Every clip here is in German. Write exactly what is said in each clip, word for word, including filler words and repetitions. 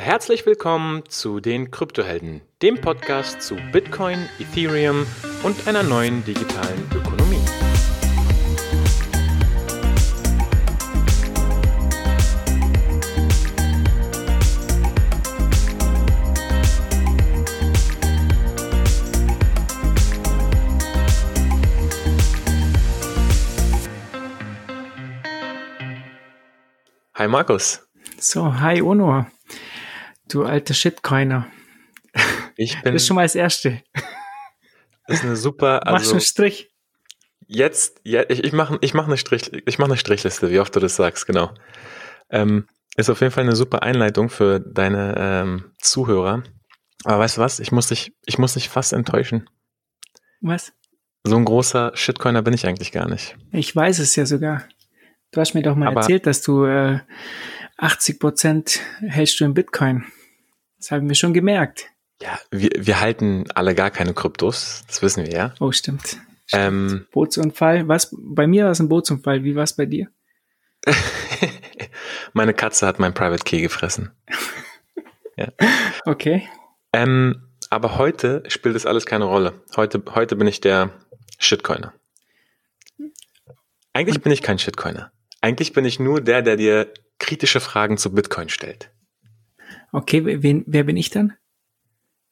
Herzlich willkommen zu den Kryptohelden, dem Podcast zu Bitcoin, Ethereum und einer neuen digitalen Ökonomie. Hi Markus. So, hi Ono. Du alter Shitcoiner. Ich bin. Bist schon mal das Erste. Das ist eine super. Also, machst du einen Strich? Jetzt, ja, ich, ich mache ich mach eine, Strich, mach eine Strichliste, wie oft du das sagst, genau. Ähm, ist auf jeden Fall eine super Einleitung für deine ähm, Zuhörer. Aber weißt du was? Ich muss, dich, ich muss dich fast enttäuschen. Was? So ein großer Shitcoiner bin ich eigentlich gar nicht. Ich weiß es ja sogar. Du hast mir doch mal aber erzählt, dass du äh, achtzig Prozent hältst du in Bitcoin. Das haben wir schon gemerkt. Ja, wir, wir halten alle gar keine Kryptos, das wissen wir ja. Oh, stimmt. stimmt. Ähm, Bootsunfall. Was, bei mir war es ein Bootsunfall, wie war es bei dir? Meine Katze hat mein Private Key gefressen. Ja. Okay. Ähm, aber heute spielt das alles keine Rolle. Heute, heute bin ich der Shitcoiner. Eigentlich bin ich kein Shitcoiner. Eigentlich bin ich nur der, der dir kritische Fragen zu Bitcoin stellt. Okay, wen, wer bin ich dann?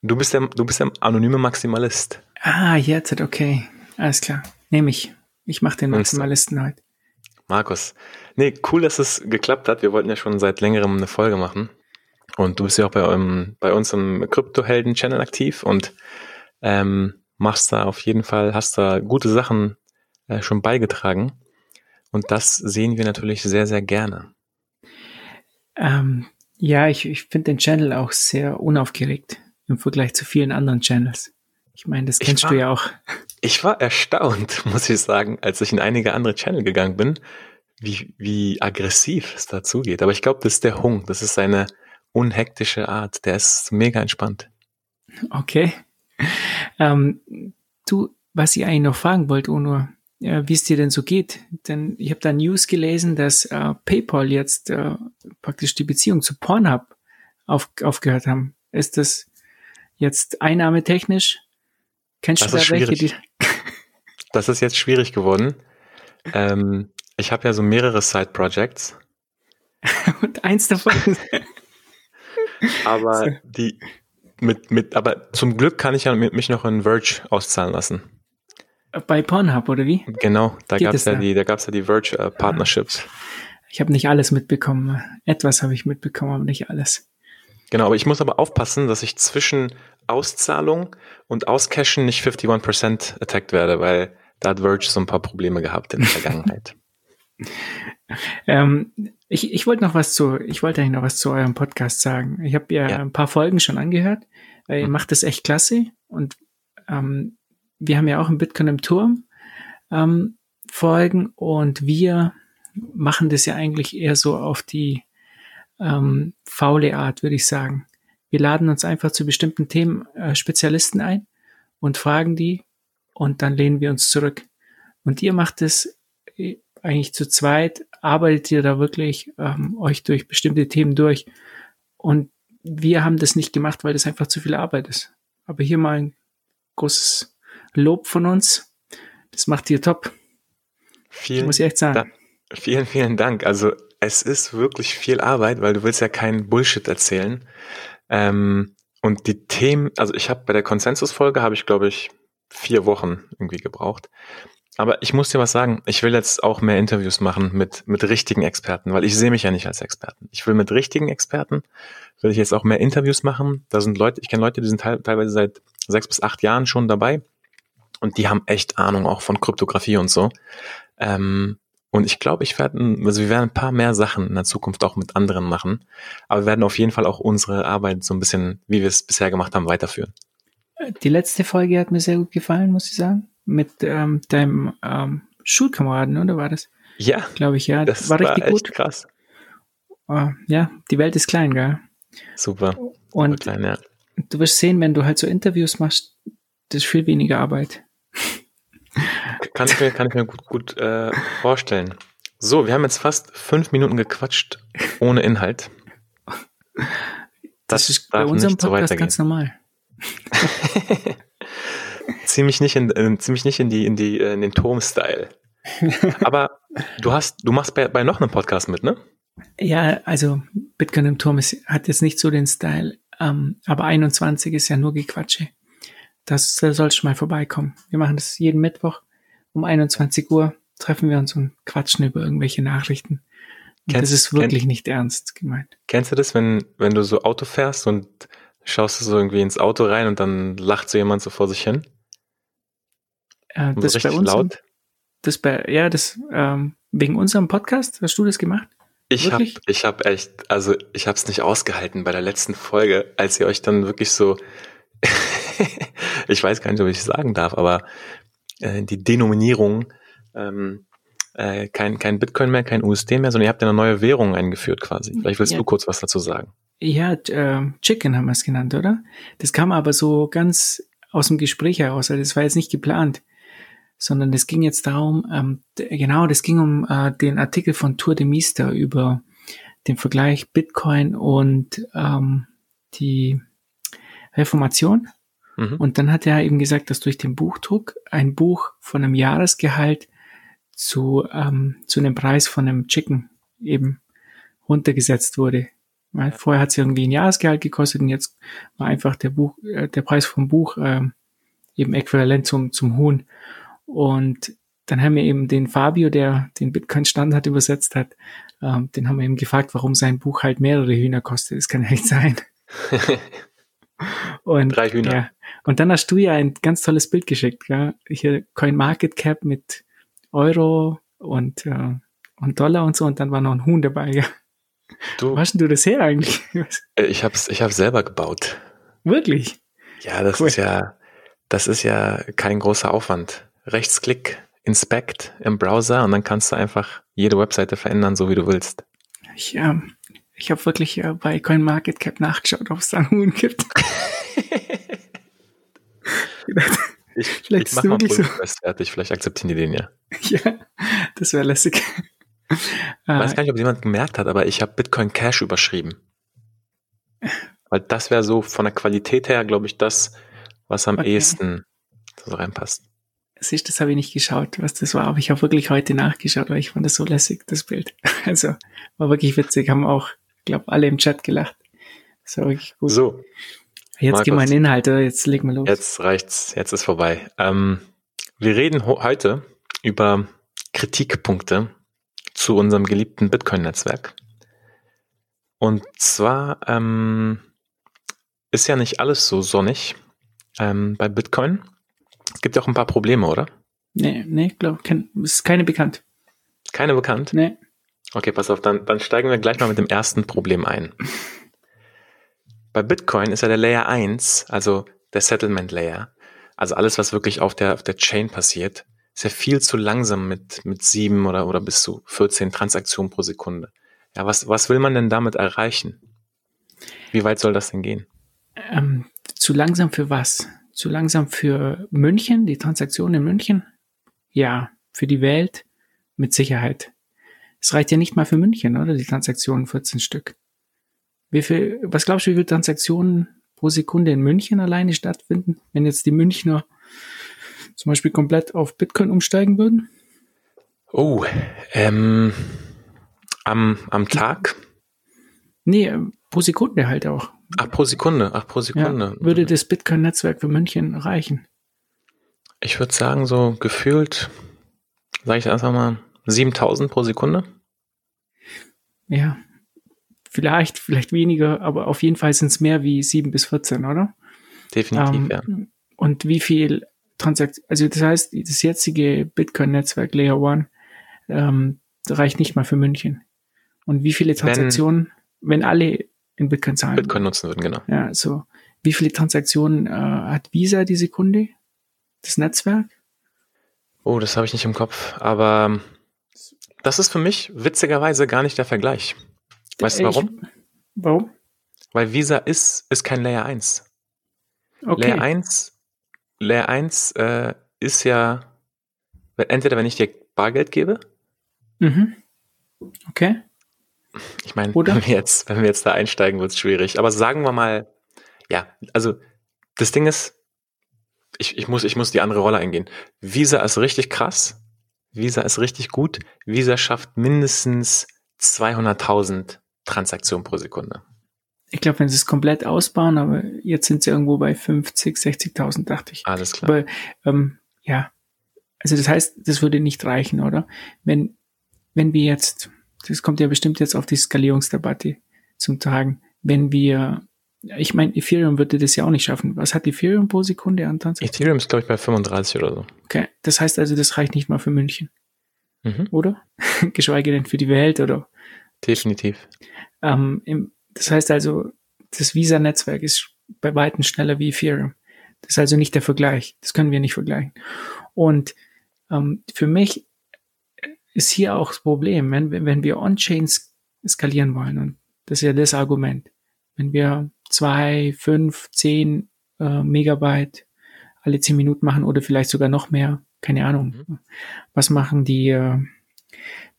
Du bist der, du bist der anonyme Maximalist. Ah, jetzt, okay. Alles klar. Nehme ich. Ich mache den Maximalisten heute. Markus. Nee, cool, dass es geklappt hat. Wir wollten ja schon seit längerem eine Folge machen. Und du bist ja auch bei, eurem, bei uns im Kryptohelden-Channel aktiv und ähm, machst da auf jeden Fall, hast da gute Sachen äh, schon beigetragen. Und das sehen wir natürlich sehr, sehr gerne. Ähm, ja, ich, ich finde den Channel auch sehr unaufgeregt im Vergleich zu vielen anderen Channels. Ich meine, das kennst war, du ja auch. Ich war erstaunt, muss ich sagen, als ich in einige andere Channel gegangen bin, wie, wie aggressiv es da zugeht. Aber ich glaube, das ist der Hung. Das ist seine unhektische Art. Der ist mega entspannt. Okay. Ähm, du, was ich eigentlich noch fragen wollte, Ono, wie es dir denn so geht. Denn ich habe da News gelesen, dass äh, PayPal jetzt äh, praktisch die Beziehung zu Pornhub auf, aufgehört haben. Ist das jetzt einnahmetechnisch? Kennst das du da ist welche? Die das ist jetzt schwierig geworden. Ähm, ich habe ja so mehrere Side-Projects. Und eins davon. aber, so. die, mit, mit, aber zum Glück kann ich ja mit, mich noch in Verge auszahlen lassen. Bei Pornhub, oder wie? Genau, da gab es ja, ja die Verge-Partnership. Äh, ich habe nicht alles mitbekommen. Etwas habe ich mitbekommen, aber nicht alles. Genau, aber ich muss aber aufpassen, dass ich zwischen Auszahlung und Auscashen nicht fifty-one percent attacked werde, weil da hat Verge so ein paar Probleme gehabt in der Vergangenheit. ähm, ich ich wollte noch was zu, ich wollte eigentlich noch was zu eurem Podcast sagen. Ich habe ja, ja ein paar Folgen schon angehört. Ihr hm. macht das echt klasse und ähm, wir haben ja auch im Bitcoin im Turm ähm, Folgen und wir machen das ja eigentlich eher so auf die ähm, faule Art, würde ich sagen. Wir laden uns einfach zu bestimmten Themen äh, Spezialisten ein und fragen die und dann lehnen wir uns zurück. Und ihr macht das eigentlich zu zweit, arbeitet ihr da wirklich ähm, euch durch bestimmte Themen durch und wir haben das nicht gemacht, weil das einfach zu viel Arbeit ist. Aber hier mal ein großes Lob von uns. Das macht ihr top. Vielen, das muss ich echt sagen. Da, vielen, vielen Dank. Also es ist wirklich viel Arbeit, weil du willst ja keinen Bullshit erzählen. Ähm, und die Themen, also ich habe bei der Konsensusfolge habe ich, glaube ich, vier Wochen irgendwie gebraucht. Aber ich muss dir was sagen. Ich will jetzt auch mehr Interviews machen mit, mit richtigen Experten, weil ich sehe mich ja nicht als Experten. Ich will mit richtigen Experten, will ich jetzt auch mehr Interviews machen. Da sind Leute, ich kenne Leute, die sind te- teilweise seit sechs bis acht Jahren schon dabei. Und die haben echt Ahnung auch von Kryptografie und so. Ähm, und ich glaube, ich werde, also wir werden ein paar mehr Sachen in der Zukunft auch mit anderen machen. Aber wir werden auf jeden Fall auch unsere Arbeit so ein bisschen, wie wir es bisher gemacht haben, weiterführen. Die letzte Folge hat mir sehr gut gefallen, muss ich sagen. Mit ähm, deinem ähm, Schulkameraden, oder war das? Ja. Glaube ich, ja. Das war richtig war echt gut. Krass. Uh, ja, die Welt ist klein, gell? Super. Und super klein, ja. Du wirst sehen, wenn du halt so Interviews machst, das ist viel weniger Arbeit. Kann ich mir, kann ich mir gut, gut äh, vorstellen. So, wir haben jetzt fast fünf Minuten gequatscht, ohne Inhalt. Das, das ist bei unserem Podcast so ganz normal. Ziemlich nicht in, äh, ziemlich nicht in die, in die, in den Turm-Style. Aber du hast, du machst bei, bei noch einem Podcast mit, ne? Ja, also Bitcoin im Turm ist, hat jetzt nicht so den Style, ähm, aber einundzwanzig ist ja nur Gequatsche. Das, das soll schon mal vorbeikommen. Wir machen das jeden Mittwoch um einundzwanzig Uhr, treffen wir uns und quatschen über irgendwelche Nachrichten. Und kennst, das ist wirklich kenn, nicht ernst gemeint. Kennst du das, wenn, wenn du so Auto fährst und schaust du so irgendwie ins Auto rein und dann lacht so jemand so vor sich hin? Äh, das so ist bei uns laut? Das bei, ja, das ähm, wegen unserem Podcast, hast du das gemacht? Ich habe ich hab echt, also ich habe es nicht ausgehalten bei der letzten Folge, als ihr euch dann wirklich so, ich weiß gar nicht, ob ich es sagen darf, aber äh, die Denominierung, ähm, äh, kein, kein Bitcoin mehr, kein U S D mehr, sondern ihr habt ja eine neue Währung eingeführt quasi. Vielleicht willst ja. du kurz was dazu sagen. Ja, äh, Chicken haben wir es genannt, oder? Das kam aber so ganz aus dem Gespräch heraus, also das war jetzt nicht geplant. Sondern es ging jetzt darum, ähm, d- genau, das ging um äh, den Artikel von Tour de Mister über den Vergleich Bitcoin und ähm, die Reformation. Mhm. Und dann hat er eben gesagt, dass durch den Buchdruck ein Buch von einem Jahresgehalt zu ähm, zu einem Preis von einem Chicken eben runtergesetzt wurde. Weil vorher hat es irgendwie ein Jahresgehalt gekostet und jetzt war einfach der Buch, äh, der Preis vom Buch äh, eben äquivalent zum zum Huhn. Und dann haben wir eben den Fabio, der den Bitcoin-Standard übersetzt hat, ähm, den haben wir eben gefragt, warum sein Buch halt mehrere Hühner kostet. Das kann ja nicht sein. Und, drei Hühner. Ja. Und dann hast du ja ein ganz tolles Bild geschickt. Ja? Hier CoinMarketCap mit Euro und, äh, und Dollar und so. Und dann war noch ein Huhn dabei. Ja? Du, wo hast denn du das her eigentlich? ich hab's, ich hab's selber gebaut. Wirklich? Ja, das cool. ist ja, das ist ja kein großer Aufwand. Rechtsklick, Inspect im Browser und dann kannst du einfach jede Webseite verändern, so wie du willst. Ich, ähm, ich habe wirklich äh, bei CoinMarketCap nachgeschaut, ob es da einen Huhn gibt. ich vielleicht ich mache mal so. Fertig, vielleicht akzeptieren die den ja. Ja, das wäre lässig. Ich weiß gar nicht, ob jemand gemerkt hat, aber ich habe Bitcoin Cash überschrieben. Weil das wäre so von der Qualität her, glaube ich, das, was am okay. ehesten so reinpasst. Siehst, das habe ich nicht geschaut, was das war, aber ich habe wirklich heute nachgeschaut, weil ich fand das so lässig, das Bild. Also, war wirklich witzig, haben auch, glaube alle im Chat gelacht. Das war wirklich gut. So. Jetzt gehen wir in den Inhalt, oder? Jetzt legen wir los. Jetzt reicht's, jetzt ist vorbei. Ähm, wir reden ho- heute über Kritikpunkte zu unserem geliebten Bitcoin-Netzwerk. Und zwar ähm, ist ja nicht alles so sonnig ähm, bei Bitcoin. Es gibt ja auch ein paar Probleme, oder? Nee, nee, glaube ich. Ist keine bekannt. Keine bekannt? Nee. Okay, pass auf, dann, dann steigen wir gleich mal mit dem ersten Problem ein. Bei Bitcoin ist ja der Layer eins, also der Settlement Layer, also alles, was wirklich auf der, auf der Chain passiert, ist ja viel zu langsam mit, mit sieben oder, oder bis zu vierzehn Transaktionen pro Sekunde. Ja, was, was will man denn damit erreichen? Wie weit soll das denn gehen? Ähm, zu langsam für was? Zu langsam für München, die Transaktion in München? Ja, für die Welt mit Sicherheit. Es reicht ja nicht mal für München, oder? Die Transaktionen, vierzehn Stück. Wie viel, was glaubst du, wie viele Transaktionen pro Sekunde in München alleine stattfinden, wenn jetzt die Münchner zum Beispiel komplett auf Bitcoin umsteigen würden? Oh, ähm, am, am Tag? Nee, pro Sekunde halt auch. Ach, pro Sekunde, ach, pro Sekunde. Ja, würde das Bitcoin-Netzwerk für München reichen? Ich würde sagen, so gefühlt, sage ich einfach mal, siebentausend pro Sekunde. Ja, vielleicht, vielleicht weniger, aber auf jeden Fall sind es mehr wie sieben bis vierzehn, oder? Definitiv, ähm, ja. Und wie viel Transaktionen, also das heißt, das jetzige Bitcoin-Netzwerk Layer eins ähm, reicht nicht mal für München. Und wie viele Transaktionen, wenn, wenn alle in Bitcoin zahlen. Bitcoin nutzen würden, genau. Ja, so. Wie viele Transaktionen äh, hat Visa die Sekunde? Das Netzwerk? Oh, das habe ich nicht im Kopf. Aber das ist für mich witzigerweise gar nicht der Vergleich. Weißt äh, du warum? Ich, warum? Weil Visa ist, ist kein Layer eins. Okay. Layer eins, Layer eins äh, ist ja entweder, wenn ich dir Bargeld gebe. Mhm. Okay. ich meine, wenn wir jetzt, wenn wir jetzt da einsteigen, wird es schwierig. Aber sagen wir mal, ja, also das Ding ist, ich, ich muss, ich muss die andere Rolle eingehen. Visa ist richtig krass. Visa ist richtig gut. Visa schafft mindestens zweihunderttausend Transaktionen pro Sekunde. Ich glaube, wenn sie es komplett ausbauen, aber jetzt sind sie irgendwo bei fünfzig, sechzigtausend, dachte ich. Alles klar. Aber, ähm, ja, also das heißt, das würde nicht reichen, oder? Wenn, wenn wir jetzt, das kommt ja bestimmt jetzt auf die Skalierungsdebatte zum Tragen, wenn wir, ich meine, Ethereum würde das ja auch nicht schaffen. Was hat Ethereum pro Sekunde an Transaktionen? Ethereum ist, glaube ich, bei fünfunddreißig oder so. Okay, das heißt also, das reicht nicht mal für München, mhm. oder? Geschweige denn für die Welt, oder? Definitiv. Ähm, im, Das heißt also, das Visa-Netzwerk ist bei Weitem schneller wie Ethereum. Das ist also nicht der Vergleich. Das können wir nicht vergleichen. Und ähm, für mich ist hier auch das Problem, wenn, wenn wir On-Chain skalieren wollen, und das ist ja das Argument, wenn wir zwei, fünf, zehn äh, Megabyte alle zehn Minuten machen oder vielleicht sogar noch mehr, keine Ahnung. Mhm. Was machen die äh,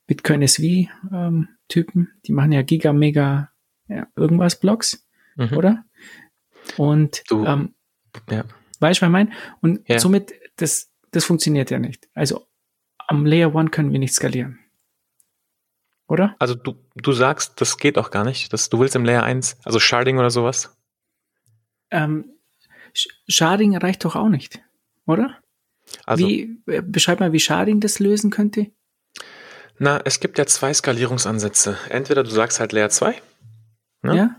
Bitcoin-S V-Typen? Ähm, die machen ja Giga, Mega, ja, irgendwas Blogs, mhm. oder? Und du, ähm, ja. weißt du, was ich meine? Und ja. somit, das, das funktioniert ja nicht. Also am Layer One können wir nicht skalieren. Oder? Also du, du sagst, das geht auch gar nicht. Das, du willst im Layer eins, also Sharding oder sowas? Ähm, Sharding reicht doch auch nicht, oder? Also, wie, beschreib mal, wie Sharding das lösen könnte. Na, es gibt ja zwei Skalierungsansätze. Entweder du sagst halt Layer zwei, ne? Ja.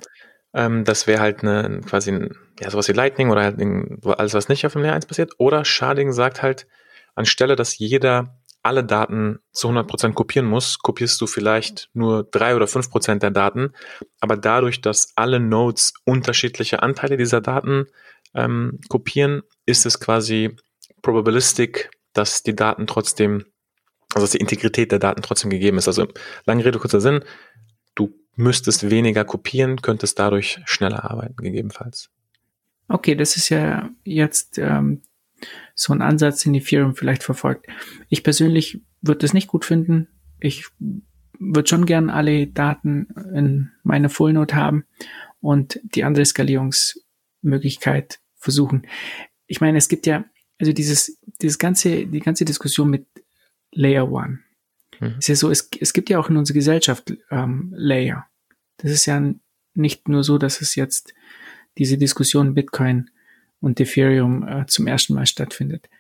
Ähm, das wäre halt eine, quasi ein, ja, sowas wie Lightning oder halt ein, alles, was nicht auf dem Layer eins passiert. Oder Sharding sagt halt, anstelle, dass jeder alle Daten zu hundert Prozent kopieren muss, kopierst du vielleicht nur drei oder fünf Prozent der Daten. Aber dadurch, dass alle Nodes unterschiedliche Anteile dieser Daten ähm, kopieren, ist es quasi probabilistisch, dass die Daten trotzdem, also dass die Integrität der Daten trotzdem gegeben ist. Also lange Rede, kurzer Sinn. Müsstest weniger kopieren, könntest dadurch schneller arbeiten, gegebenenfalls. Okay, das ist ja jetzt ähm, so ein Ansatz, den Ethereum vielleicht verfolgt. Ich persönlich würde das nicht gut finden. Ich würde schon gern alle Daten in meiner Fullnode haben und die andere Skalierungsmöglichkeit versuchen. Ich meine, es gibt ja, also dieses, dieses ganze, die ganze Diskussion mit Layer One. Mhm. Ist ja so, es, es gibt ja auch in unserer Gesellschaft ähm, Layer. Das ist ja nicht nur so, dass es jetzt diese Diskussion Bitcoin und Ethereum äh, zum ersten Mal stattfindet.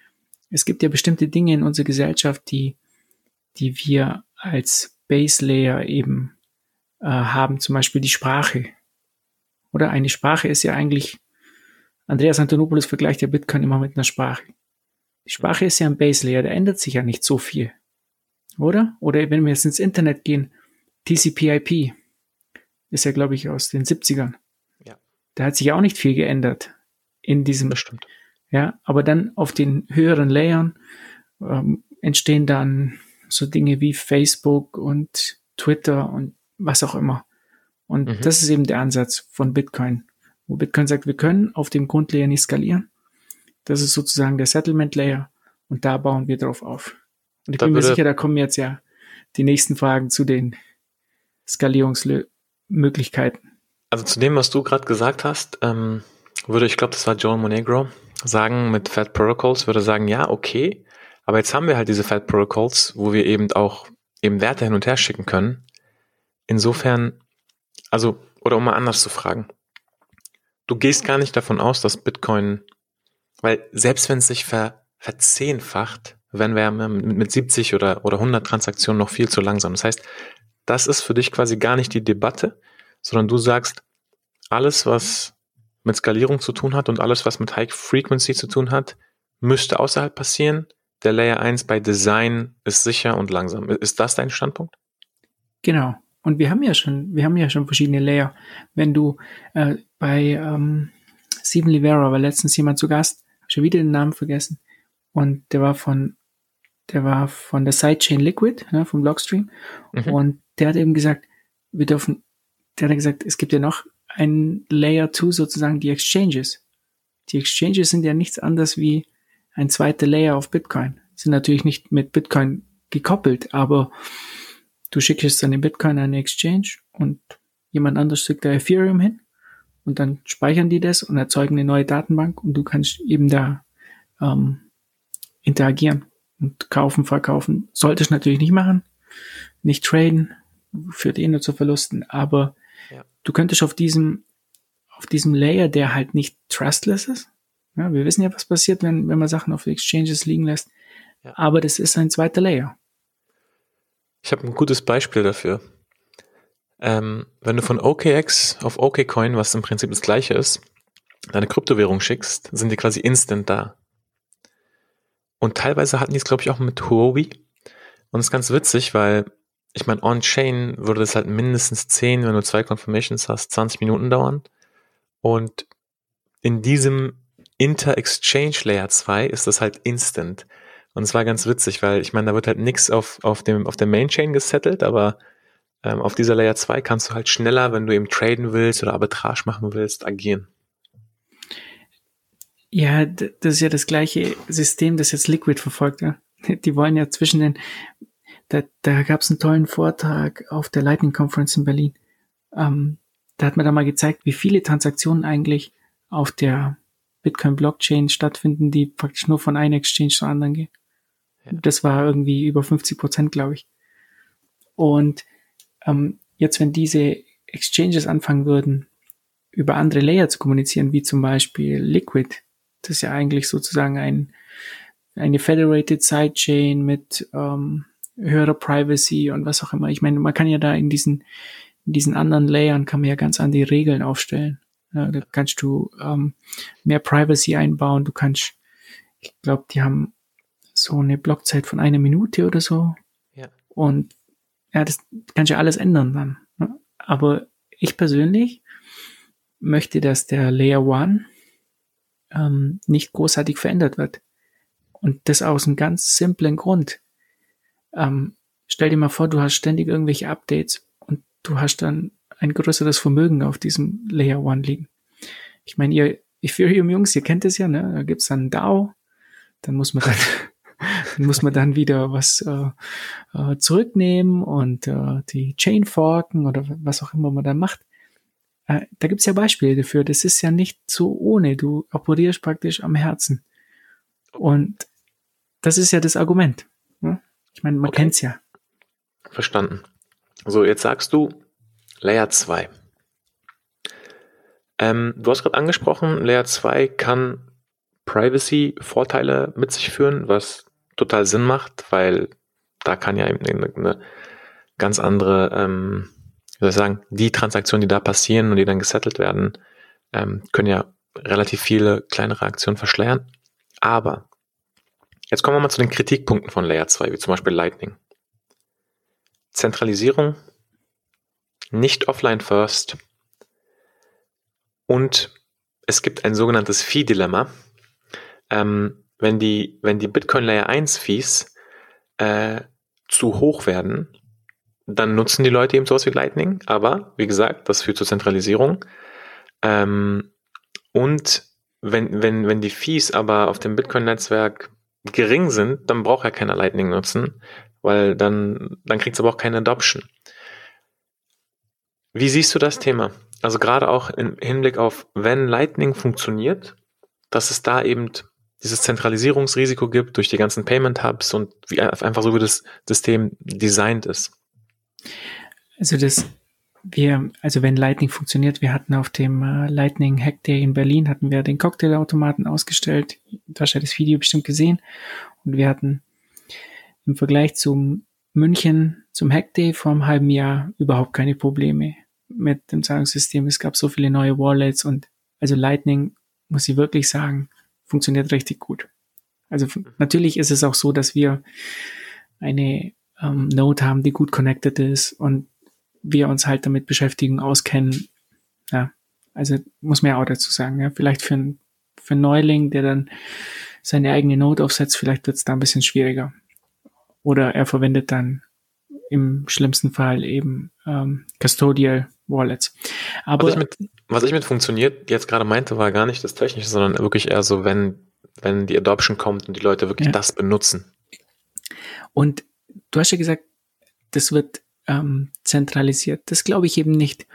Es gibt ja bestimmte Dinge in unserer Gesellschaft, die, die wir als Base Layer eben äh, haben, zum Beispiel die Sprache. Oder eine Sprache ist ja eigentlich, Andreas Antonopoulos vergleicht ja Bitcoin immer mit einer Sprache. Die Sprache ist ja ein Base Layer, da ändert sich ja nicht so viel. Oder? Oder wenn wir jetzt ins Internet gehen, T C P I P ist ja, glaube ich, aus den siebzigern. Ja. Da hat sich ja auch nicht viel geändert in diesem. Bestimmt. Ja, aber dann auf den höheren Layern ähm, entstehen dann so Dinge wie Facebook und Twitter und was auch immer. Und mhm. das ist eben der Ansatz von Bitcoin, wo Bitcoin sagt, wir können auf dem Grundlayer nicht skalieren. Das ist sozusagen der Settlement Layer und da bauen wir drauf auf. Und ich da bin mir sicher, da kommen jetzt ja die nächsten Fragen zu den Skalierungsmöglichkeiten. Also zu dem, was du gerade gesagt hast, ähm, würde ich, glaube, das war Joel Monegro, sagen mit Fat Protocols, würde sagen, ja, okay, aber jetzt haben wir halt diese Fat Protocols, wo wir eben auch eben Werte hin und her schicken können. Insofern, also, oder um mal anders zu fragen, du gehst gar nicht davon aus, dass Bitcoin, weil selbst wenn es sich ver, verzehnfacht, wenn wir mit siebzig oder, oder hundert Transaktionen noch viel zu langsam. Das heißt, das ist für dich quasi gar nicht die Debatte, sondern du sagst, alles, was mit Skalierung zu tun hat und alles, was mit High Frequency zu tun hat, müsste außerhalb passieren. Der Layer eins bei Design ist sicher und langsam. Ist das dein Standpunkt? Genau. Und wir haben ja schon, wir haben ja schon verschiedene Layer. Wenn du äh, bei ähm, Steven Livera war letztens jemand zu Gast, hab schon wieder den Namen vergessen, und der war von Der war von der Sidechain Liquid, ne, vom Blockstream. Mhm. Und der hat eben gesagt, wir dürfen, der hat gesagt, es gibt ja noch ein Layer zwei sozusagen, die Exchanges. Die Exchanges sind ja nichts anderes wie ein zweiter Layer auf Bitcoin. Sind natürlich nicht mit Bitcoin gekoppelt, aber du schickst dann den Bitcoin an eine Exchange und jemand anderes schickt da Ethereum hin und dann speichern die das und erzeugen eine neue Datenbank und du kannst eben da ähm, interagieren und kaufen, verkaufen. Solltest du natürlich nicht machen, nicht traden, führt eh nur zu Verlusten, aber ja. Du könntest auf diesem auf diesem Layer, der halt nicht trustless ist, ja, wir wissen ja, was passiert, wenn, wenn man Sachen auf Exchanges liegen lässt, ja. Aber das ist ein zweiter Layer. Ich habe ein gutes Beispiel dafür. Ähm, wenn du von O K X auf OKCoin, was im Prinzip das gleiche ist, deine Kryptowährung schickst, sind die quasi instant da. Und teilweise hatten die es, glaube ich, auch mit Huobi. Und das ist ganz witzig, weil ich meine, on-chain würde das halt mindestens zehn, wenn du zwei Confirmations hast, zwanzig Minuten dauern. Und in diesem Inter-Exchange-Layer zwei ist das halt instant. Und es war ganz witzig, weil ich meine, da wird halt nichts auf, auf, dem, auf der Main-Chain gesettelt, aber ähm, auf dieser Layer zwei kannst du halt schneller, wenn du eben traden willst oder Arbitrage machen willst, agieren. Ja, das ist ja das gleiche System, das jetzt Liquid verfolgt. Ja? Die wollen ja zwischen den... Da, da gab es einen tollen Vortrag auf der Lightning Conference in Berlin. Ähm, da hat man da mal gezeigt, wie viele Transaktionen eigentlich auf der Bitcoin-Blockchain stattfinden, die praktisch nur von einer Exchange zur anderen gehen. Ja. Das war irgendwie über fünfzig Prozent, glaube ich. Und ähm, jetzt, wenn diese Exchanges anfangen würden, über andere Layer zu kommunizieren, wie zum Beispiel Liquid, das ist ja eigentlich sozusagen ein, eine Federated Sidechain mit ähm, höherer Privacy und was auch immer. Ich meine, man kann ja da in diesen in diesen anderen Layern kann man ja ganz andere Regeln aufstellen. Ja, da kannst du ähm, mehr Privacy einbauen. Du kannst, ich glaube, die haben so eine Blockzeit von einer Minute oder so. Ja. Und ja, das kannst du alles ändern dann. Ne? Aber ich persönlich möchte, dass der Layer eins ähm, nicht großartig verändert wird. Und das aus einem ganz simplen Grund. Ähm, stell dir mal vor, du hast ständig irgendwelche Updates und du hast dann ein größeres Vermögen auf diesem Layer eins liegen. Ich meine, ihr Ethereum-Jungs, ihr kennt es ja, ne? Da gibt's dann D A O, dann muss man dann, dann muss man dann wieder was äh, zurücknehmen und äh, die Chain forken oder was auch immer man dann macht. Äh, da gibt's ja Beispiele dafür. Das ist ja nicht so ohne. Du operierst praktisch am Herzen. Und das ist ja das Argument. Ne? Ich meine, man okay. kennt's ja. Verstanden. So, jetzt sagst du Layer zwei. Ähm, du hast gerade angesprochen, Layer zwei kann Privacy-Vorteile mit sich führen, was total Sinn macht, weil da kann ja eben eine, eine ganz andere, ähm, wie soll ich sagen, die Transaktionen, die da passieren und die dann gesettelt werden, ähm, können ja relativ viele kleinere Aktionen verschleiern. Aber jetzt kommen wir mal zu den Kritikpunkten von Layer zwei, wie zum Beispiel Lightning. Zentralisierung, nicht offline first und es gibt ein sogenanntes Fee-Dilemma. Ähm, wenn die, wenn die Bitcoin-Layer eins Fees äh, zu hoch werden, dann nutzen die Leute eben sowas wie Lightning, aber wie gesagt, das führt zur Zentralisierung. Ähm, und wenn, wenn, wenn die Fees aber auf dem Bitcoin-Netzwerk gering sind, dann braucht ja keiner Lightning nutzen, weil dann, dann kriegt es aber auch keine Adoption. Wie siehst du das Thema? Also gerade auch im Hinblick auf, wenn Lightning funktioniert, dass es da eben dieses Zentralisierungsrisiko gibt durch die ganzen Payment-Hubs und wie einfach so wie das System designed ist. Also das, wir, also wenn Lightning funktioniert, wir hatten auf dem Lightning Hack Day in Berlin, hatten wir den Cocktailautomaten ausgestellt, da hast du das Video bestimmt gesehen und wir hatten im Vergleich zum München zum Hackday vor einem halben Jahr überhaupt keine Probleme mit dem Zahlungssystem. Es gab so viele neue Wallets und also Lightning, muss ich wirklich sagen, funktioniert richtig gut. Also f- natürlich ist es auch so, dass wir eine ähm, Node haben, die gut connected ist und wir uns halt damit beschäftigen, auskennen. Ja, also muss man ja auch dazu sagen. Ja, vielleicht für einen für einen Neuling, der dann seine eigene Node aufsetzt, vielleicht wird es da ein bisschen schwieriger. Oder er verwendet dann im schlimmsten Fall eben ähm, Custodial Wallets. Aber was ich mit, was ich mit funktioniert jetzt gerade meinte, war gar nicht das Technische, sondern wirklich eher so, wenn wenn die Adoption kommt und die Leute wirklich ja. das benutzen. Und du hast ja gesagt, das wird ähm, zentralisiert. Das glaube ich eben nicht.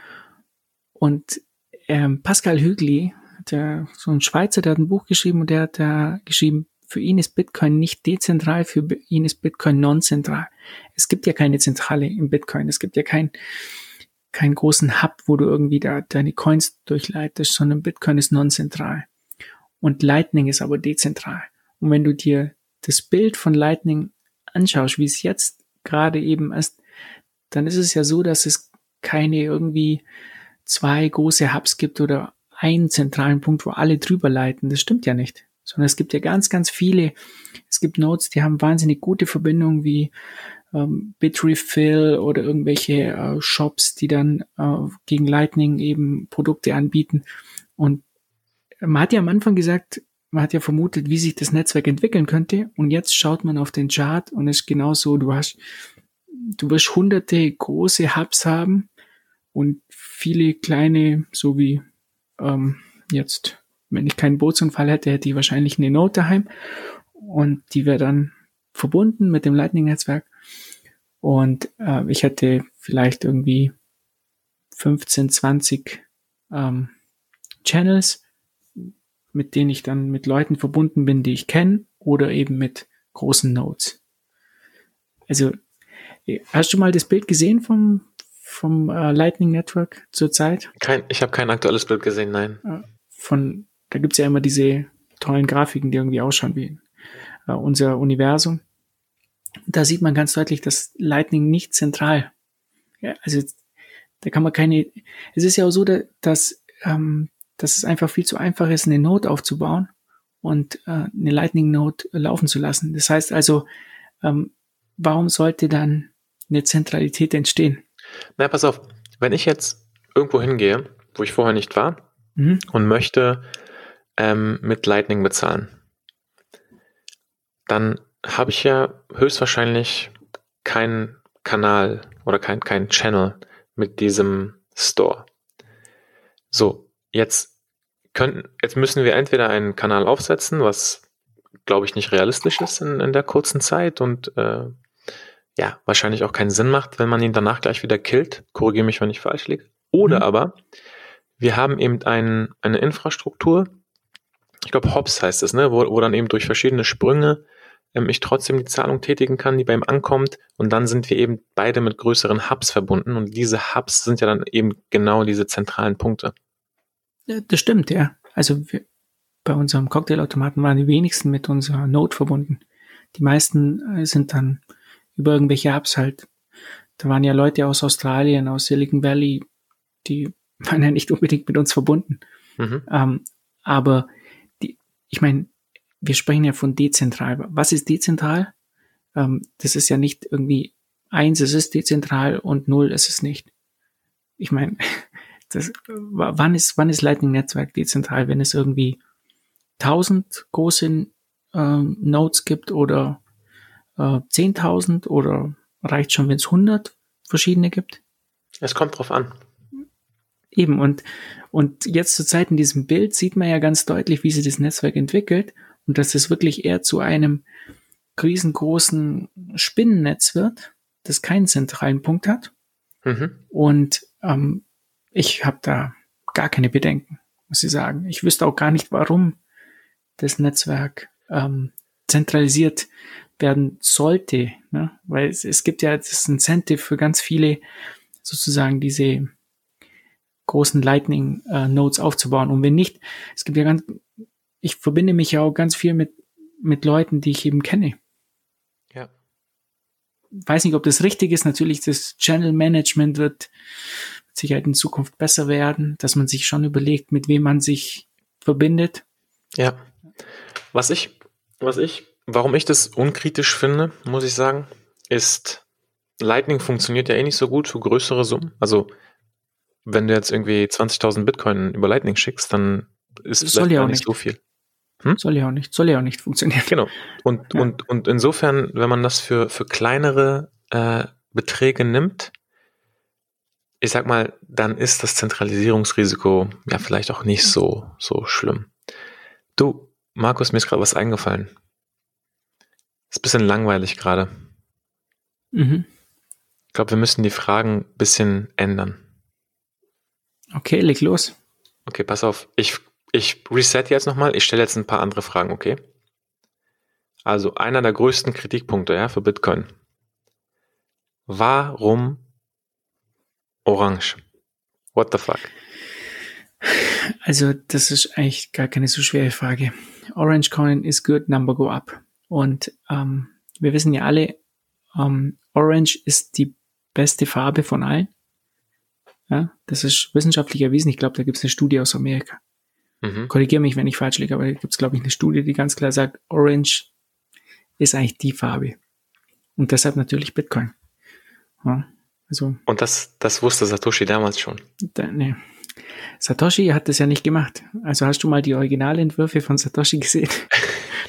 Und ähm, Pascal Hügli, der, so ein Schweizer, der hat ein Buch geschrieben und der hat da geschrieben, für ihn ist Bitcoin nicht dezentral, für ihn ist Bitcoin non-zentral. Es gibt ja keine Zentrale im Bitcoin. Es gibt ja kein, keinen großen Hub, wo du irgendwie da deine Coins durchleitest, sondern Bitcoin ist non-zentral. Und Lightning ist aber dezentral. Und wenn du dir das Bild von Lightning anschaust, wie es jetzt gerade eben ist, dann ist es ja so, dass es keine irgendwie zwei große Hubs gibt oder einen zentralen Punkt, wo alle drüber leiten. Das stimmt ja nicht. Sondern es gibt ja ganz, ganz viele, es gibt Nodes, die haben wahnsinnig gute Verbindungen wie ähm, Bitrefill oder irgendwelche äh, Shops, die dann äh, gegen Lightning eben Produkte anbieten. Und man hat ja am Anfang gesagt, man hat ja vermutet, wie sich das Netzwerk entwickeln könnte. Und jetzt schaut man auf den Chart und es ist genau so, du hast, du wirst hunderte große Hubs haben und viele kleine, so wie ähm, jetzt. Wenn ich keinen Bootsunfall hätte, hätte ich wahrscheinlich eine Node daheim und die wäre dann verbunden mit dem Lightning-Netzwerk und äh, ich hätte vielleicht irgendwie fünfzehn, zwanzig ähm, Channels, mit denen ich dann mit Leuten verbunden bin, die ich kenne oder eben mit großen Nodes. Also, hast du mal das Bild gesehen vom, vom äh, Lightning-Network zurzeit? Kein, ich habe kein aktuelles Bild gesehen, nein. Äh, von Da gibt's ja immer diese tollen Grafiken, die irgendwie ausschauen wie äh, unser Universum. Da sieht man ganz deutlich, dass Lightning nicht zentral. Ja, also da kann man keine. Es ist ja auch so, da, dass ähm, dass es einfach viel zu einfach ist, eine Node aufzubauen und äh, eine Lightning Node laufen zu lassen. Das heißt also, ähm, warum sollte dann eine Zentralität entstehen? Na, pass auf, wenn ich jetzt irgendwo hingehe, wo ich vorher nicht war, mhm, und möchte Ähm, mit Lightning bezahlen, dann habe ich ja höchstwahrscheinlich keinen Kanal oder kein, kein Channel mit diesem Store. So, jetzt könnten, jetzt müssen wir entweder einen Kanal aufsetzen, was glaube ich nicht realistisch ist in, in der kurzen Zeit und äh, ja, wahrscheinlich auch keinen Sinn macht, wenn man ihn danach gleich wieder killt. Korrigiere mich, wenn ich falsch liege. Oder mhm. aber wir haben eben ein, eine Infrastruktur, ich glaube, Hops heißt es, ne? wo, wo dann eben durch verschiedene Sprünge ähm, ich trotzdem die Zahlung tätigen kann, die bei ihm ankommt und dann sind wir eben beide mit größeren Hubs verbunden und diese Hubs sind ja dann eben genau diese zentralen Punkte. Ja, das stimmt, ja. Also wir, bei unserem Cocktailautomaten waren die wenigsten mit unserer Node verbunden. Die meisten äh, sind dann über irgendwelche Hubs halt. Da waren ja Leute aus Australien, aus Silicon Valley, die waren ja nicht unbedingt mit uns verbunden. Mhm. Ähm, aber ich meine, wir sprechen ja von dezentral. Was ist dezentral? Ähm, das ist ja nicht irgendwie eins, es ist dezentral und null, es ist nicht. Ich meine, das, wann ist, wann ist Lightning-Netzwerk dezentral, wenn es irgendwie tausend große ähm, Nodes gibt oder äh, zehntausend oder reicht schon, wenn es hundert verschiedene gibt? Es kommt drauf an. Eben, und, und jetzt zurzeit in diesem Bild sieht man ja ganz deutlich, wie sich das Netzwerk entwickelt und dass es wirklich eher zu einem riesengroßen Spinnennetz wird, das keinen zentralen Punkt hat. Mhm. Und ähm, ich habe da gar keine Bedenken, muss ich sagen. Ich wüsste auch gar nicht, warum das Netzwerk ähm, zentralisiert werden sollte, ne? Weil es, es gibt ja das Incentive für ganz viele sozusagen diese großen Lightning-Nodes äh, aufzubauen. Und wenn nicht, es gibt ja ganz, ich verbinde mich ja auch ganz viel mit mit Leuten, die ich eben kenne. Ja. Weiß nicht, ob das richtig ist. Natürlich, das Channel-Management wird mit Sicherheit in Zukunft besser werden, dass man sich schon überlegt, mit wem man sich verbindet. Ja. Was ich, was ich, warum ich das unkritisch finde, muss ich sagen, ist, Lightning funktioniert ja eh nicht so gut für größere Summen. Also wenn du jetzt irgendwie zwanzigtausend Bitcoin über Lightning schickst, dann ist das vielleicht ja gar nicht, nicht so viel. Hm? Soll ja auch nicht, soll ja auch nicht funktionieren. Genau. Und, ja. und, und insofern, wenn man das für, für kleinere äh, Beträge nimmt, ich sag mal, dann ist das Zentralisierungsrisiko ja vielleicht auch nicht so, so schlimm. Du, Markus, mir ist gerade was eingefallen. Ist ein bisschen langweilig gerade. Mhm. Ich glaube, wir müssen die Fragen ein bisschen ändern. Okay, leg los. Okay, pass auf. Ich, ich reset jetzt nochmal. Ich stelle jetzt ein paar andere Fragen, okay? Also, einer der größten Kritikpunkte, ja, für Bitcoin. Warum Orange? What the fuck? Also, das ist eigentlich gar keine so schwere Frage. Orange Coin is good, number go up. Und ähm, wir wissen ja alle, ähm, Orange ist die beste Farbe von allen. Ja, das ist wissenschaftlich erwiesen. Ich glaube, da gibt es eine Studie aus Amerika. Mhm. Korrigiere mich, wenn ich falsch liege, aber da gibt es, glaube ich, eine Studie, die ganz klar sagt, Orange ist eigentlich die Farbe. Und deshalb natürlich Bitcoin. Ja, also, und das, das wusste Satoshi damals schon? Da, nee. Satoshi hat das ja nicht gemacht. Also hast du mal die Originalentwürfe von Satoshi gesehen?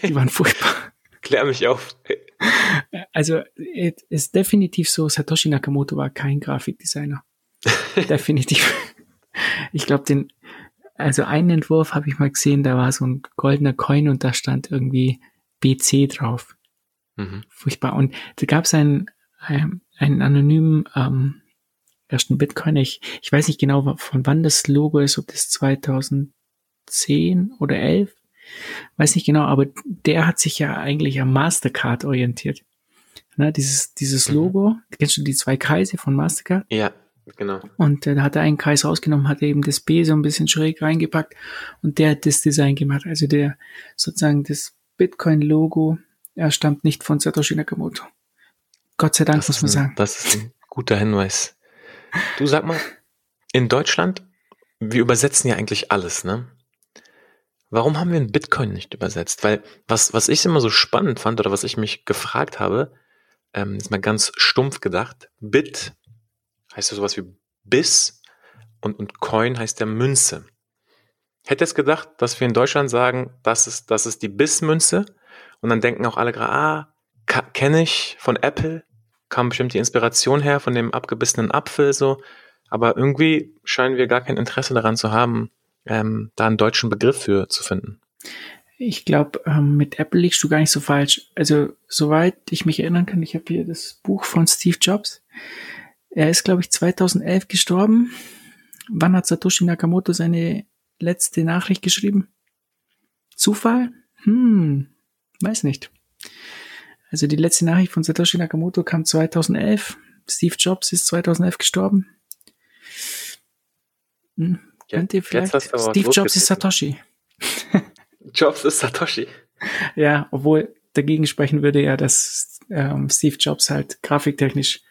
Die waren furchtbar. Klär mich auf. Also, es ist definitiv so, Satoshi Nakamoto war kein Grafikdesigner. Definitiv. Ich glaube, den, also einen Entwurf habe ich mal gesehen, da war so ein goldener Coin und da stand irgendwie B C drauf. Mhm. Furchtbar. Und da gab es einen, einen, einen anonymen ähm, ersten Bitcoin. Ich, ich weiß nicht genau, von wann das Logo ist, ob das zweitausendzehn oder elf. Weiß nicht genau, aber der hat sich ja eigentlich am Mastercard orientiert. Ne, dieses, dieses Logo, mhm. Kennst du die zwei Kreise von Mastercard? Ja, genau. Und äh, da hat er einen Kreis rausgenommen, hat eben das B so ein bisschen schräg reingepackt und der hat das Design gemacht. Also der sozusagen das Bitcoin-Logo, er stammt nicht von Satoshi Nakamoto. Gott sei Dank, das muss man ein, sagen. Das ist ein guter Hinweis. Du, sag mal, in Deutschland, wir übersetzen ja eigentlich alles, ne? Warum haben wir einen Bitcoin nicht übersetzt? Weil was, was ich immer so spannend fand oder was ich mich gefragt habe, ähm, ist mal ganz stumpf gedacht, Bit heißt ja sowas wie Biss und, und Coin heißt ja Münze. Hätte jetzt gedacht, dass wir in Deutschland sagen, das ist, das ist die Biss-Münze und dann denken auch alle gerade, ah, ka- kenne ich von Apple, kam bestimmt die Inspiration her von dem abgebissenen Apfel, so. Aber irgendwie scheinen wir gar kein Interesse daran zu haben, Ähm, da einen deutschen Begriff für zu finden. Ich glaube, ähm, mit Apple liegst du gar nicht so falsch. Also, soweit ich mich erinnern kann, ich habe hier das Buch von Steve Jobs. Er ist, glaube ich, zweitausendelf gestorben. Wann hat Satoshi Nakamoto seine letzte Nachricht geschrieben? Zufall? Hm, weiß nicht. Also, die letzte Nachricht von Satoshi Nakamoto kam zweitausendelf. Steve Jobs ist zweitausendelf gestorben. Hm. Könnte vielleicht. Steve Jobs ist Satoshi. Jobs ist Satoshi. Ja, obwohl dagegen sprechen würde ja, dass ähm, Steve Jobs halt grafiktechnisch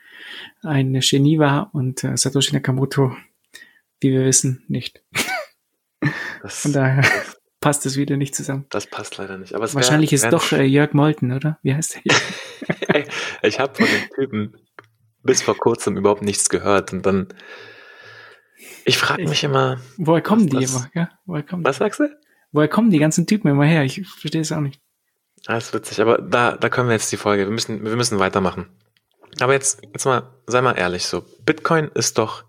ein Genie war und äh, Satoshi Nakamoto, wie wir wissen, nicht. Das, Von daher das, passt es wieder nicht zusammen. Das passt leider nicht. Aber es Wahrscheinlich wär, ist wär doch äh, Jörg Molten, oder? Wie heißt der? Ich habe von dem Typen bis vor kurzem überhaupt nichts gehört und dann Ich frage mich immer... Woher kommen die immer? Ja? Woher kommen was die? Sagst du? Woher kommen die ganzen Typen immer her? Ich verstehe es auch nicht. Das ist witzig, aber da, da können wir jetzt die Folge. Wir müssen, wir müssen weitermachen. Aber jetzt, jetzt mal, sei mal ehrlich so. Bitcoin ist doch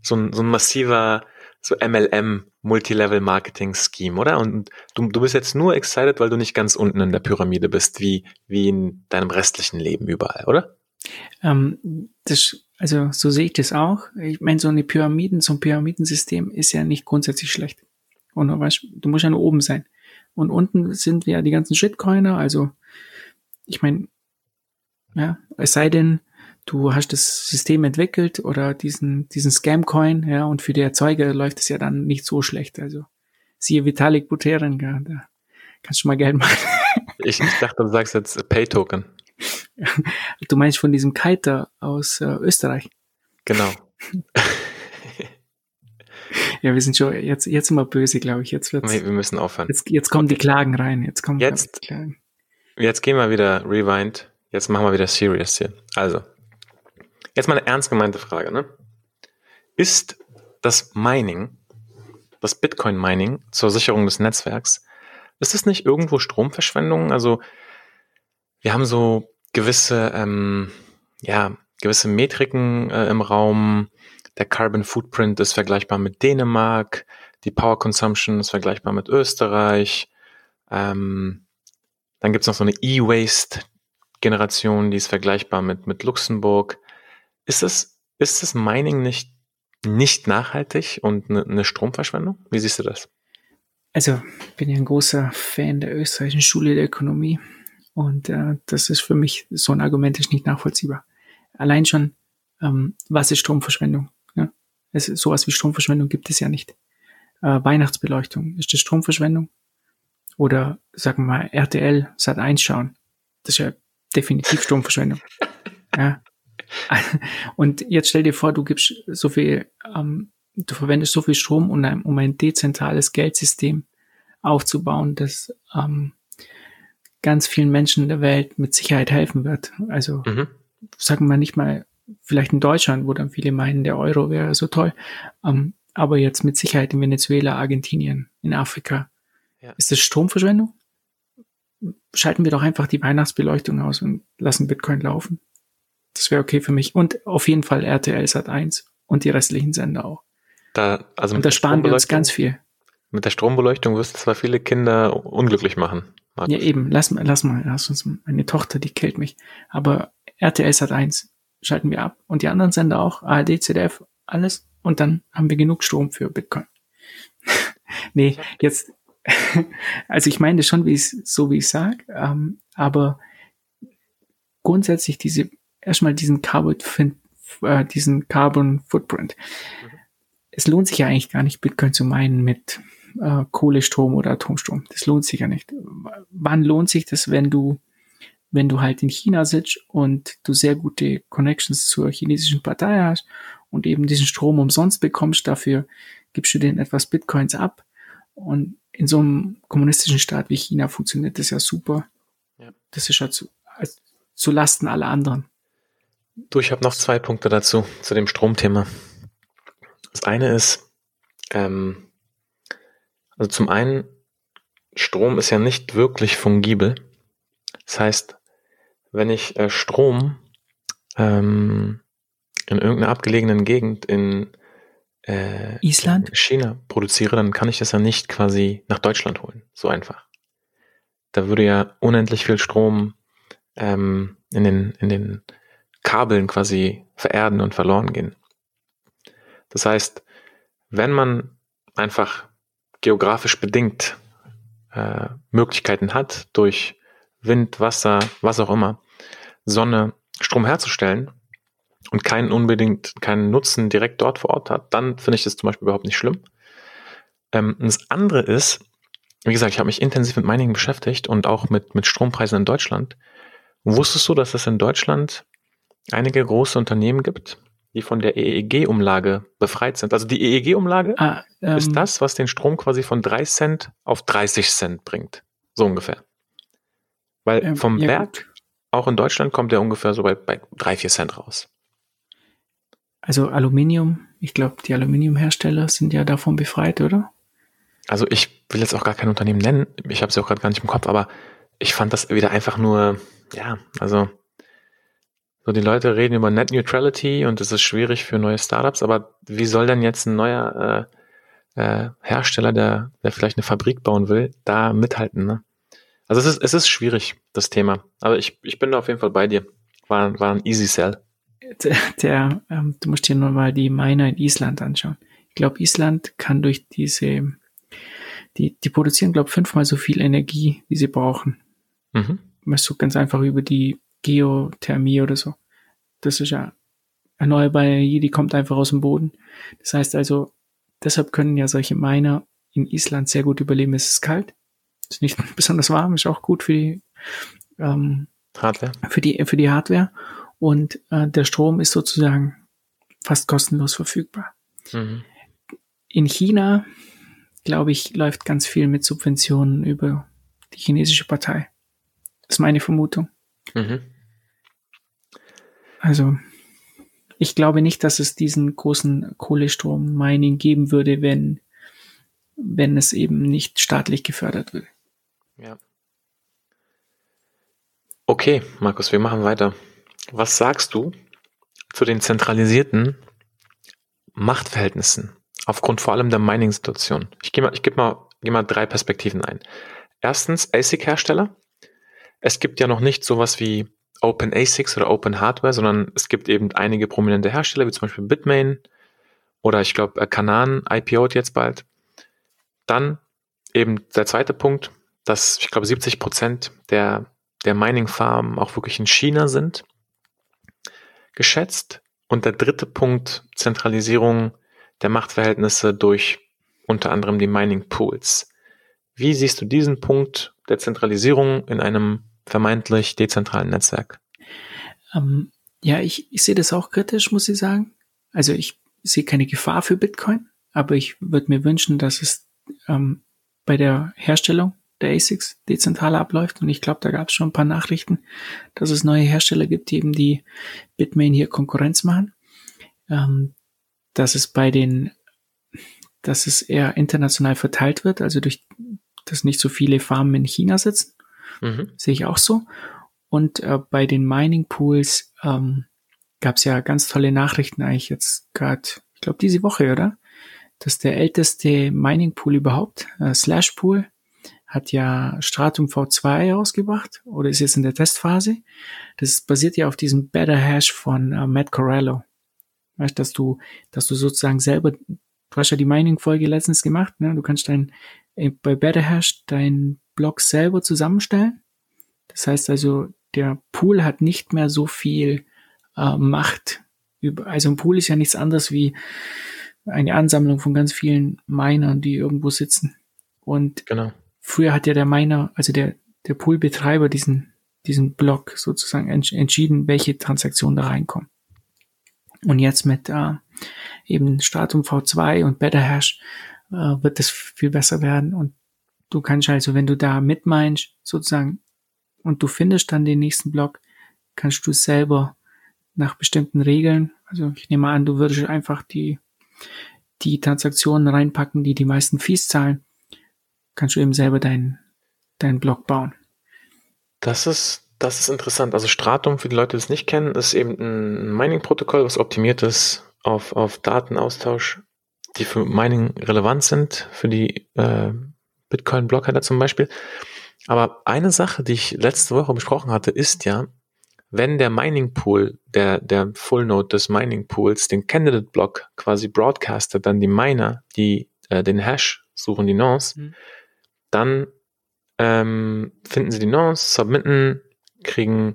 so ein, so ein massiver so M L M, Multilevel-Marketing-Scheme, oder? Und du, du bist jetzt nur excited, weil du nicht ganz unten in der Pyramide bist, wie, wie in deinem restlichen Leben überall, oder? Ähm, das Also so sehe ich das auch. Ich meine, so eine Pyramiden, so ein Pyramidensystem ist ja nicht grundsätzlich schlecht. Und du, weißt, du musst ja nur oben sein. Und unten sind ja die ganzen Shitcoiner. Also ich meine, ja, es sei denn, du hast das System entwickelt oder diesen diesen Scamcoin, ja, und für die Erzeuger läuft es ja dann nicht so schlecht. Also siehe Vitalik Buterin, ja, da kannst du mal Geld machen. Ich, ich dachte, du sagst jetzt Pay-Token. Du meinst von diesem Kiter aus äh, Österreich? Genau. Ja, wir sind schon, jetzt, jetzt sind wir böse, glaube ich. Jetzt wird's, nee, wir müssen aufhören. Jetzt, jetzt kommen okay. die Klagen rein. Jetzt, kommen, jetzt, glaub, die Klagen. Jetzt gehen wir wieder rewind. Jetzt machen wir wieder serious hier. Also, jetzt mal eine ernst gemeinte Frage. Ne? Ist das Mining, das Bitcoin-Mining zur Sicherung des Netzwerks, ist das nicht irgendwo Stromverschwendung? Also, wir haben so gewisse, ähm, ja, gewisse Metriken äh, im Raum. Der Carbon Footprint ist vergleichbar mit Dänemark. Die Power Consumption ist vergleichbar mit Österreich. Ähm, dann gibt's noch so eine E-Waste-Generation, die ist vergleichbar mit, mit Luxemburg. Ist das, ist das Mining nicht, nicht nachhaltig und eine ne Stromverschwendung? Wie siehst du das? Also, ich bin ja ein großer Fan der österreichischen Schule der Ökonomie und äh, das ist für mich, so ein Argument ist nicht nachvollziehbar. Allein schon, ähm, was ist Stromverschwendung? Ja? Es, sowas wie Stromverschwendung gibt es ja nicht. Äh, Weihnachtsbeleuchtung, ist das Stromverschwendung? Oder, sagen wir mal, R T L, Sat eins schauen. Das ist ja definitiv Stromverschwendung. Ja. Und jetzt stell dir vor, du gibst so viel, ähm, du verwendest so viel Strom, um ein, um ein dezentrales Geldsystem aufzubauen, das ähm, ganz vielen Menschen der Welt mit Sicherheit helfen wird. Also, mhm. sagen wir nicht mal, vielleicht in Deutschland, wo dann viele meinen, der Euro wäre so toll, ähm, aber jetzt mit Sicherheit in Venezuela, Argentinien, in Afrika. Ja. Ist das Stromverschwendung? Schalten wir doch einfach die Weihnachtsbeleuchtung aus und lassen Bitcoin laufen. Das wäre okay für mich. Und auf jeden Fall R T L Sat eins und die restlichen Sender auch. Da, also und da sparen wir uns ganz viel. Mit der Strombeleuchtung wirst du zwar viele Kinder unglücklich machen. Markus. Ja, eben. Lass, lass mal, lass uns meine Tochter, die killt mich. Aber R T L Sat eins schalten wir ab. Und die anderen Sender auch. A R D, Z D F, alles. Und dann haben wir genug Strom für Bitcoin. Nee, jetzt, also ich meine das schon, wie ich, so wie ich sage. Ähm, aber grundsätzlich diese, erstmal diesen Carbon, äh, diesen Carbon Footprint. Mhm. Es lohnt sich ja eigentlich gar nicht, Bitcoin zu meinen mit äh, Kohlestrom oder Atomstrom. Das lohnt sich ja nicht. Wann lohnt sich das, wenn du, wenn du halt in China sitzt und du sehr gute Connections zur chinesischen Partei hast und eben diesen Strom umsonst bekommst, dafür gibst du denen etwas Bitcoins ab. Und in so einem kommunistischen Staat wie China funktioniert das ja super. Ja. Das ist ja zu, also zu Lasten aller anderen. Du, ich habe noch zwei Punkte dazu, zu dem Stromthema. Das eine ist, ähm, also zum einen, Strom ist ja nicht wirklich fungibel. Das heißt, wenn ich äh, Strom ähm, in irgendeiner abgelegenen Gegend in, äh, Island? in China produziere, dann kann ich das ja nicht quasi nach Deutschland holen. So einfach. Da würde ja unendlich viel Strom ähm, in den, in den Kabeln quasi vererden und verloren gehen. Das heißt, wenn man einfach geografisch bedingt äh, Möglichkeiten hat, durch Wind, Wasser, was auch immer, Sonne, Strom herzustellen und keinen unbedingt, keinen Nutzen direkt dort vor Ort hat, dann finde ich das zum Beispiel überhaupt nicht schlimm. Ähm, und das andere ist, wie gesagt, ich habe mich intensiv mit Mining beschäftigt und auch mit, mit Strompreisen in Deutschland. Wusstest du, dass es in Deutschland einige große Unternehmen gibt, die von der E E G-Umlage befreit sind? Also die E E G-Umlage ah, ähm, ist das, was den Strom quasi von drei Cent auf dreißig Cent bringt. So ungefähr. Weil ähm, vom ja Berg, gut. Auch in Deutschland, kommt der ungefähr so bei, bei drei, vier Cent raus. Also Aluminium, ich glaube, die Aluminiumhersteller sind ja davon befreit, oder? Also ich will jetzt auch gar kein Unternehmen nennen. Ich habe es ja auch gerade gar nicht im Kopf, aber ich fand das wieder einfach nur, ja, also... So, die Leute reden über Net Neutrality und es ist schwierig für neue Startups, aber wie soll denn jetzt ein neuer äh, äh, Hersteller, der, der vielleicht eine Fabrik bauen will, da mithalten, ne? Also es ist, es ist schwierig, das Thema. Aber ich, ich bin da auf jeden Fall bei dir. War, war ein easy sell. Der, der ähm, du musst dir nur mal die Miner in Island anschauen. Ich glaube, Island kann durch diese, die, die produzieren, glaube ich, fünfmal so viel Energie, wie sie brauchen. Mhm. Weißt du, ganz einfach über die Geothermie oder so. Das ist ja erneuerbare Energie, die kommt einfach aus dem Boden. Das heißt also, deshalb können ja solche Miner in Island sehr gut überleben. Es ist kalt, es ist nicht besonders warm, ist auch gut für die ähm, Hardware. Für die, für die Hardware. Und äh, der Strom ist sozusagen fast kostenlos verfügbar. Mhm. In China, glaube ich, läuft ganz viel mit Subventionen über die chinesische Partei. Das ist meine Vermutung. Mhm. Also, ich glaube nicht, dass es diesen großen Kohlestrom-Mining geben würde, wenn, wenn es eben nicht staatlich gefördert würde. Ja. Okay, Markus, wir machen weiter. Was sagst du zu den zentralisierten Machtverhältnissen aufgrund vor allem der Mining-Situation? Ich gehe mal, ich gebe mal, geh mal drei Perspektiven ein. Erstens, A S I C-Hersteller. Es gibt ja noch nicht sowas wie Open A S I Cs oder Open Hardware, sondern es gibt eben einige prominente Hersteller, wie zum Beispiel Bitmain oder ich glaube Canaan I P O'd jetzt bald. Dann eben der zweite Punkt, dass ich glaube siebzig Prozent der, der Mining-Farmen auch wirklich in China sind, geschätzt. Und der dritte Punkt, Zentralisierung der Machtverhältnisse durch unter anderem die Mining-Pools. Wie siehst du diesen Punkt der Zentralisierung in einem vermeintlich dezentralen Netzwerk? Ähm, ja, ich, ich sehe das auch kritisch, muss ich sagen. Also ich sehe keine Gefahr für Bitcoin, aber ich würde mir wünschen, dass es ähm, bei der Herstellung der A S I Cs dezentral abläuft. Und ich glaube, da gab es schon ein paar Nachrichten, dass es neue Hersteller gibt, die eben die Bitmain hier Konkurrenz machen. Ähm, dass es bei den, dass es eher international verteilt wird, also durch, dass nicht so viele Farmen in China sitzen. Mhm. Sehe ich auch so. Und äh, bei den Mining Pools ähm, gab es ja ganz tolle Nachrichten eigentlich jetzt gerade, ich glaube diese Woche, oder? Dass der älteste Mining Pool überhaupt, äh, Slash Pool, hat ja Stratum V zwei rausgebracht oder ist jetzt in der Testphase. Das basiert ja auf diesem Better Hash von äh, Matt Corallo. Weißt du, dass du, dass du sozusagen selber, du hast ja die Mining-Folge letztens gemacht, ne? Du kannst dein, äh, bei Better Hash dein Block selber zusammenstellen. Das heißt also, der Pool hat nicht mehr so viel äh, Macht über, also ein Pool ist ja nichts anderes wie eine Ansammlung von ganz vielen Minern, die irgendwo sitzen. Und genau. Früher hat ja der Miner, also der, der Poolbetreiber diesen, diesen Block sozusagen ents- entschieden, welche Transaktionen da reinkommen. Und jetzt mit äh, eben Stratum V zwei und Better Hash äh, wird das viel besser werden. Und du kannst also, wenn du da mitminst sozusagen und du findest dann den nächsten Block, kannst du selber nach bestimmten Regeln, also ich nehme an, du würdest einfach die, die Transaktionen reinpacken, die die meisten Fees zahlen, kannst du eben selber deinen, deinen Block bauen. Das ist, das ist interessant. Also Stratum, für die Leute, die es nicht kennen, ist eben ein Mining-Protokoll, was optimiert ist auf, auf Datenaustausch, die für Mining relevant sind, für die äh, Bitcoin-Blockhalter zum Beispiel. Aber eine Sache, die ich letzte Woche besprochen hatte, ist ja, wenn der Mining-Pool, der, der Full-Node des Mining-Pools, den Candidate-Block quasi broadcastet, dann die Miner, die äh, den Hash suchen, die Nonce, mhm. dann ähm, finden sie die Nonce, submitten, kriegen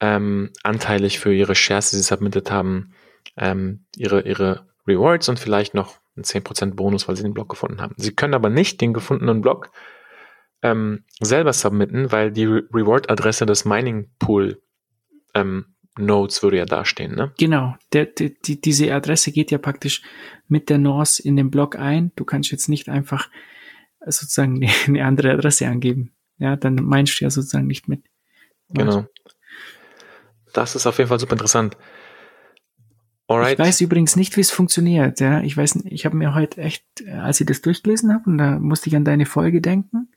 ähm, anteilig für ihre Shares, die sie submitted haben, ähm, ihre, ihre Rewards und vielleicht noch einen zehn Prozent Bonus, weil sie den Block gefunden haben. Sie können aber nicht den gefundenen Block ähm, selber submitten, weil die Re- Reward-Adresse des Mining-Pool ähm, Nodes würde ja dastehen, ne? Genau, der, der, die, diese Adresse geht ja praktisch mit der Nonce in den Block ein. Du kannst jetzt nicht einfach sozusagen eine, eine andere Adresse angeben. Ja, dann meinst du ja sozusagen nicht mit. Genau. Das ist auf jeden Fall super interessant. Alright. Ich weiß übrigens nicht, wie es funktioniert. Ja, ich weiß nicht, ich habe mir heute echt, als ich das durchgelesen habe, und da musste ich an deine Folge denken,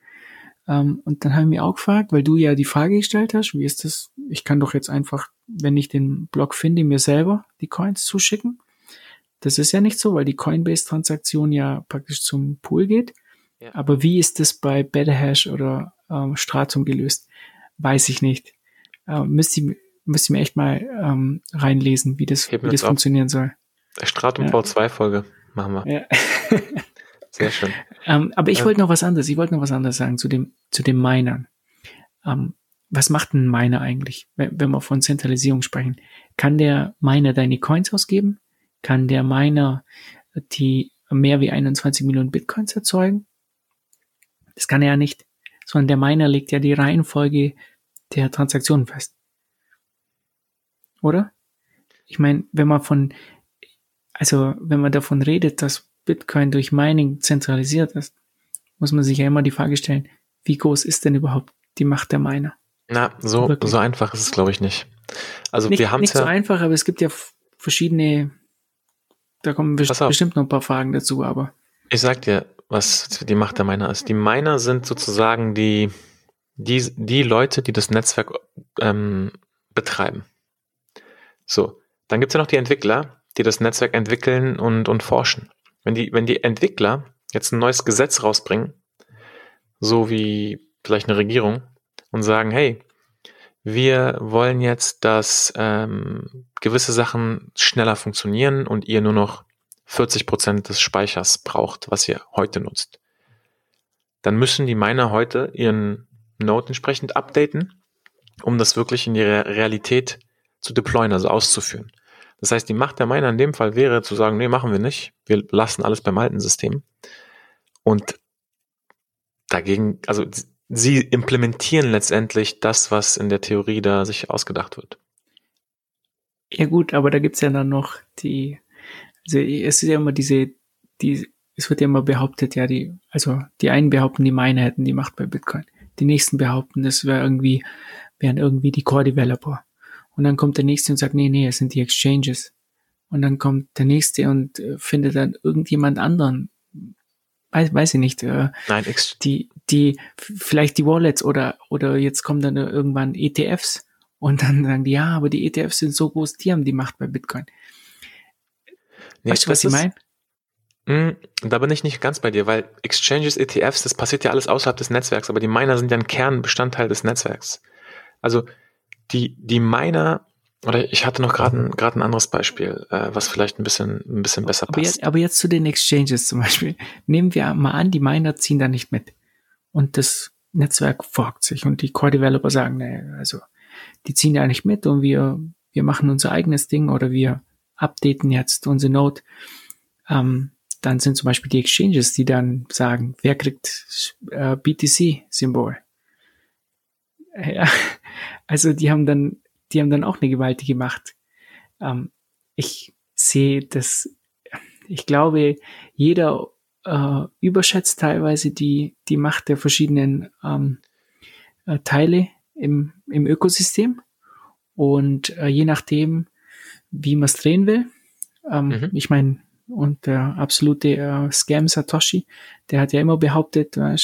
um, und dann habe ich mich auch gefragt, weil du ja die Frage gestellt hast, wie ist das, ich kann doch jetzt einfach, wenn ich den Block finde, mir selber die Coins zuschicken. Das ist ja nicht so, weil die Coinbase-Transaktion ja praktisch zum Pool geht. Ja. Aber wie ist das bei Better Hash oder ähm, Stratum gelöst? Weiß ich nicht. Ähm, müsst ihr, müsst ihr mir echt mal ähm, reinlesen, wie das, wie das funktionieren soll. Stratum V zwei-Folge machen wir. Ja. Sehr schön. Ähm, aber ich wollte noch was anderes, ich wollte noch was anderes sagen zu dem, zu dem Minern. Ähm, was macht ein Miner eigentlich, wenn, wenn wir von Zentralisierung sprechen? Kann der Miner deine Coins ausgeben? Kann der Miner die mehr wie einundzwanzig Millionen Bitcoins erzeugen? Das kann er ja nicht, sondern der Miner legt ja die Reihenfolge der Transaktionen fest. Oder? Ich meine, wenn man von, also wenn man davon redet, dass Bitcoin durch Mining zentralisiert ist, muss man sich ja immer die Frage stellen, wie groß ist denn überhaupt die Macht der Miner? Na, so, so einfach ist es, glaube ich, nicht. Also nicht, wir haben nicht ja so einfach, aber es gibt ja verschiedene, da kommen bestimmt noch ein paar Fragen dazu, aber. Ich sag dir, was die Macht der Miner ist. Die Miner sind sozusagen die, die, die Leute, die das Netzwerk ähm, betreiben. So, dann gibt es ja noch die Entwickler, die das Netzwerk entwickeln und, und forschen. Wenn die, wenn die Entwickler jetzt ein neues Gesetz rausbringen, so wie vielleicht eine Regierung, und sagen, hey, wir wollen jetzt, dass ähm, gewisse Sachen schneller funktionieren und ihr nur noch vierzig Prozent des Speichers braucht, was ihr heute nutzt. Dann müssen die Miner heute ihren Node entsprechend updaten, um das wirklich in die Realität zu deployen, also auszuführen. Das heißt, die Macht der Miner in dem Fall wäre zu sagen, nee, machen wir nicht, wir lassen alles beim alten System. Und dagegen, also sie implementieren letztendlich das, was in der Theorie da sich ausgedacht wird. Ja gut, aber da gibt's ja dann noch die, also es ist ja immer diese, die, es wird ja immer behauptet, ja die, also die einen behaupten, die Miner hätten die Macht bei Bitcoin. Die nächsten behaupten, das wäre irgendwie, wären irgendwie die Core-Developer. Und dann kommt der nächste und sagt, nee, nee, es sind die Exchanges. Und dann kommt der nächste und äh, findet dann irgendjemand anderen. Weiß, weiß ich nicht. Äh, Nein, ex- die, die, vielleicht die Wallets oder, oder jetzt kommen dann irgendwann E T Fs. Und dann sagen die, ja, aber die E T Fs sind so groß, die haben die Macht bei Bitcoin. Nee, weißt du, was ich meine? Da bin ich nicht ganz bei dir, weil Exchanges, E T Fs, das passiert ja alles außerhalb des Netzwerks, aber die Miner sind ja ein Kernbestandteil des Netzwerks. Also die die Miner, oder ich hatte noch gerade ein, gerade ein anderes Beispiel, äh, was vielleicht ein bisschen ein bisschen besser aber passt. Jetzt, aber jetzt zu den Exchanges zum Beispiel. Nehmen wir mal an, die Miner ziehen da nicht mit und das Netzwerk forkt sich und die Core-Developer sagen, nee, also die ziehen da nicht mit und wir wir machen unser eigenes Ding oder wir updaten jetzt unsere Node. Ähm, Dann sind zum Beispiel die Exchanges, die dann sagen, wer kriegt äh, B T C-Symbol? Ja, also die haben dann, die haben dann auch eine gewaltige Macht. Ähm, ich sehe das, ich glaube, jeder äh, überschätzt teilweise die die Macht der verschiedenen ähm, äh, Teile im im Ökosystem und äh, je nachdem, wie man es drehen will. Ähm, mhm. Ich meine Und der absolute äh, Scam Satoshi, der hat ja immer behauptet, äh,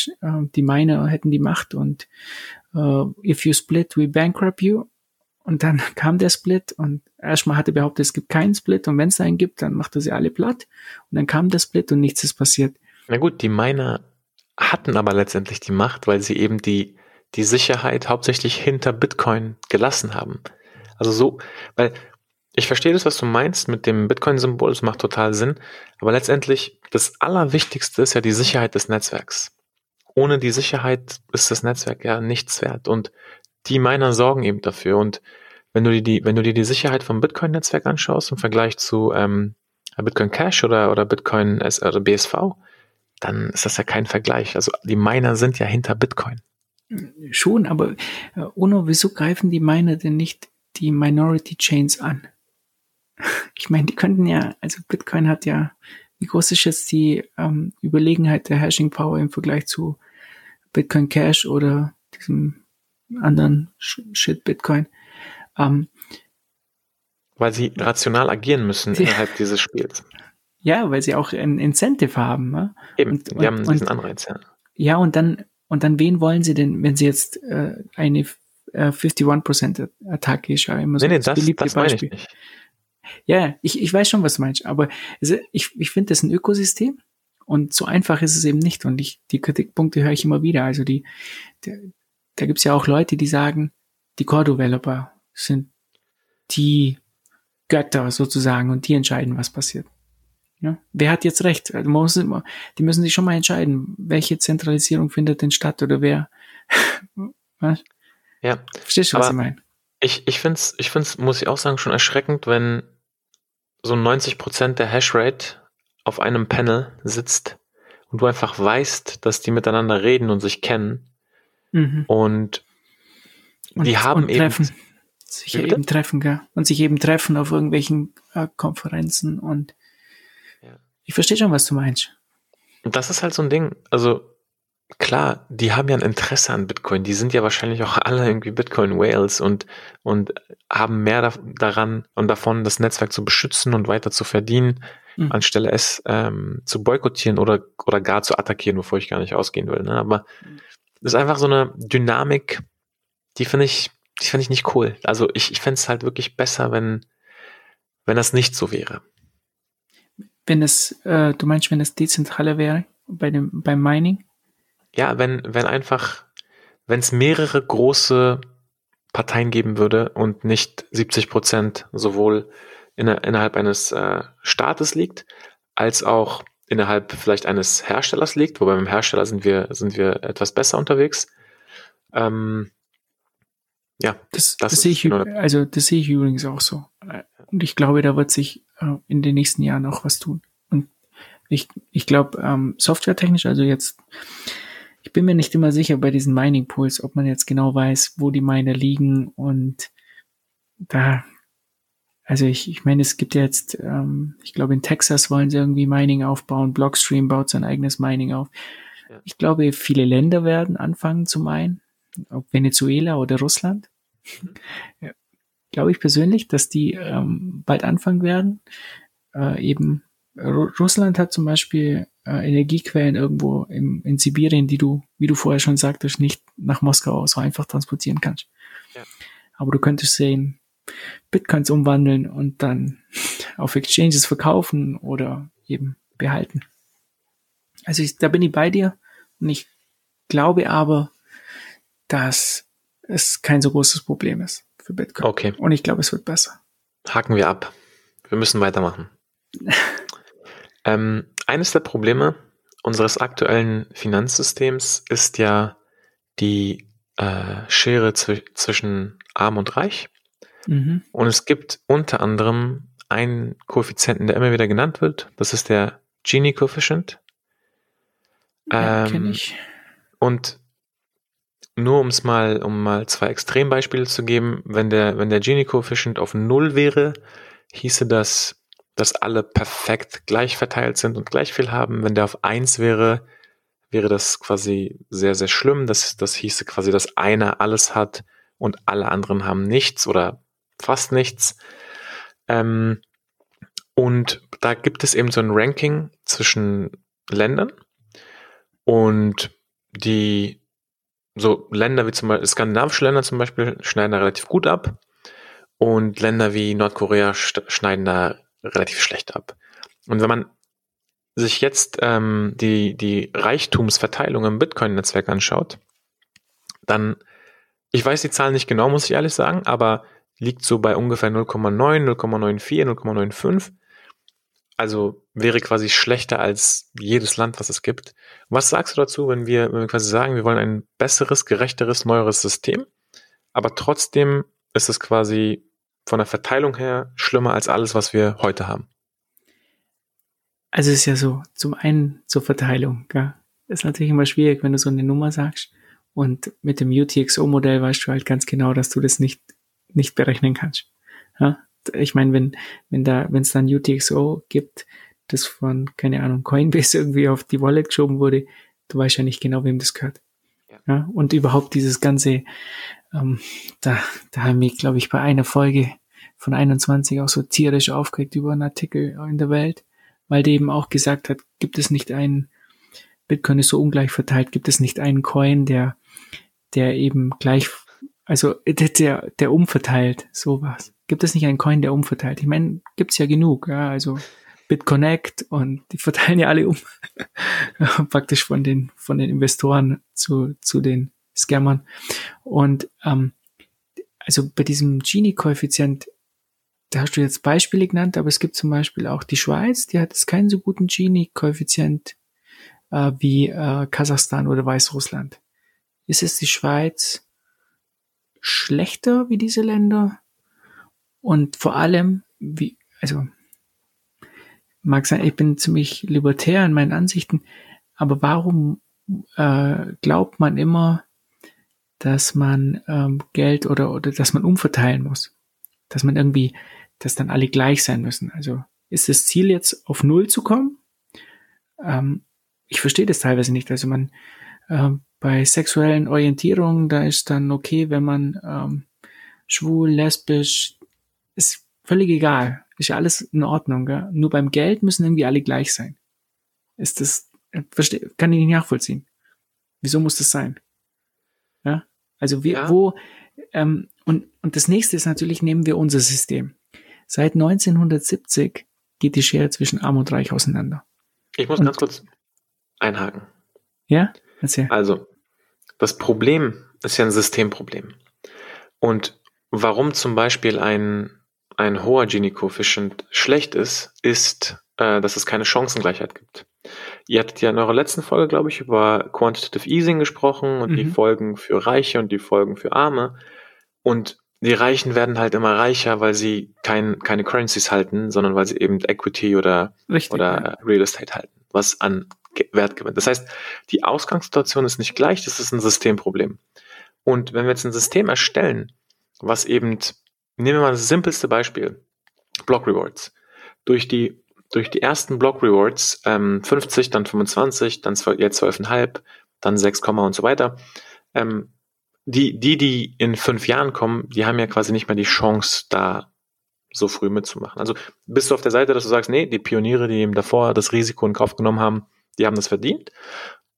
die Miner hätten die Macht und äh, if you split, we bankrupt you. Und dann kam der Split und erstmal hatte behauptet, es gibt keinen Split und wenn es einen gibt, dann macht er sie alle platt. Und dann kam der Split und nichts ist passiert. Na gut, die Miner hatten aber letztendlich die Macht, weil sie eben die, die Sicherheit hauptsächlich hinter Bitcoin gelassen haben. Also so, weil... Ich verstehe das, was du meinst mit dem Bitcoin-Symbol, das macht total Sinn, aber letztendlich das Allerwichtigste ist ja die Sicherheit des Netzwerks. Ohne die Sicherheit ist das Netzwerk ja nichts wert und die Miner sorgen eben dafür und wenn du dir die, wenn du dir die Sicherheit vom Bitcoin-Netzwerk anschaust im Vergleich zu ähm, Bitcoin Cash oder, oder Bitcoin oder B S V, dann ist das ja kein Vergleich. Also die Miner sind ja hinter Bitcoin. Schon, aber Ono, wieso greifen die Miner denn nicht die Minority-Chains an? Ich meine, die könnten ja, also Bitcoin hat ja, wie groß ist jetzt die ähm, Überlegenheit der Hashing Power im Vergleich zu Bitcoin Cash oder diesem anderen Shit Bitcoin? Ähm, weil sie rational agieren müssen die, innerhalb dieses Spiels. Ja, weil sie auch ein Incentive haben. Ne? Eben, und, die und, haben diesen und, Anreiz, ja. Ja, und dann, und dann wen wollen sie denn, wenn sie jetzt äh, eine äh, fifty-one percent Attacke ist, ja immer so nee, nee, das, das beliebte das Beispiel. Meine ich nicht. Ja, ich, ich weiß schon, was du meinst, aber ich, ich finde das ein Ökosystem und so einfach ist es eben nicht und ich, die Kritikpunkte höre ich immer wieder, also die, die da gibt's ja auch Leute, die sagen, die Core-Developer sind die Götter sozusagen und die entscheiden, was passiert. Ja? Wer hat jetzt recht? Also man muss immer, die müssen sich schon mal entscheiden, welche Zentralisierung findet denn statt oder wer. Was? Ja. Verstehst du, was ich meine? Ich, ich finde es, ich find's, muss ich auch sagen, schon erschreckend, wenn so neunzig Prozent der Hashrate auf einem Panel sitzt und du einfach weißt, dass die miteinander reden und sich kennen. Mhm. Und die und, haben und eben... Treffen. Sich bitte? eben treffen, gell? Und sich eben treffen auf irgendwelchen äh, Konferenzen und ja. Ich verstehe schon, was du meinst. Und das ist halt so ein Ding, also... Klar, die haben ja ein Interesse an Bitcoin. Die sind ja wahrscheinlich auch alle irgendwie Bitcoin-Whales und, und haben mehr da, daran und davon, das Netzwerk zu beschützen und weiter zu verdienen, mhm. anstelle es ähm, zu boykottieren oder, oder gar zu attackieren, wovor ich gar nicht ausgehen will. Ne? Aber das ist einfach so eine Dynamik, die finde ich, die finde ich nicht cool. Also ich, ich fände es halt wirklich besser, wenn, wenn das nicht so wäre. Wenn es, äh, du meinst, wenn es dezentraler wäre bei dem, beim Mining? Ja, wenn, wenn einfach, wenn es mehrere große Parteien geben würde und nicht siebzig Prozent sowohl in, innerhalb eines äh, Staates liegt, als auch innerhalb vielleicht eines Herstellers liegt, wobei beim Hersteller sind wir, sind wir etwas besser unterwegs. Ähm, ja, das, das, das sehe ich, genau. Also das sehe ich übrigens auch so. Und ich glaube, da wird sich äh, in den nächsten Jahren auch was tun. Und ich, ich glaube, ähm, softwaretechnisch, also jetzt, ich bin mir nicht immer sicher bei diesen Mining Pools, ob man jetzt genau weiß, wo die Miner liegen und da, also ich, ich meine, es gibt ja jetzt, ähm, ich glaube, in Texas wollen sie irgendwie Mining aufbauen, Blockstream baut sein eigenes Mining auf. Ja. Ich glaube, viele Länder werden anfangen zu minen, ob Venezuela oder Russland. Mhm. Ja. Glaube ich persönlich, dass die ähm, bald anfangen werden. Äh, eben Ru- Russland hat zum Beispiel äh, Energiequellen irgendwo im, in Sibirien, die du, wie du vorher schon sagtest, nicht nach Moskau so einfach transportieren kannst. Ja. Aber du könntest sehen, Bitcoins umwandeln und dann auf Exchanges verkaufen oder eben behalten. Also ich, da bin ich bei dir und ich glaube aber, dass es kein so großes Problem ist. Für Bitcoin. Okay. Und ich glaube, es wird besser. Haken wir ab. Wir müssen weitermachen. ähm, eines der Probleme unseres aktuellen Finanzsystems ist ja die äh, Schere zw- zwischen Arm und Reich. Mhm. Und es gibt unter anderem einen Koeffizienten, der immer wieder genannt wird. Das ist der Gini-Coefficient. Ähm, ja, kenne ich. Und nur um's mal, um mal zwei Extrembeispiele zu geben, wenn der, wenn der Gini-Coefficient auf null wäre, hieße das, dass alle perfekt gleich verteilt sind und gleich viel haben. Wenn der auf eins wäre, wäre das quasi sehr, sehr schlimm. Das, das hieße quasi, dass einer alles hat und alle anderen haben nichts oder fast nichts. Ähm, und da gibt es eben so ein Ranking zwischen Ländern und die so Länder wie zum Beispiel, skandinavische Länder zum Beispiel, schneiden da relativ gut ab und Länder wie Nordkorea st- schneiden da relativ schlecht ab. Und wenn man sich jetzt ähm, die, die Reichtumsverteilung im Bitcoin-Netzwerk anschaut, dann, ich weiß die Zahlen nicht genau, muss ich ehrlich sagen, aber liegt so bei ungefähr null Komma neun, null Komma neun vier, null Komma neun fünf. Also wäre quasi schlechter als jedes Land, was es gibt. Was sagst du dazu, wenn wir, wenn wir quasi sagen, wir wollen ein besseres, gerechteres, neueres System, aber trotzdem ist es quasi von der Verteilung her schlimmer als alles, was wir heute haben? Also es ist ja so, zum einen zur Verteilung, gell? Ist natürlich immer schwierig, wenn du so eine Nummer sagst und mit dem U T X O-Modell weißt du halt ganz genau, dass du das nicht, nicht berechnen kannst, ja? Ich meine, wenn, wenn da, wenn es dann U T X O gibt, das von, keine Ahnung, Coinbase irgendwie auf die Wallet geschoben wurde, du weißt ja nicht genau, wem das gehört. Ja. Ja, und überhaupt dieses ganze, ähm, da, da haben wir, glaube ich, bei einer Folge von einundzwanzig auch so tierisch aufgeregt über einen Artikel in der Welt, weil der eben auch gesagt hat, gibt es nicht einen, Bitcoin ist so ungleich verteilt, gibt es nicht einen Coin, der, der eben gleich, also der, der umverteilt, sowas. Gibt es nicht einen Coin, der umverteilt? Ich meine, gibt's ja genug, ja, also BitConnect und die verteilen ja alle um. Praktisch von den, von den Investoren zu, zu den Scammern. Und, ähm, also bei diesem Gini-Koeffizient, da hast du jetzt Beispiele genannt, aber es gibt zum Beispiel auch die Schweiz, die hat jetzt keinen so guten Gini-Koeffizient, äh, wie, äh, Kasachstan oder Weißrussland. Ist es die Schweiz schlechter wie diese Länder? Und vor allem, wie, also, mag sein, ich bin ziemlich libertär in meinen Ansichten, aber warum äh, glaubt man immer, dass man ähm, Geld oder, oder dass man umverteilen muss? Dass man irgendwie, dass dann alle gleich sein müssen. Also ist das Ziel jetzt auf Null zu kommen? Ähm, ich verstehe das teilweise nicht. Also man äh, bei sexuellen Orientierungen, da ist dann okay, wenn man ähm, schwul, lesbisch, ist völlig egal. Ist ja alles in Ordnung, gell? Nur beim Geld müssen irgendwie alle gleich sein. Ist das, verstehe, kann ich nicht nachvollziehen. Wieso muss das sein? Ja? Also wir, ja. wo, ähm, und, und das nächste ist natürlich, nehmen wir unser System. Seit neunzehnhundertsiebzig geht die Schere zwischen Arm und Reich auseinander. Ich muss und, ganz kurz einhaken. Ja? Erzähl. Also, das Problem ist ja ein Systemproblem. Und warum zum Beispiel ein, ein hoher Gini-Koeffizient schlecht ist, ist, äh, dass es keine Chancengleichheit gibt. Ihr hattet ja in eurer letzten Folge, glaube ich, über Quantitative Easing gesprochen und mhm. die Folgen für Reiche und die Folgen für Arme. Und die Reichen werden halt immer reicher, weil sie kein, keine Currencies halten, sondern weil sie eben Equity oder, Richtig, oder ja. Real Estate halten, was an Wert gewinnt. Das heißt, die Ausgangssituation ist nicht gleich, das ist ein Systemproblem. Und wenn wir jetzt ein System erstellen, was eben, nehmen wir mal das simpelste Beispiel, Block Rewards. Durch die, durch die ersten Block Rewards, ähm, fünfzig, dann fünfundzwanzig, dann jetzt zwölf Komma fünf, dann sechs, und so weiter, ähm, die, die, die in fünf Jahren kommen, die haben ja quasi nicht mehr die Chance, da so früh mitzumachen. Also bist du auf der Seite, dass du sagst, nee, die Pioniere, die eben davor das Risiko in Kauf genommen haben, die haben das verdient?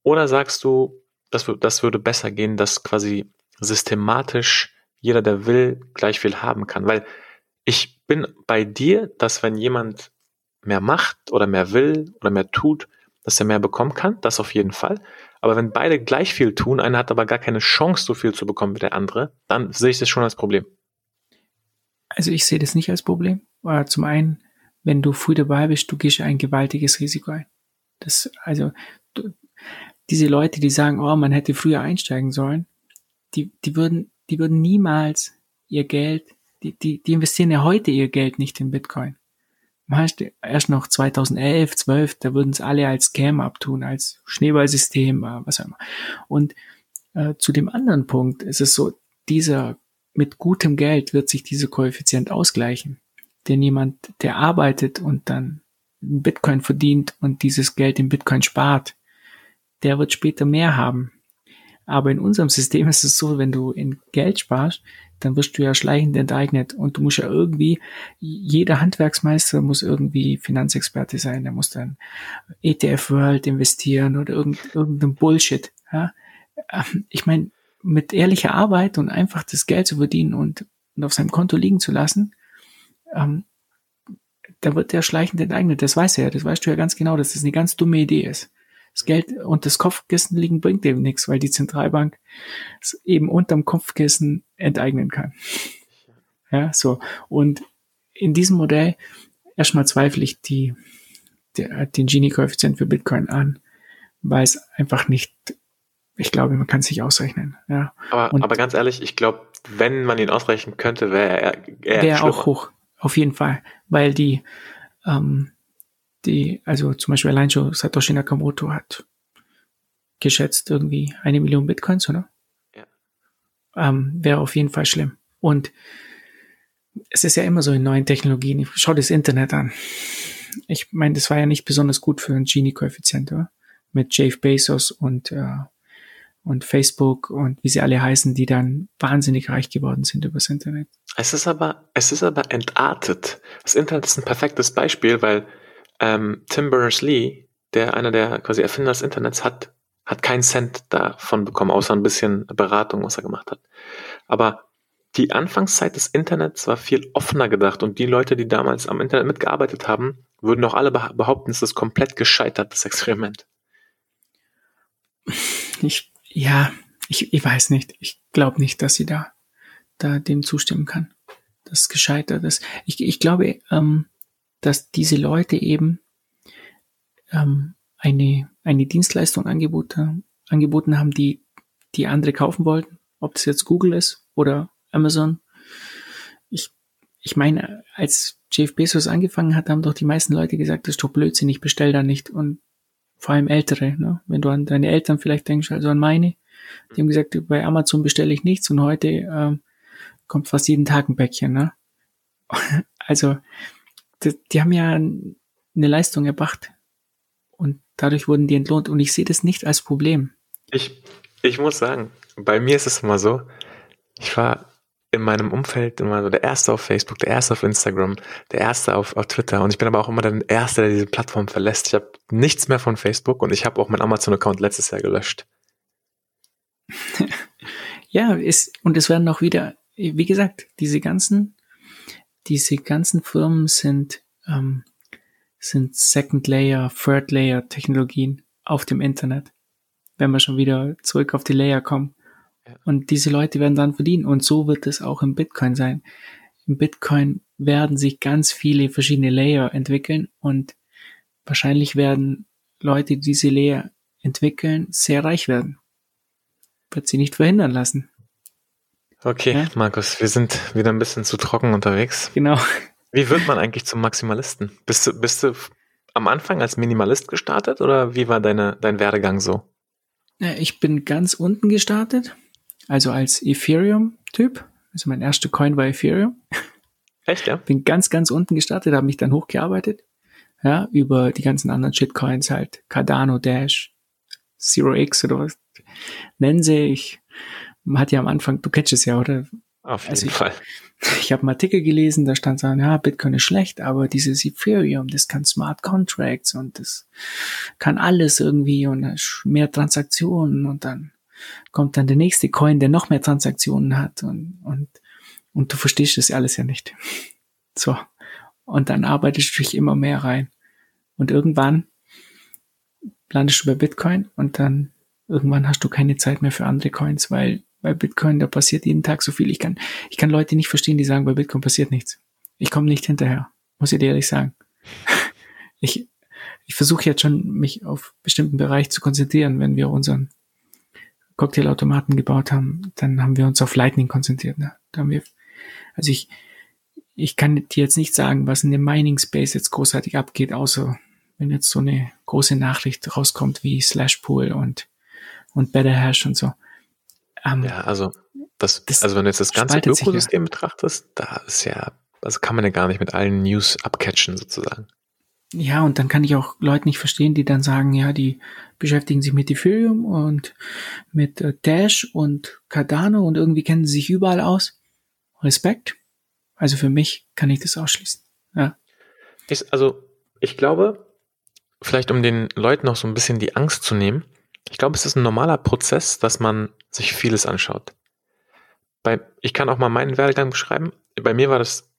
Oder sagst du, das, das würde besser gehen, dass quasi systematisch jeder, der will, gleich viel haben kann? Weil ich bin bei dir, dass wenn jemand mehr macht oder mehr will oder mehr tut, dass er mehr bekommen kann, das auf jeden Fall. Aber wenn beide gleich viel tun, einer hat aber gar keine Chance, so viel zu bekommen wie der andere, dann sehe ich das schon als Problem. Also ich sehe das nicht als Problem. Zum einen, wenn du früh dabei bist, du gehst ein gewaltiges Risiko ein. Das, also du, diese Leute, die sagen, oh, man hätte früher einsteigen sollen, die, die würden, die würden niemals ihr Geld, die, die, die investieren ja heute ihr Geld nicht in Bitcoin. Weißt du, erst noch zweitausendelf, zwölf, da würden es alle als Scam abtun, als Schneeballsystem, was auch immer. Und äh, zu dem anderen Punkt ist es so, dieser, mit gutem Geld wird sich dieser Koeffizient ausgleichen. Denn jemand, der arbeitet und dann Bitcoin verdient und dieses Geld in Bitcoin spart, der wird später mehr haben. Aber in unserem System ist es so, wenn du in Geld sparst, dann wirst du ja schleichend enteignet und du musst ja irgendwie, jeder Handwerksmeister muss irgendwie Finanzexperte sein, der muss dann E T F World investieren oder irgend, irgendein Bullshit. Ja? Ich meine, mit ehrlicher Arbeit und einfach das Geld zu verdienen und, und auf seinem Konto liegen zu lassen, ähm, da wird der schleichend enteignet, das weiß er ja, das weißt du ja ganz genau, dass das eine ganz dumme Idee ist. Das Geld und das Kopfkissen liegen bringt eben nichts, weil die Zentralbank es eben unterm Kopfkissen enteignen kann. Ja, so. Und in diesem Modell erstmal zweifle ich die, der, den Gini-Koeffizient für Bitcoin an, weil es einfach nicht, ich glaube, man kann es nicht ausrechnen. Ja. Aber, und, aber ganz ehrlich, ich glaube, wenn man ihn ausrechnen könnte, wäre er, er wäre auch hoch, auf jeden Fall, weil die, ähm, die, also zum Beispiel allein schon Satoshi Nakamoto hat geschätzt irgendwie eine Million Bitcoins, oder? Ja. Ähm, wäre auf jeden Fall schlimm. Und es ist ja immer so in neuen Technologien, schau das Internet an. Ich meine, das war ja nicht besonders gut für einen Gini-Koeffizient, oder? Mit Jeff Bezos und, äh, und Facebook und wie sie alle heißen, die dann wahnsinnig reich geworden sind übers Internet. Es ist aber, es ist aber entartet. Das Internet ist ein perfektes Beispiel, weil Ähm, Tim Berners-Lee, der einer der quasi Erfinder des Internets hat, hat keinen Cent davon bekommen, außer ein bisschen Beratung, was er gemacht hat. Aber die Anfangszeit des Internets war viel offener gedacht und die Leute, die damals am Internet mitgearbeitet haben, würden auch alle behaupten, es ist komplett gescheitert, das Experiment. Ich, ja, ich, ich weiß nicht. Ich glaube nicht, dass sie da, da dem zustimmen kann, dass es gescheitert ist. Ich, ich glaube, ähm, dass diese Leute eben ähm, eine, eine Dienstleistung angeboten, angeboten haben, die, die andere kaufen wollten, ob das jetzt Google ist oder Amazon. Ich, ich meine, als Jeff Bezos angefangen hat, haben doch die meisten Leute gesagt, das ist doch blödsinnig, bestell da nicht. Und vor allem Ältere, ne? Wenn du an deine Eltern vielleicht denkst, also an meine, die haben gesagt, bei Amazon bestelle ich nichts und heute ähm, kommt fast jeden Tag ein Päckchen. Ne? Also die haben ja eine Leistung erbracht und dadurch wurden die entlohnt und ich sehe das nicht als Problem. Ich, ich muss sagen, bei mir ist es immer so, ich war in meinem Umfeld immer so der Erste auf Facebook, der Erste auf Instagram, der Erste auf, auf Twitter und ich bin aber auch immer der Erste, der diese Plattform verlässt. Ich habe nichts mehr von Facebook und ich habe auch meinen Amazon-Account letztes Jahr gelöscht. Ja, ist, und es werden auch wieder, wie gesagt, diese ganzen Diese ganzen Firmen sind, ähm, sind Second-Layer, Third-Layer-Technologien auf dem Internet, wenn wir schon wieder zurück auf die Layer kommen. Ja. Und diese Leute werden dann verdienen. Und so wird es auch im Bitcoin sein. Im Bitcoin werden sich ganz viele verschiedene Layer entwickeln und wahrscheinlich werden Leute, die diese Layer entwickeln, sehr reich werden. Wird sie nicht verhindern lassen. Okay, ja? Markus, wir sind wieder ein bisschen zu trocken unterwegs. Genau. Wie wird man eigentlich zum Maximalisten? Bist du, bist du am Anfang als Minimalist gestartet oder wie war deine, dein Werdegang so? Ich bin ganz unten gestartet, also als Ethereum-Typ. Also mein erster Coin war Ethereum. Echt, ja? Bin ganz, ganz unten gestartet, habe mich dann hochgearbeitet. Ja, über die ganzen anderen Shitcoins halt. Cardano, Dash, Zero X oder was. Nennen sie, ich hat ja am Anfang, du catchst es ja, oder? Auf jeden also ich, Fall. Ich habe einen Artikel gelesen, da stand so, ja, Bitcoin ist schlecht, aber dieses Ethereum, das kann Smart Contracts und das kann alles irgendwie und mehr Transaktionen und dann kommt dann der nächste Coin, der noch mehr Transaktionen hat und und und du verstehst das alles ja nicht. So. Und dann arbeitest du dich immer mehr rein. Und irgendwann landest du bei Bitcoin und dann irgendwann hast du keine Zeit mehr für andere Coins, weil bei Bitcoin, da passiert jeden Tag so viel. Ich kann, ich kann Leute nicht verstehen, die sagen, bei Bitcoin passiert nichts. Ich komme nicht hinterher, muss ich dir ehrlich sagen. Ich, ich versuche jetzt schon, mich auf bestimmten Bereich zu konzentrieren. Wenn wir unseren Cocktailautomaten gebaut haben, dann haben wir uns auf Lightning konzentriert. Ne? Da haben wir, also ich, ich kann dir jetzt nicht sagen, was in dem Mining Space jetzt großartig abgeht, außer wenn jetzt so eine große Nachricht rauskommt wie Slash Pool und, und Better Hash und so. Um, ja, also, das, das also wenn du jetzt das ganze Ökosystem ja. betrachtest, da ist ja, also kann man ja gar nicht mit allen News abcatchen sozusagen. Ja, und dann kann ich auch Leute nicht verstehen, die dann sagen, ja, die beschäftigen sich mit Ethereum und mit Dash und Cardano und irgendwie kennen sie sich überall aus. Respekt. Also für mich kann ich das ausschließen. Ja. Ich, also ich glaube, vielleicht um den Leuten noch so ein bisschen die Angst zu nehmen, ich glaube, es ist ein normaler Prozess, dass man sich vieles anschaut. Bei, ich kann auch mal meinen Werdegang beschreiben. Bei mir war das,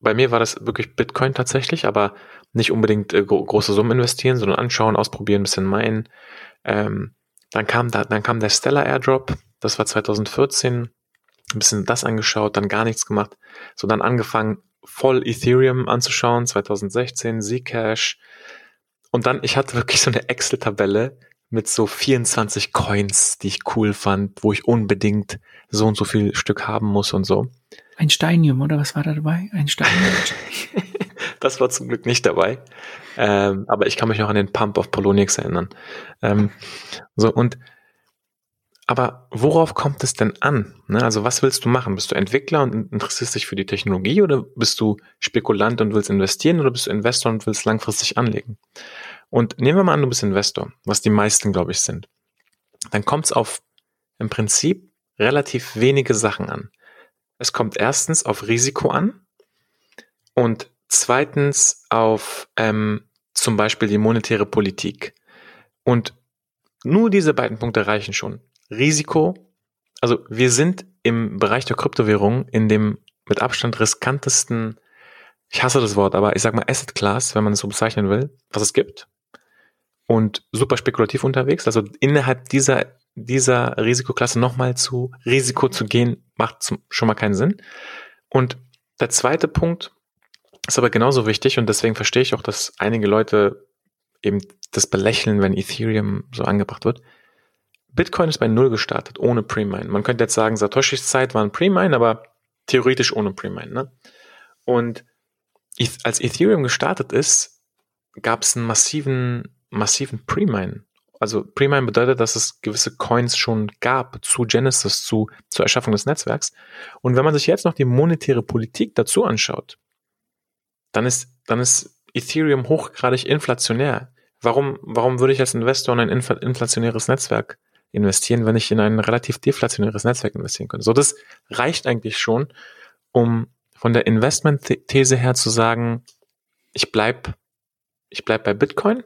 bei mir war das wirklich Bitcoin tatsächlich, aber nicht unbedingt äh, gro- große Summen investieren, sondern anschauen, ausprobieren, ein bisschen meinen. Ähm, dann kam da, dann kam der Stellar Airdrop. Das war zwanzig vierzehn. Ein bisschen das angeschaut, dann gar nichts gemacht. So dann angefangen, voll Ethereum anzuschauen. zwanzig sechzehn, Zcash. Und dann, ich hatte wirklich so eine Excel-Tabelle mit so vierundzwanzig Coins, die ich cool fand, wo ich unbedingt so und so viel Stück haben muss und so. Ein Steinium, oder was war da dabei? Ein Steinium. Das war zum Glück nicht dabei. Ähm, aber ich kann mich noch an den Pump auf Poloniex erinnern. Ähm, so und aber worauf kommt es denn an? Ne? Also was willst du machen? Bist du Entwickler und interessierst dich für die Technologie oder bist du Spekulant und willst investieren oder bist du Investor und willst langfristig anlegen? Und nehmen wir mal an, du bist Investor, was die meisten, glaube ich, sind. Dann kommt es auf im Prinzip relativ wenige Sachen an. Es kommt erstens auf Risiko an und zweitens auf ähm, zum Beispiel die monetäre Politik. Und nur diese beiden Punkte reichen schon. Risiko, also wir sind im Bereich der Kryptowährungen in dem mit Abstand riskantesten, ich hasse das Wort, aber ich sag mal Asset Class, wenn man es so bezeichnen will, was es gibt. Und super spekulativ unterwegs. Also innerhalb dieser, dieser Risikoklasse nochmal zu Risiko zu gehen, macht zum, schon mal keinen Sinn. Und der zweite Punkt ist aber genauso wichtig und deswegen verstehe ich auch, dass einige Leute eben das belächeln, wenn Ethereum so angebracht wird. Bitcoin ist bei Null gestartet, ohne Pre-Mine. Man könnte jetzt sagen, Satoshis Zeit war ein Pre-Mine, aber theoretisch ohne Pre-Mine. Ne? Und als Ethereum gestartet ist, gab es einen massiven massiven Pre-Mine. Also Pre-Mine bedeutet, dass es gewisse Coins schon gab zu Genesis, zu, zur Erschaffung des Netzwerks. Und wenn man sich jetzt noch die monetäre Politik dazu anschaut, dann ist, dann ist Ethereum hochgradig inflationär. Warum, warum würde ich als Investor in ein inflationäres Netzwerk investieren, wenn ich in ein relativ deflationäres Netzwerk investieren könnte? So, das reicht eigentlich schon, um von der Investment-These her zu sagen, ich bleib, ich bleib bei Bitcoin,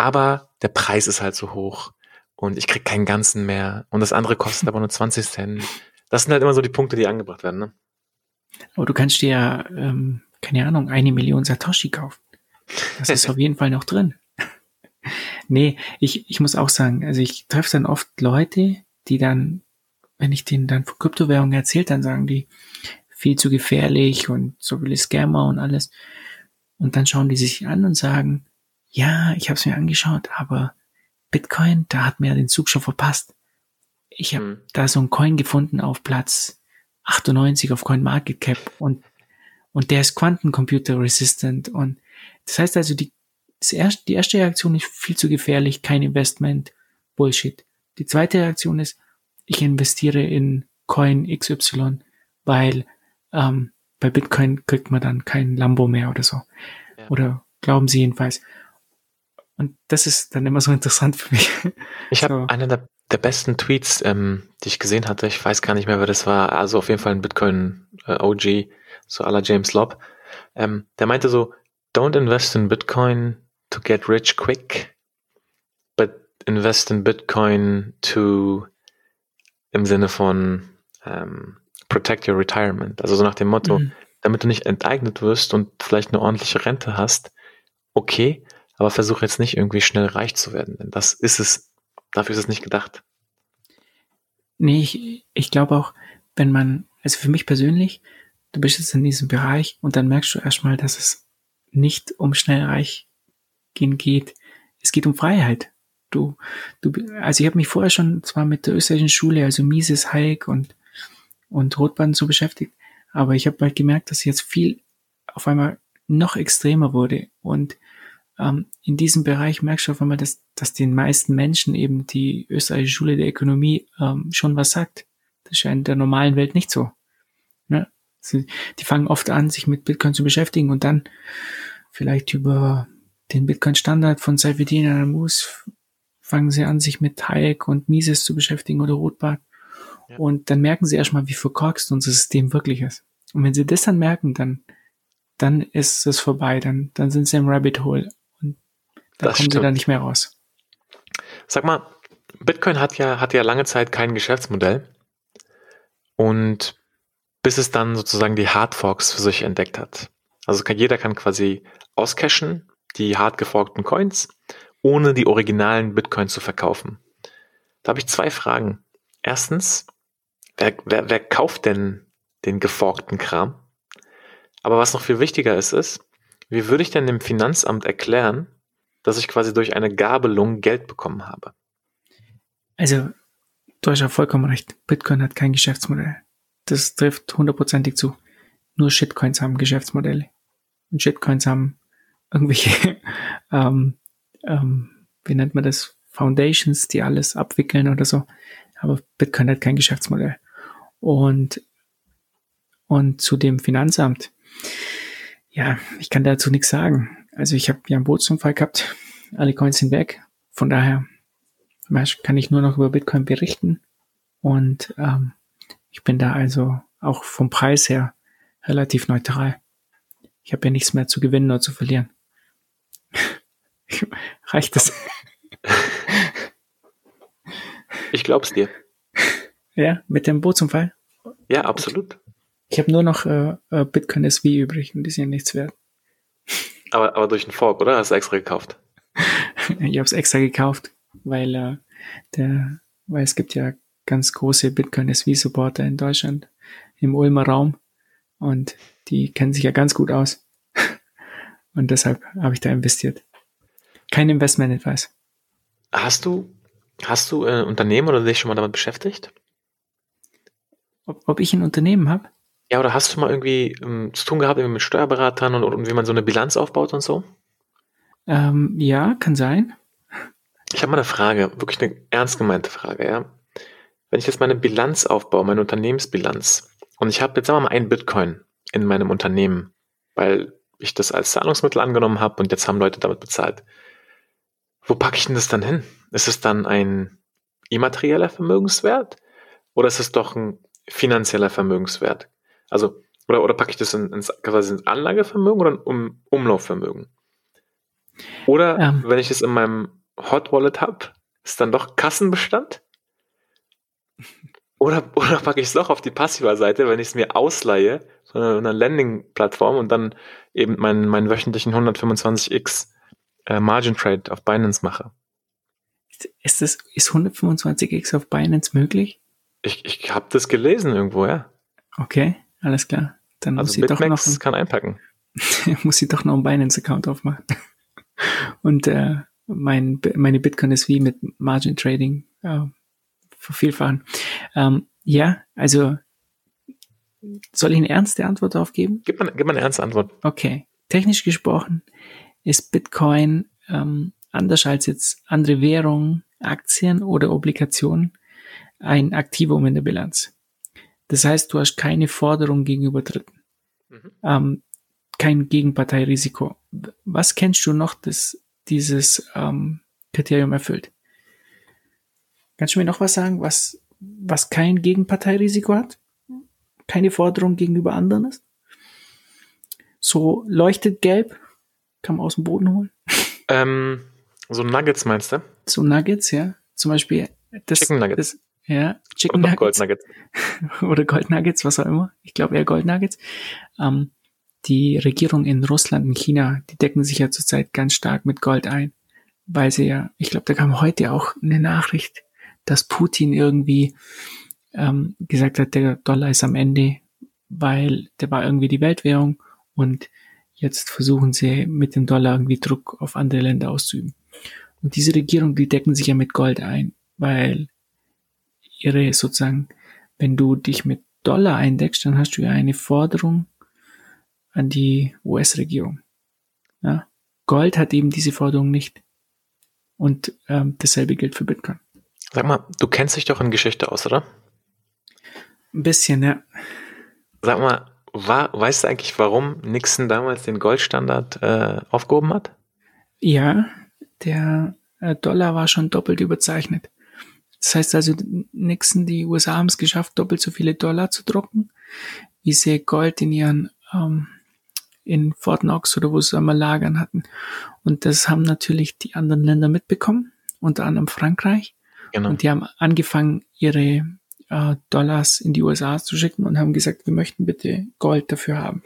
aber der Preis ist halt so hoch und ich krieg keinen ganzen mehr und das andere kostet aber nur zwanzig Cent. Das sind halt immer so die Punkte, die angebracht werden. Ne? Aber du kannst dir ja, ähm, keine Ahnung, eine Million Satoshi kaufen. Das ist auf jeden Fall noch drin. Nee, ich, ich muss auch sagen, also ich treffe dann oft Leute, die dann wenn ich denen dann von Kryptowährungen erzähle, dann sagen die, viel zu gefährlich und so viele Scammer und alles. Und dann schauen die sich an und sagen, ja, ich habe es mir angeschaut, aber Bitcoin, da hat mir den Zug schon verpasst. Ich habe hm. da so einen Coin gefunden auf Platz achtundneunzig auf CoinMarketCap und und der ist Quantencomputer-resistant. Und das heißt also, die, das erste, die erste Reaktion ist viel zu gefährlich, kein Investment, Bullshit. Die zweite Reaktion ist, ich investiere in Coin X Y, weil ähm, bei Bitcoin kriegt man dann kein Lambo mehr oder so. Ja. Oder glauben sie jedenfalls. Und das ist dann immer so interessant für mich. Ich habe so. Einen der, der besten Tweets, ähm, die ich gesehen hatte. Ich weiß gar nicht mehr, wer das war. Also auf jeden Fall ein Bitcoin-O G, äh, so à la James Lobb. Ähm, der meinte so, don't invest in Bitcoin to get rich quick, but invest in Bitcoin to, im Sinne von ähm, protect your retirement. Also so nach dem Motto, mhm. damit du nicht enteignet wirst und vielleicht eine ordentliche Rente hast, okay, aber versuch jetzt nicht irgendwie schnell reich zu werden, denn das ist es, dafür ist es nicht gedacht. Nee, ich, ich glaube auch, wenn man, also für mich persönlich, du bist jetzt in diesem Bereich und dann merkst du erstmal, dass es nicht um schnell reich gehen geht. Es geht um Freiheit. Du, du, also ich habe mich vorher schon zwar mit der österreichischen Schule, also Mises, Hayek und und Rothbard so beschäftigt, aber ich habe bald gemerkt, dass jetzt viel auf einmal noch extremer wurde und ähm, in diesem Bereich merkst du auf einmal, dass, dass den meisten Menschen eben die österreichische Schule der Ökonomie ähm, schon was sagt. Das scheint der normalen Welt nicht so. Ne? Sie, die fangen oft an, sich mit Bitcoin zu beschäftigen und dann vielleicht über den Bitcoin-Standard von Saifedean al-Amus fangen sie an, sich mit Hayek und Mises zu beschäftigen oder Rothbard. Ja. Und dann merken sie erstmal, wie verkorkst unser System wirklich ist. Und wenn sie das dann merken, dann, dann ist es vorbei. Dann, dann sind sie im Rabbit Hole. Und dann das kommen stimmt. sie da nicht mehr raus. Sag mal, Bitcoin hat ja, hat ja lange Zeit kein Geschäftsmodell. Und bis es dann sozusagen die Hardforks für sich entdeckt hat. Also kann, jeder kann quasi auscashen, die hart geforkten Coins, ohne die originalen Bitcoin zu verkaufen. Da habe ich zwei Fragen. Erstens, wer, wer, wer kauft denn den geforkten Kram? Aber was noch viel wichtiger ist, ist, wie würde ich denn dem Finanzamt erklären, dass ich quasi durch eine Gabelung Geld bekommen habe? Also, du hast ja vollkommen recht. Bitcoin hat kein Geschäftsmodell. Das trifft hundertprozentig zu. Nur Shitcoins haben Geschäftsmodelle. Und Shitcoins haben irgendwelche, ähm, ähm, wie nennt man das, Foundations, die alles abwickeln oder so. Aber Bitcoin hat kein Geschäftsmodell. Und, und zu dem Finanzamt, ja, ich kann dazu nichts sagen. Also ich habe ja einen Bootsunfall gehabt, alle Coins sind weg. Von daher kann ich nur noch über Bitcoin berichten. Und ähm, ich bin da also auch vom Preis her relativ neutral. Ich habe ja nichts mehr zu gewinnen oder zu verlieren. Reicht das? Ich glaub's dir. Ja, mit dem Bootsunfall? Ja, absolut. Ich habe nur noch äh, Bitcoin S V übrig und die sind nichts wert. Aber, aber durch den Fork, oder? Hast du extra gekauft? Ich habe es extra gekauft, weil, äh, der, weil es gibt ja ganz große Bitcoin S V-Supporter in Deutschland, im Ulmer Raum und die kennen sich ja ganz gut aus und deshalb habe ich da investiert. Kein Investment-Advice. Hast du Hast du ein Unternehmen oder dich schon mal damit beschäftigt? Ob, ob ich ein Unternehmen habe? Ja, oder hast du mal irgendwie um, zu tun gehabt mit Steuerberatern und, und wie man so eine Bilanz aufbaut und so? Ähm, ja, kann sein. Ich habe mal eine Frage, wirklich eine ernst gemeinte Frage. Ja? Wenn ich jetzt meine Bilanz aufbaue, meine Unternehmensbilanz und ich habe jetzt sagen wir mal einen Bitcoin in meinem Unternehmen, weil ich das als Zahlungsmittel angenommen habe und jetzt haben Leute damit bezahlt. Wo packe ich denn das dann hin? Ist es dann ein immaterieller Vermögenswert oder ist es doch ein finanzieller Vermögenswert? Also, oder, oder packe ich das in, ins, quasi ins Anlagevermögen oder in Umlaufvermögen? Oder ähm. wenn ich es in meinem Hot Wallet habe, ist dann doch Kassenbestand? Oder, oder packe ich es doch auf die passive Seite, wenn ich es mir ausleihe von einer Landing-Plattform und dann eben meinen, meinen wöchentlichen hundertfünfundzwanzig x Margin Trade auf Binance mache. Ist das, ist hundertfünfundzwanzig x auf Binance möglich? Ich, ich habe das gelesen irgendwo, ja. Okay, alles klar. Dann muss also ich doch noch ein, kann einpacken. Muss ich doch noch einen Binance-Account aufmachen. Und äh, mein, meine Bitcoin ist wie mit Margin Trading äh, vervielfachen. Ähm, ja, also soll ich eine ernste Antwort darauf geben? Gib mal, gib mal eine ernste Antwort. Okay. Technisch gesprochen ist Bitcoin ähm, anders als jetzt andere Währungen, Aktien oder Obligationen ein Aktivum in der Bilanz. Das heißt, du hast keine Forderung gegenüber Dritten. Mhm. Ähm, kein Gegenparteirisiko. Was kennst du noch, das dieses ähm, Kriterium erfüllt? Kannst du mir noch was sagen, was, was kein Gegenparteirisiko hat? Keine Forderung gegenüber anderen ist? So leuchtet gelb, kann man aus dem Boden holen. Ähm, so Nuggets meinst du? So Nuggets, ja. Zum Beispiel das, Chicken Nuggets. Das, ja, Chicken Nuggets. Gold Nuggets. Oder Gold Nuggets, was auch immer. Ich glaube eher Gold Nuggets. Ähm, die Regierung in Russland und China, die decken sich ja zurzeit ganz stark mit Gold ein, weil sie ja, ich glaube, da kam heute auch eine Nachricht, dass Putin irgendwie ähm, gesagt hat, der Dollar ist am Ende, weil der war irgendwie die Weltwährung und jetzt versuchen sie mit dem Dollar irgendwie Druck auf andere Länder auszuüben. Und diese Regierung, die decken sich ja mit Gold ein, weil ihre sozusagen, wenn du dich mit Dollar eindeckst, dann hast du ja eine Forderung an die U S-Regierung. Ja? Gold hat eben diese Forderung nicht. Und ähm, dasselbe gilt für Bitcoin. Sag mal, du kennst dich doch in Geschichte aus, oder? Ein bisschen, ja. Sag mal, war, weißt du eigentlich, warum Nixon damals den Goldstandard äh, aufgehoben hat? Ja, der äh, Dollar war schon doppelt überzeichnet. Das heißt also, Nixon, die U S A haben es geschafft, doppelt so viele Dollar zu drucken, wie sie Gold in ihren ähm, in Fort Knox oder wo sie einmal lagern hatten. Und das haben natürlich die anderen Länder mitbekommen, unter anderem Frankreich. Genau. Und die haben angefangen, ihre äh, Dollars in die U S A zu schicken und haben gesagt, wir möchten bitte Gold dafür haben.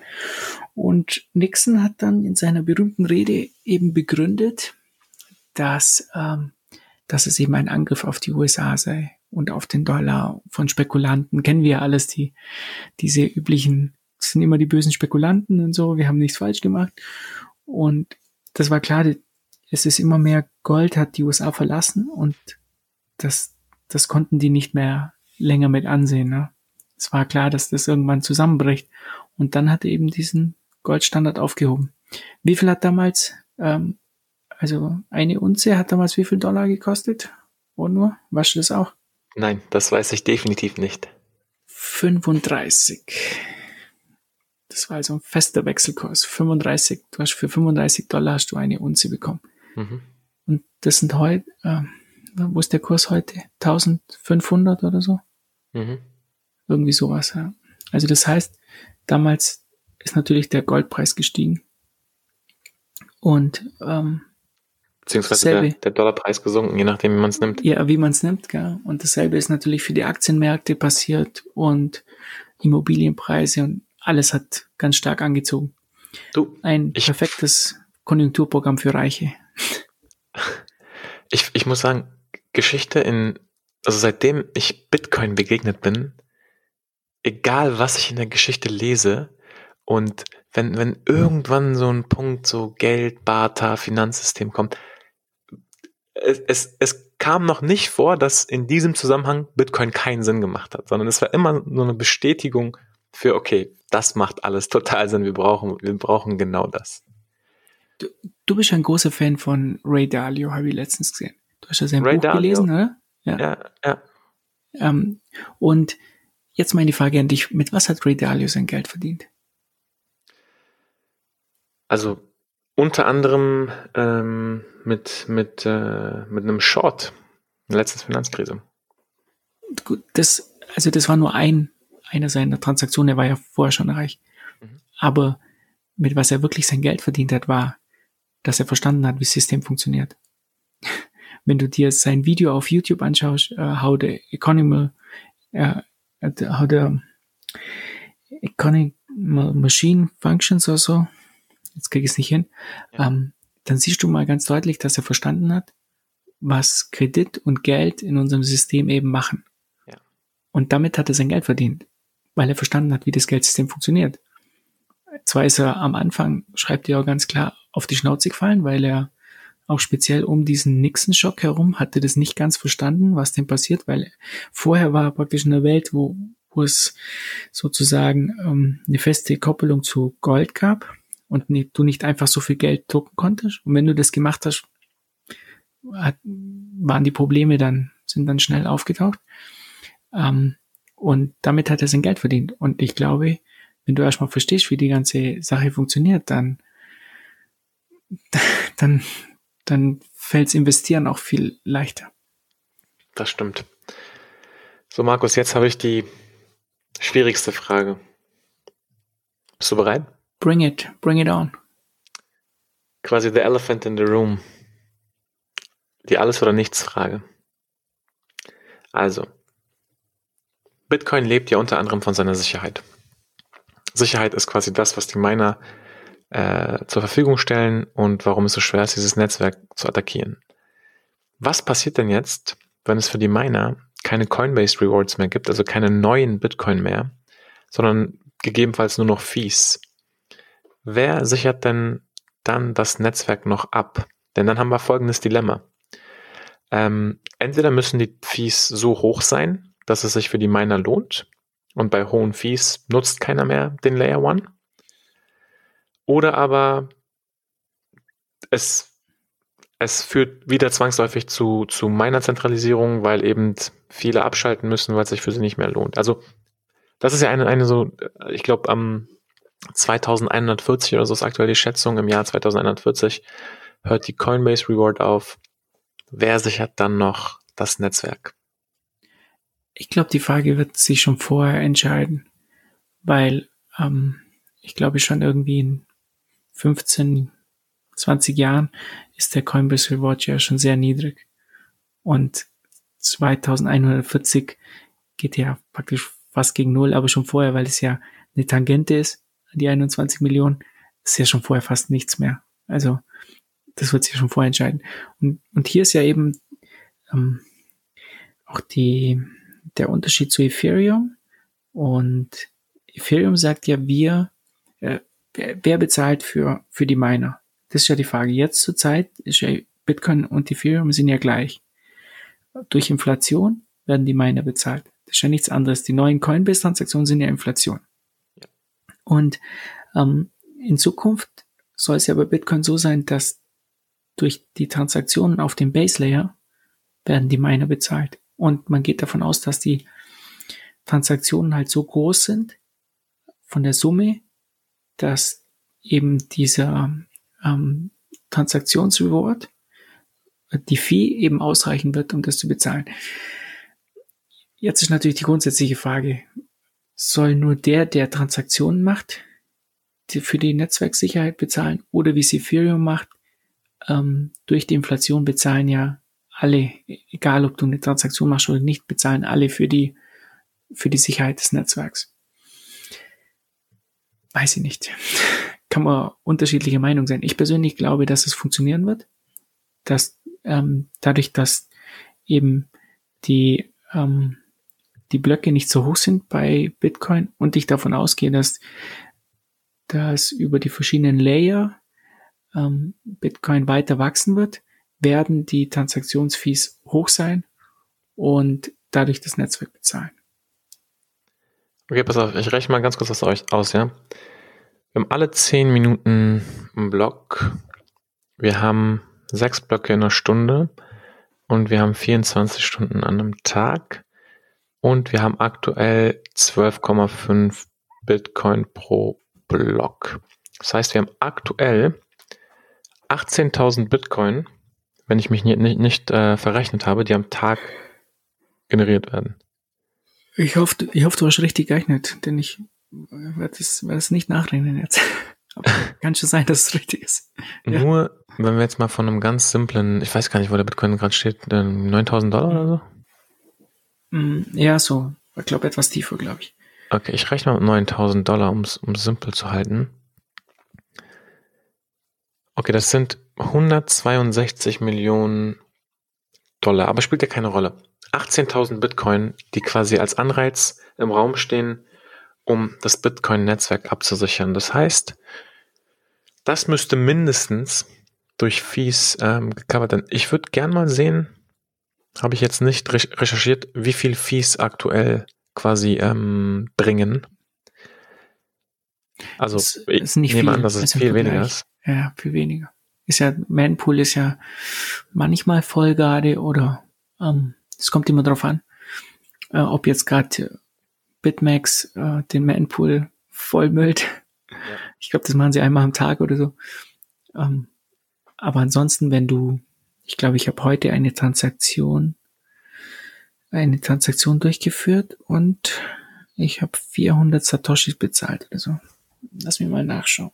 Und Nixon hat dann in seiner berühmten Rede eben begründet, dass ähm, dass es eben ein Angriff auf die U S A sei und auf den Dollar von Spekulanten. Kennen wir ja alles, die diese üblichen, das sind immer die bösen Spekulanten und so, wir haben nichts falsch gemacht. Und das war klar, es ist immer mehr Gold, hat die U S A verlassen und das, das konnten die nicht mehr länger mit ansehen. Ne? Es war klar, dass das irgendwann zusammenbricht. Und dann hat er eben diesen Goldstandard aufgehoben. Wie viel hat damals... Ähm, Also eine Unze hat damals wie viel Dollar gekostet? Und nur? Weißt du das auch? Nein, das weiß ich definitiv nicht. fünfunddreißig. Das war also ein fester Wechselkurs. fünfunddreißig. Du hast für fünfunddreißig Dollar hast du eine Unze bekommen. Mhm. Und das sind heute, äh, wo ist der Kurs heute? eintausendfünfhundert oder so? Mhm. Irgendwie sowas, ja. Also das heißt, damals ist natürlich der Goldpreis gestiegen. Und ähm, beziehungsweise der, der Dollarpreis gesunken, je nachdem, wie man es nimmt. Ja, wie man es nimmt, gell. Und dasselbe ist natürlich für die Aktienmärkte passiert und Immobilienpreise und alles hat ganz stark angezogen. Du, Ein ich, perfektes Konjunkturprogramm für Reiche. Ich, ich muss sagen, Geschichte in, also seitdem ich Bitcoin begegnet bin, egal was ich in der Geschichte lese und Wenn, wenn irgendwann so ein Punkt, so Geld, Barter, Finanzsystem kommt, es, es, es kam noch nicht vor, dass in diesem Zusammenhang Bitcoin keinen Sinn gemacht hat, sondern es war immer nur eine Bestätigung für, okay, das macht alles total Sinn, wir brauchen, wir brauchen genau das. Du, du bist ein großer Fan von Ray Dalio, habe ich letztens gesehen. Du hast ja sein Ray Buch Dalio. gelesen, oder? Ja, ja. ja. Ähm, und jetzt meine Frage an dich, mit was hat Ray Dalio sein Geld verdient? Also unter anderem ähm, mit, mit, äh, mit einem Short in der letzten Finanzkrise. Gut, das, also das war nur ein, einer seiner Transaktionen, er war ja vorher schon reich. Mhm. Aber mit was er wirklich sein Geld verdient hat, war, dass er verstanden hat, wie das System funktioniert. Wenn du dir sein Video auf YouTube anschaust, uh, how the economy, uh, how the economy machine functions or so, jetzt kriege ich es nicht hin, ja. ähm, dann siehst du mal ganz deutlich, dass er verstanden hat, was Kredit und Geld in unserem System eben machen. Ja. Und Und damit hat er sein Geld verdient, weil er verstanden hat, wie das Geldsystem funktioniert. Zwar ist er am Anfang, schreibt er auch ganz klar, auf die Schnauze gefallen, weil er auch speziell um diesen Nixon-Schock herum hatte das nicht ganz verstanden, was denn passiert, weil vorher war er praktisch in einer Welt, wo, wo es sozusagen ähm, eine feste Koppelung zu Gold gab und ne, du nicht einfach so viel Geld drucken konntest. Und wenn du das gemacht hast, hat, waren die Probleme dann, sind dann schnell aufgetaucht. Ähm, und damit hat er sein Geld verdient. Und ich glaube, wenn du erstmal verstehst, wie die ganze Sache funktioniert, dann dann dann fällt's investieren auch viel leichter. Das stimmt. So, Markus, jetzt habe ich die schwierigste Frage. Bist du bereit? Bring it, bring it on. Quasi the elephant in the room. Die Alles- oder Nichts-Frage. Also, Bitcoin lebt ja unter anderem von seiner Sicherheit. Sicherheit ist quasi das, was die Miner äh, zur Verfügung stellen und warum es so schwer ist, dieses Netzwerk zu attackieren. Was passiert denn jetzt, wenn es für die Miner keine Coinbase Rewards mehr gibt, also keine neuen Bitcoin mehr, sondern gegebenenfalls nur noch Fees? Wer sichert denn dann das Netzwerk noch ab? Denn dann haben wir folgendes Dilemma. Ähm, entweder müssen die Fees so hoch sein, dass es sich für die Miner lohnt, und bei hohen Fees nutzt keiner mehr den Layer One. Oder aber es, es führt wieder zwangsläufig zu, zu meiner Zentralisierung, weil eben viele abschalten müssen, weil es sich für sie nicht mehr lohnt. Also das ist ja eine, eine so, ich glaube, am zweitausendeinhundertvierzig oder so ist aktuell die Schätzung, im Jahr zweitausendeinhundertvierzig hört die Coinbase Reward auf. Wer sichert dann noch das Netzwerk? Ich glaube, die Frage wird sich schon vorher entscheiden, weil ähm, ich glaube schon irgendwie in fünfzehn, zwanzig Jahren ist der Coinbase Reward ja schon sehr niedrig und zweitausendeinhundertvierzig geht ja praktisch fast gegen Null, aber schon vorher, weil es ja eine Tangente ist, die einundzwanzig Millionen, ist ja schon vorher fast nichts mehr. Also das wird sich schon vorher entscheiden. Und, und hier ist ja eben ähm, auch die... der Unterschied zu Ethereum, und Ethereum sagt ja, wir, äh, wer, wer bezahlt für für die Miner? Das ist ja die Frage. Jetzt zur Zeit ist ja Bitcoin und Ethereum sind ja gleich. Durch Inflation werden die Miner bezahlt. Das ist ja nichts anderes. Die neuen Coinbase-Transaktionen sind ja Inflation. Und ähm, in Zukunft soll es ja bei Bitcoin so sein, dass durch die Transaktionen auf dem Base-Layer werden die Miner bezahlt. Und man geht davon aus, dass die Transaktionen halt so groß sind von der Summe, dass eben dieser ähm, Transaktionsreward, die Fee eben ausreichen wird, um das zu bezahlen. Jetzt ist natürlich die grundsätzliche Frage, soll nur der, der Transaktionen macht, die für die Netzwerksicherheit bezahlen, oder wie es Ethereum macht, ähm, durch die Inflation bezahlen ja alle, egal ob du eine Transaktion machst oder nicht, bezahlen alle für die für die Sicherheit des Netzwerks. Weiß ich nicht. Kann man unterschiedliche Meinung sein. Ich persönlich glaube, dass es funktionieren wird, dass ähm, dadurch, dass eben die ähm, die Blöcke nicht so hoch sind bei Bitcoin und ich davon ausgehe, dass dass über die verschiedenen Layer ähm, Bitcoin weiter wachsen wird, werden die Transaktionsfees hoch sein und dadurch das Netzwerk bezahlen. Okay, pass auf, ich rechne mal ganz kurz das aus, ja? Wir haben alle zehn Minuten einen Block, wir haben sechs Blöcke in einer Stunde und wir haben vierundzwanzig Stunden an einem Tag und wir haben aktuell zwölf Komma fünf Bitcoin pro Block. Das heißt, wir haben aktuell achtzehntausend Bitcoin, wenn ich mich nicht, nicht, nicht äh, verrechnet habe, die am Tag generiert werden. Ich hoffe, ich hoffe, du hast richtig gerechnet, denn ich werde es, werde es nicht nachrechnen jetzt. Aber kann schon sein, dass es richtig ist. Ja. Nur, wenn wir jetzt mal von einem ganz simplen, ich weiß gar nicht, wo der Bitcoin gerade steht, neuntausend Dollar oder so? Ja, so. Ich glaube, etwas tiefer, glaube ich. Okay, ich rechne mit neuntausend Dollar, um es simpel zu halten. Okay, das sind hundertzweiundsechzig Millionen Dollar, aber spielt ja keine Rolle. achtzehntausend Bitcoin, die quasi als Anreiz im Raum stehen, um das Bitcoin-Netzwerk abzusichern. Das heißt, das müsste mindestens durch Fees ähm, gecovert werden. Ich würde gern mal sehen, habe ich jetzt nicht recherchiert, wie viel Fees aktuell quasi ähm, bringen. Also es, ich ist nicht nehme viel, an, dass es viel Vergleich. weniger ist. Ja, viel weniger. Ist ja, Manpool ist ja manchmal Vollgarde oder ähm, es kommt immer drauf an, äh, ob jetzt gerade Bitmax äh, den Manpool vollmüllt. Ja. Ich glaube, das machen sie einmal am Tag oder so. Ähm, aber ansonsten, wenn du, ich glaube, ich habe heute eine Transaktion, eine Transaktion durchgeführt und ich habe vierhundert Satoshis bezahlt oder so. Lass mich mal nachschauen.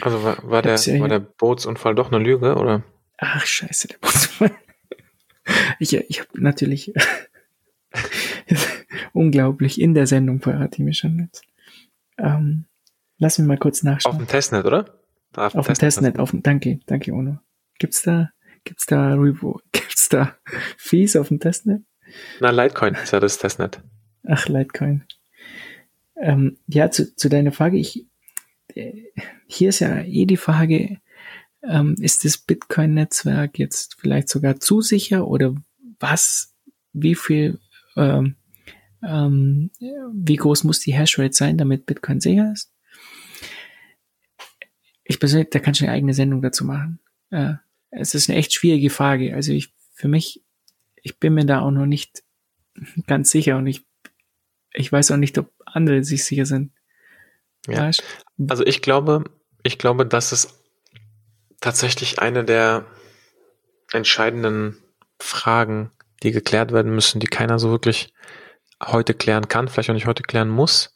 Also war, war, der, ja war der Bootsunfall doch eine Lüge, oder? Ach, scheiße, der Bootsunfall. Ich, ich habe natürlich unglaublich in der Sendung verrate ich mir schon jetzt. Ähm, lass mich mal kurz nachschauen. Auf dem Testnet, oder? Auf, auf dem Testnet, Testnet. Auf dem, danke, danke, Ono. Gibt's da, gibt's da Revo, gibt's da Fees auf dem Testnet? Na, Litecoin ist ja das Testnet. Ach, Litecoin. Ähm, ja, zu, zu deiner Frage, ich, hier ist ja eh die Frage, ähm, ist das Bitcoin-Netzwerk jetzt vielleicht sogar zu sicher oder was, wie viel, ähm, ähm, wie groß muss die Hashrate sein, damit Bitcoin sicher ist? Ich persönlich, da kannst du eine eigene Sendung dazu machen. Äh, es ist eine echt schwierige Frage. Also ich, für mich, ich bin mir da auch noch nicht ganz sicher und ich Ich weiß auch nicht, ob andere sich sicher sind. Ja. Also ich glaube, ich glaube, das ist tatsächlich eine der entscheidenden Fragen, die geklärt werden müssen, die keiner so wirklich heute klären kann, vielleicht auch nicht heute klären muss.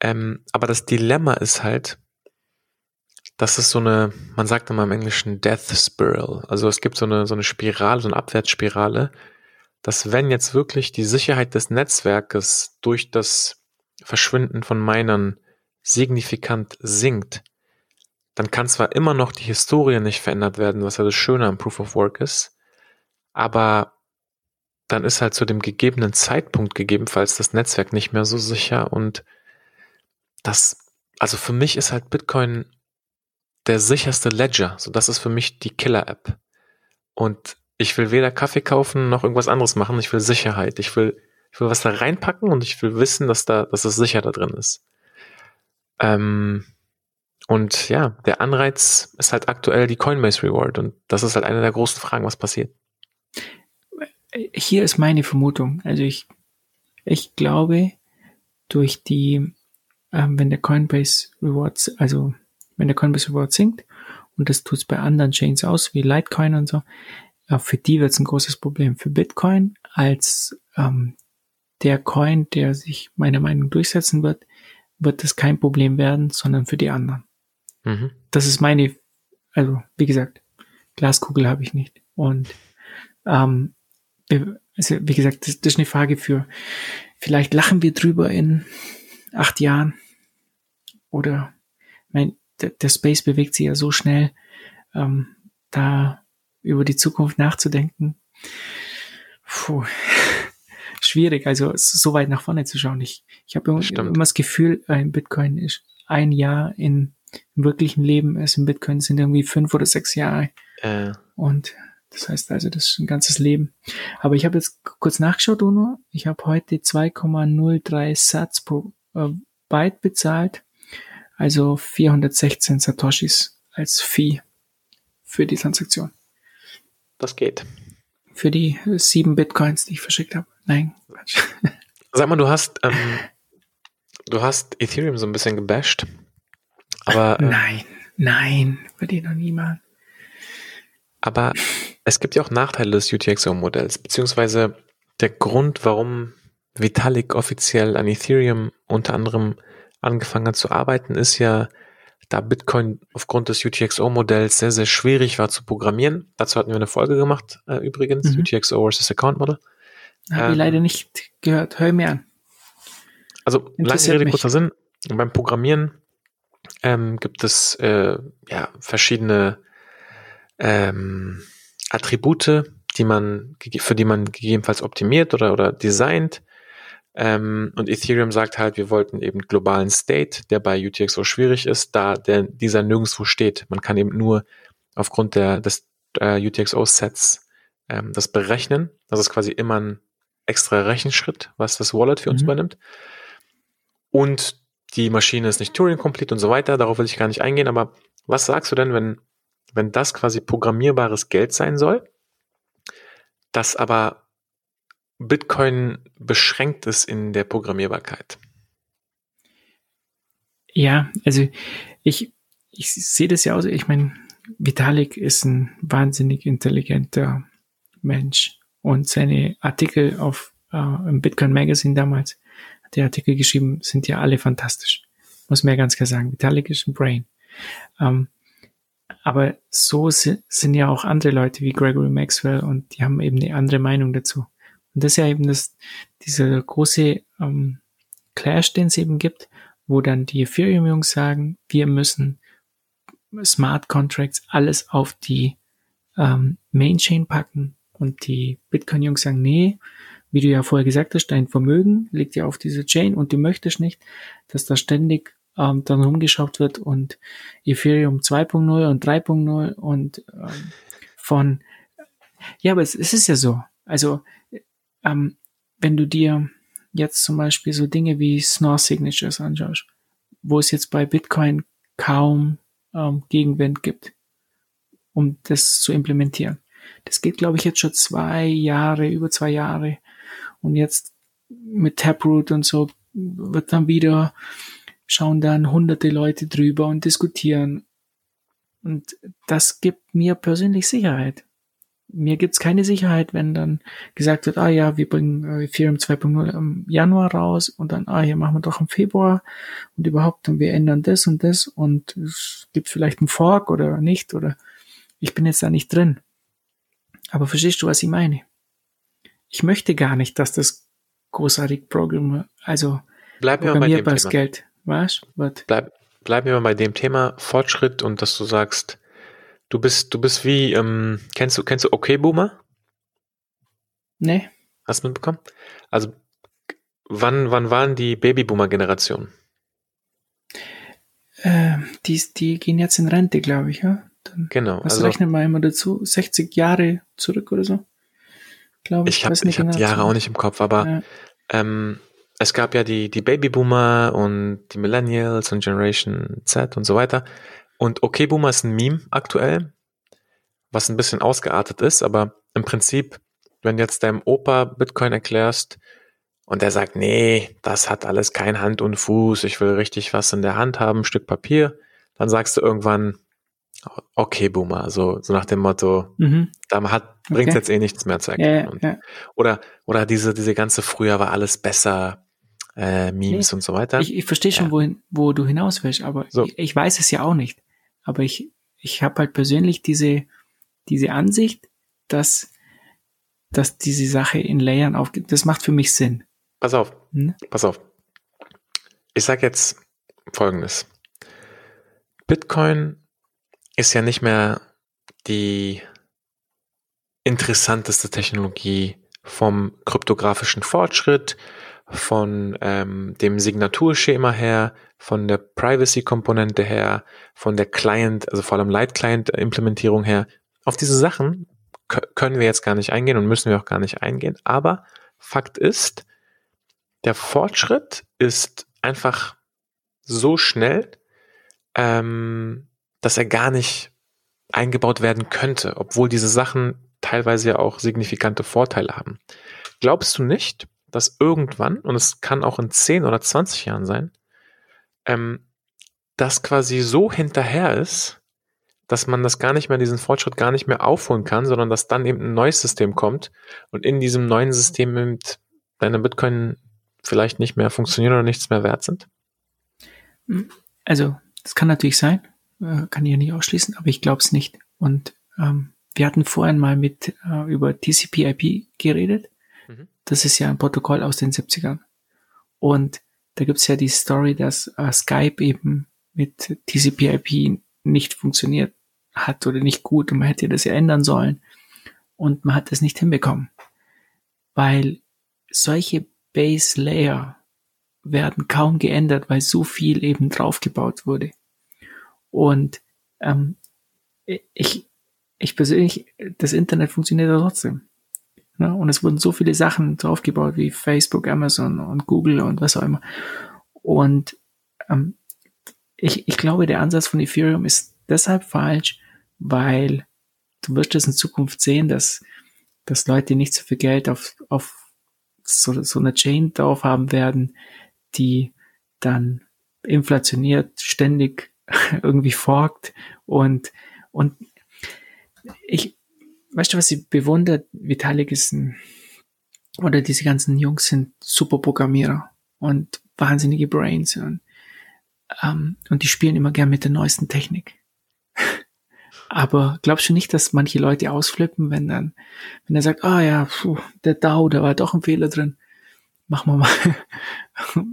Ähm, aber das Dilemma ist halt, dass es so eine, man sagt immer im Englischen Death Spiral. Also es gibt so eine, so eine Spirale, so eine Abwärtsspirale, dass wenn jetzt wirklich die Sicherheit des Netzwerkes durch das Verschwinden von Minern signifikant sinkt, dann kann zwar immer noch die Historie nicht verändert werden, was ja das Schöne am Proof of Work ist, aber dann ist halt zu dem gegebenen Zeitpunkt gegebenenfalls das Netzwerk nicht mehr so sicher und das, also für mich ist halt Bitcoin der sicherste Ledger, so das ist für mich die Killer-App und ich will weder Kaffee kaufen noch irgendwas anderes machen. Ich will Sicherheit. Ich will, ich will was da reinpacken und ich will wissen, dass da, dass es sicher da drin ist. Ähm, und ja, der Anreiz ist halt aktuell die Coinbase Reward und das ist halt eine der großen Fragen, was passiert. Hier ist meine Vermutung. Also ich, ich glaube, durch die, ähm, wenn der Coinbase Rewards, also wenn der Coinbase Reward sinkt und das tut es bei anderen Chains aus wie Litecoin und so. Ja, für die wird es ein großes Problem. Für Bitcoin als ähm, der Coin, der sich meiner Meinung nach durchsetzen wird, wird das kein Problem werden, sondern für die anderen. Mhm. Das ist meine, also wie gesagt, Glaskugel habe ich nicht. Und ähm, also, wie gesagt, das, das ist eine Frage für, vielleicht lachen wir drüber in acht Jahren oder mein, der, der Space bewegt sich ja so schnell, ähm, da über die Zukunft nachzudenken. Puh. Schwierig, also so weit nach vorne zu schauen. Ich, ich habe immer, immer das Gefühl, ein Bitcoin ist ein Jahr in, im wirklichen Leben, ist im Bitcoin sind irgendwie fünf oder sechs Jahre. Äh. Und das heißt also, das ist ein ganzes Leben. Aber ich habe jetzt kurz nachgeschaut, Uno. Ich habe heute zwei Komma null drei Satz pro äh, Byte bezahlt. Also vierhundertsechzehn Satoshis als Fee für die Transaktion. Das geht. Für die sieben Bitcoins, die ich verschickt habe. Nein. Sag mal, du hast ähm, du hast Ethereum so ein bisschen gebasht. Aber, ähm, nein, nein, würde ich noch nie machen. Aber es gibt ja auch Nachteile des U T X O-Modells, beziehungsweise der Grund, warum Vitalik offiziell an Ethereum unter anderem angefangen hat zu arbeiten, ist ja, da Bitcoin aufgrund des U T X O-Modells sehr, sehr schwierig war zu programmieren. Dazu hatten wir eine Folge gemacht, äh, übrigens, mhm. U T X O versus Account Model. Habe ähm, ich leider nicht gehört. Hör mir an. Also, lange Rede, kurzer Sinn. Beim Programmieren ähm, gibt es äh, ja, verschiedene ähm, Attribute, die man, für die man gegebenenfalls optimiert oder, oder designt. Ähm, und Ethereum sagt halt, wir wollten eben globalen State, der bei U T X O schwierig ist, da der, dieser nirgendwo steht. Man kann eben nur aufgrund der, des äh, U T X O-Sets ähm, das berechnen. Das ist quasi immer ein extra Rechenschritt, was das Wallet für mhm. uns übernimmt. Und die Maschine ist nicht Turing-complete und so weiter. Darauf will ich gar nicht eingehen. Aber was sagst du denn, wenn, wenn das quasi programmierbares Geld sein soll, das aber Bitcoin beschränkt ist in der Programmierbarkeit? Ja, also ich, ich sehe das ja aus. Ich meine, Vitalik ist ein wahnsinnig intelligenter Mensch und seine Artikel auf äh, im Bitcoin Magazine damals, die Artikel geschrieben, sind ja alle fantastisch. Muss man ja ganz klar sagen. Vitalik ist ein Brain. Ähm, aber so si- sind ja auch andere Leute wie Gregory Maxwell und die haben eben eine andere Meinung dazu. Und das ist ja eben das, dieser große ähm, Clash, den es eben gibt, wo dann die Ethereum-Jungs sagen, wir müssen Smart Contracts alles auf die ähm, Mainchain packen und die Bitcoin-Jungs sagen, nee, wie du ja vorher gesagt hast, dein Vermögen liegt ja auf dieser Chain und du möchtest nicht, dass da ständig ähm, dann rumgeschaut wird und Ethereum zwei Punkt null und drei Punkt null und ähm, von, ja, aber es, es ist ja so, also Ähm, wenn du dir jetzt zum Beispiel so Dinge wie Snore Signatures anschaust, wo es jetzt bei Bitcoin kaum ähm, Gegenwind gibt, um das zu implementieren. Das geht, glaube ich, jetzt schon zwei Jahre, über zwei Jahre. Und jetzt mit Taproot und so wird dann wieder, schauen dann hunderte Leute drüber und diskutieren. Und das gibt mir persönlich Sicherheit. Mir gibt's keine Sicherheit, wenn dann gesagt wird, ah ja, wir bringen Ethereum zwei Punkt null im Januar raus und dann, ah ja, machen wir doch im Februar und überhaupt und wir ändern das und das und es gibt vielleicht einen Fork oder nicht oder ich bin jetzt da nicht drin. Aber verstehst du, was ich meine? Ich möchte gar nicht, dass das großartig Programm, also Bleib programmierbares Geld, was? Wird. Bleib, bleiben wir mal bei dem Thema Fortschritt und dass du sagst, Du bist, du bist wie, ähm, kennst du, kennst du Okay Boomer? Nee. Hast du mitbekommen? Also, wann, wann waren die Babyboomer-Generationen? Äh, die, die gehen jetzt in Rente, glaube ich, ja? Dann, genau. Was also, rechnen wir immer dazu? sechzig Jahre zurück oder so? Glaube ich. Ich habe hab die Jahre auch nicht im Kopf, aber ja. ähm, es gab ja die, die Babyboomer und die Millennials und Generation Z und so weiter. Und Okay Boomer ist ein Meme aktuell, was ein bisschen ausgeartet ist, aber im Prinzip, wenn du jetzt deinem Opa Bitcoin erklärst und der sagt, nee, das hat alles kein Hand und Fuß, ich will richtig was in der Hand haben, ein Stück Papier, dann sagst du irgendwann, Okay Boomer, so, so nach dem Motto, mhm. da bringt es okay. jetzt eh nichts mehr zu erklären. Ja, ja. Oder, oder diese, diese ganze früher war alles besser, äh, Memes nee, und so weiter. Ich, ich verstehe schon, ja. wohin, wo du hinaus willst, aber so. ich, ich weiß es ja auch nicht. Aber ich, ich habe halt persönlich diese, diese Ansicht, dass, dass diese Sache in Layern aufgeht. Das macht für mich Sinn. Pass auf, hm? pass auf. Ich sage jetzt Folgendes. Bitcoin ist ja nicht mehr die interessanteste Technologie vom kryptografischen Fortschritt, von ähm, dem Signaturschema her, von der Privacy-Komponente her, von der Client, also vor allem Light-Client-Implementierung her. Auf diese Sachen k- können wir jetzt gar nicht eingehen und müssen wir auch gar nicht eingehen. Aber Fakt ist, der Fortschritt ist einfach so schnell, ähm, dass er gar nicht eingebaut werden könnte, obwohl diese Sachen teilweise ja auch signifikante Vorteile haben. Glaubst du nicht, dass irgendwann, und es kann auch in zehn oder zwanzig Jahren sein, ähm, das quasi so hinterher ist, dass man das gar nicht mehr, diesen Fortschritt gar nicht mehr aufholen kann, sondern dass dann eben ein neues System kommt und in diesem neuen System eben deine Bitcoin vielleicht nicht mehr funktionieren oder nichts mehr wert sind? Also, das kann natürlich sein, kann ich ja nicht ausschließen, aber ich glaube es nicht. Und ähm, wir hatten vorhin mal mit äh, über T C P I P geredet. Das ist ja ein Protokoll aus den siebzigern. Und da gibt's ja die Story, dass äh, Skype eben mit T C P I P nicht funktioniert hat oder nicht gut und man hätte das ja ändern sollen. und man hat das nicht hinbekommen, weil solche Base Layer werden kaum geändert, weil so viel eben draufgebaut wurde. Und ähm, ich, ich persönlich, das Internet funktioniert ja trotzdem. Ne? Und es wurden so viele Sachen draufgebaut wie Facebook, Amazon und Google und was auch immer. Und ähm, ich, ich glaube, der Ansatz von Ethereum ist deshalb falsch, weil du wirst es in Zukunft sehen, dass, dass Leute nicht so viel Geld auf, auf so, so eine Chain drauf haben werden, die dann inflationiert ständig irgendwie forkt und, und ich, weißt du, was ich bewundert? Vitalik ist ein, oder diese ganzen Jungs sind super Programmierer und wahnsinnige Brains und, ähm, und die spielen immer gern mit der neuesten Technik. Aber glaubst du nicht, dass manche Leute ausflippen, wenn dann, wenn er sagt, ah oh ja, puh, der D A O, da war doch ein Fehler drin, machen wir mal,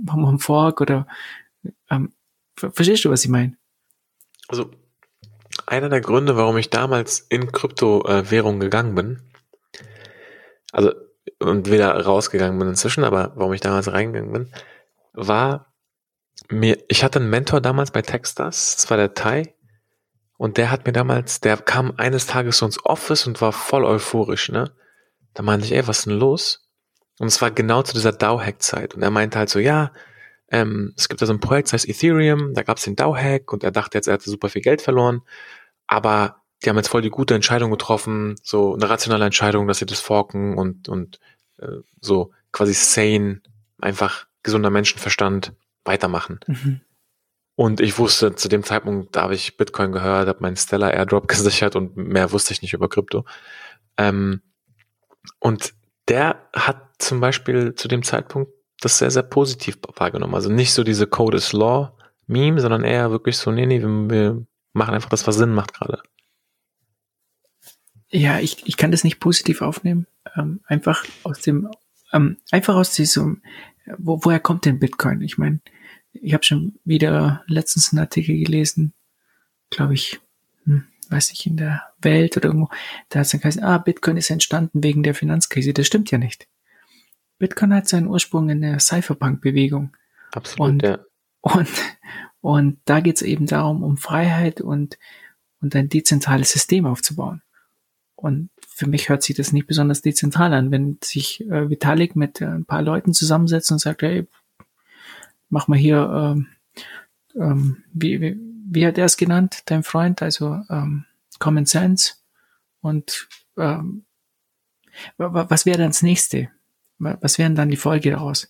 machen wir einen Fork oder, ähm, ver- verstehst du, was ich meine? Also, einer der Gründe, warum ich damals in Kryptowährungen gegangen bin, also, und wieder rausgegangen bin inzwischen, aber warum ich damals reingegangen bin, war mir, ich hatte einen Mentor damals bei Techstars, das war der Tai, und der hat mir damals, der kam eines Tages zu uns Office und war voll euphorisch, ne? Da meinte ich, ey, was ist denn los? Und es war genau zu dieser D A O-Hack-Zeit. Und er meinte halt so, ja, ähm, es gibt da so ein Projekt, das heißt Ethereum, da gab es den D A O-Hack und er dachte jetzt, er hätte super viel Geld verloren. Aber die haben jetzt voll die gute Entscheidung getroffen, so eine rationale Entscheidung, dass sie das forken und, und äh, so quasi sane, einfach gesunder Menschenverstand weitermachen. Mhm. Und ich wusste, zu dem Zeitpunkt, da habe ich Bitcoin gehört, habe meinen Stellar Airdrop gesichert und mehr wusste ich nicht über Krypto. Ähm, und der hat zum Beispiel zu dem Zeitpunkt das sehr, sehr positiv wahrgenommen. Also nicht so diese Code is Law Meme, sondern eher wirklich so, nee, nee, wir, wir machen einfach das, was Sinn macht gerade. Ja, ich, ich kann das nicht positiv aufnehmen. Ähm, einfach aus dem, ähm, einfach aus diesem, wo, woher kommt denn Bitcoin? Ich meine, ich habe schon wieder letztens einen Artikel gelesen, glaube ich, hm, weiß nicht, in der Welt oder irgendwo, da hat es dann geheißen, ah, Bitcoin ist entstanden wegen der Finanzkrise. Das stimmt ja nicht. Bitcoin hat seinen Ursprung in der Cypherpunk-Bewegung. Absolut, und, ja. Und, und da geht es eben darum, um Freiheit und, und ein dezentrales System aufzubauen. Und für mich hört sich das nicht besonders dezentral an, wenn sich äh, Vitalik mit äh, ein paar Leuten zusammensetzt und sagt, ey, mach mal hier, ähm, ähm, wie, wie, wie hat er es genannt, dein Freund, also ähm, Common Sense und ähm, was wäre dann das Nächste? Was wären dann die Folge daraus?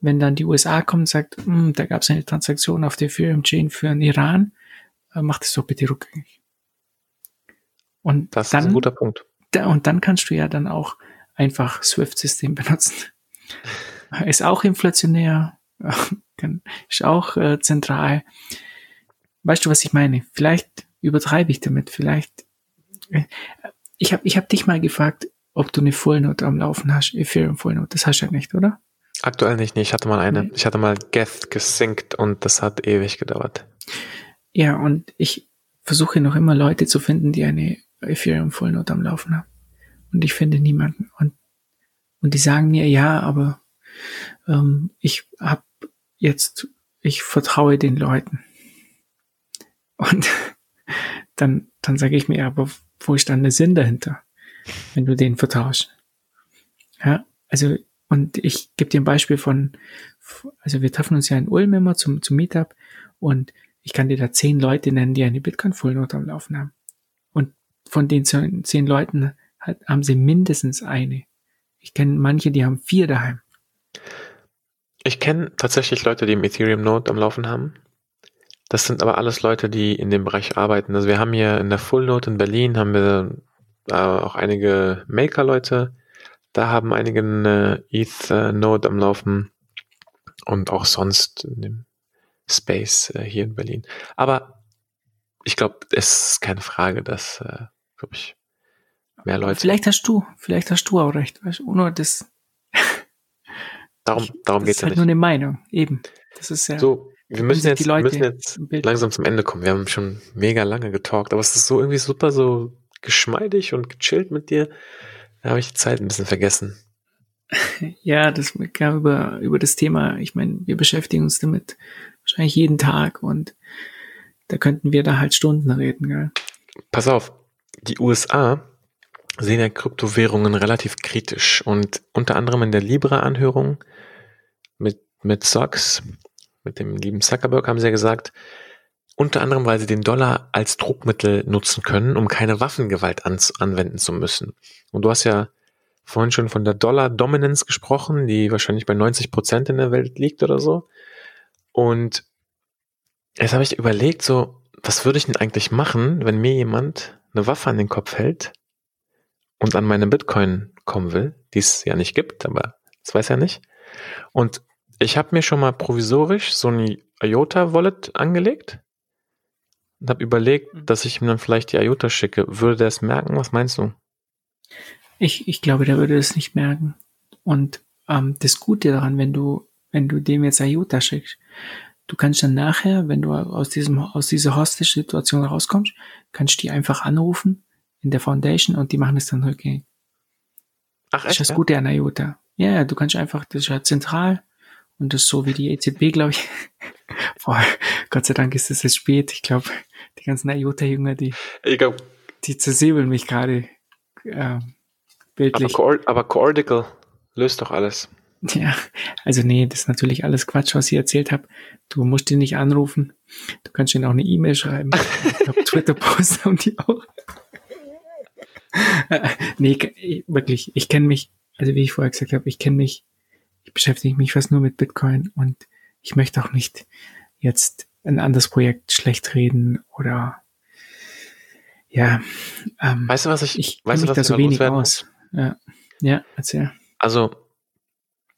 Wenn dann die U S A kommt und sagt, da gab es eine Transaktion auf der Ethereum-Chain für den Iran, äh, mach das doch bitte rückgängig. Und das dann, ist ein guter Punkt. Da, und dann kannst du ja dann auch einfach Swift-System benutzen. Ist auch inflationär, ist auch äh, zentral. Weißt du, was ich meine? Vielleicht übertreibe ich damit, vielleicht. Ich habe ich hab dich mal gefragt, ob du eine Fullnote am Laufen hast, Ethereum Fullnote. Das hast du ja nicht, oder? Aktuell nicht, nee. Ich hatte mal eine. Nee. Ich hatte mal Geth gesinkt und das hat ewig gedauert. Ja, und ich versuche noch immer Leute zu finden, die eine Ethereum Fullnote am Laufen haben. Und ich finde niemanden. Und, und die sagen mir, ja, aber ähm, ich habe jetzt, ich vertraue den Leuten. Und dann, dann sage ich mir, aber wo ist dann der Sinn dahinter, wenn du denen vertraust? Ja, also, und ich gebe dir ein Beispiel von, also wir treffen uns ja in Ulm immer zum, zum Meetup und ich kann dir da zehn Leute nennen, die eine Bitcoin-Fullnote am Laufen haben. Und von den zehn, zehn Leuten hat, haben sie mindestens eine. Ich kenne manche, die haben vier daheim. Ich kenne tatsächlich Leute, die im Ethereum-Node am Laufen haben. Das sind aber alles Leute, die in dem Bereich arbeiten. Also wir haben hier in der Fullnote in Berlin haben wir äh, auch einige Maker-Leute. Da haben einige eine E T H-Node am Laufen und auch sonst in dem Space äh, hier in Berlin. Aber ich glaube, es ist keine Frage, dass äh, glaube ich mehr Leute. Vielleicht hast du, vielleicht hast du auch recht. Weißt du, nur das. Darum, darum geht es ja halt nicht. Das ist halt nur eine Meinung, eben. Das ist ja. So, wir müssen jetzt, müssen jetzt langsam zum Ende kommen. Wir haben schon mega lange getalkt, aber es ist so irgendwie super so geschmeidig und gechillt mit dir. Da habe ich die Zeit ein bisschen vergessen. Ja, das klar, über, über das Thema. Ich meine, wir beschäftigen uns damit wahrscheinlich jeden Tag und da könnten wir da halt Stunden reden. Gell? Pass auf, die U S A sehen ja Kryptowährungen relativ kritisch und unter anderem in der Libra-Anhörung mit, mit Sachs, mit dem lieben Zuckerberg, haben sie ja gesagt, unter anderem, weil sie den Dollar als Druckmittel nutzen können, um keine Waffengewalt an, anwenden zu müssen. Und du hast ja vorhin schon von der Dollar-Dominance gesprochen, die wahrscheinlich bei neunzig Prozent in der Welt liegt oder so. Und jetzt habe ich überlegt, so, was würde ich denn eigentlich machen, wenn mir jemand eine Waffe an den Kopf hält und an meine Bitcoin kommen will, die es ja nicht gibt, aber das weiß er nicht. Und ich habe mir schon mal provisorisch so eine I O T A-Wallet angelegt. Und habe überlegt, dass ich ihm dann vielleicht die I O T A schicke. Würde er es merken? Was meinst du? Ich, ich glaube, der würde es nicht merken. Und ähm, das Gute daran, wenn du, wenn du dem jetzt I O T A schickst, du kannst dann nachher, wenn du aus diesem aus dieser Hostage-Situation rauskommst, kannst du die einfach anrufen in der Foundation und die machen es dann rückgängig. Ach, echt? Das ist das Gute an I O T A. Ja, ja, du kannst einfach, das ist ja zentral und das ist so wie die E Z B, glaube ich. Boah, Gott sei Dank ist es jetzt spät. Ich glaube, die ganzen I O T A-Jünger, die, die zersäbeln mich gerade äh, bildlich. Aber Cordical löst doch alles. Ja, also nee, das ist natürlich alles Quatsch, was ich erzählt habe. Du musst ihn nicht anrufen. Du kannst ihnen auch eine E-Mail schreiben. Ich glaube, Twitter-Posts haben die auch. Nee, wirklich, ich kenne mich, also wie ich vorher gesagt habe, ich kenne mich, ich beschäftige mich fast nur mit Bitcoin und ich möchte auch nicht jetzt ein anderes Projekt schlecht reden oder ja. Ähm, weißt du, was ich, ich weißt du, was da so wenig aus. Ja. Ja, erzähl. Also,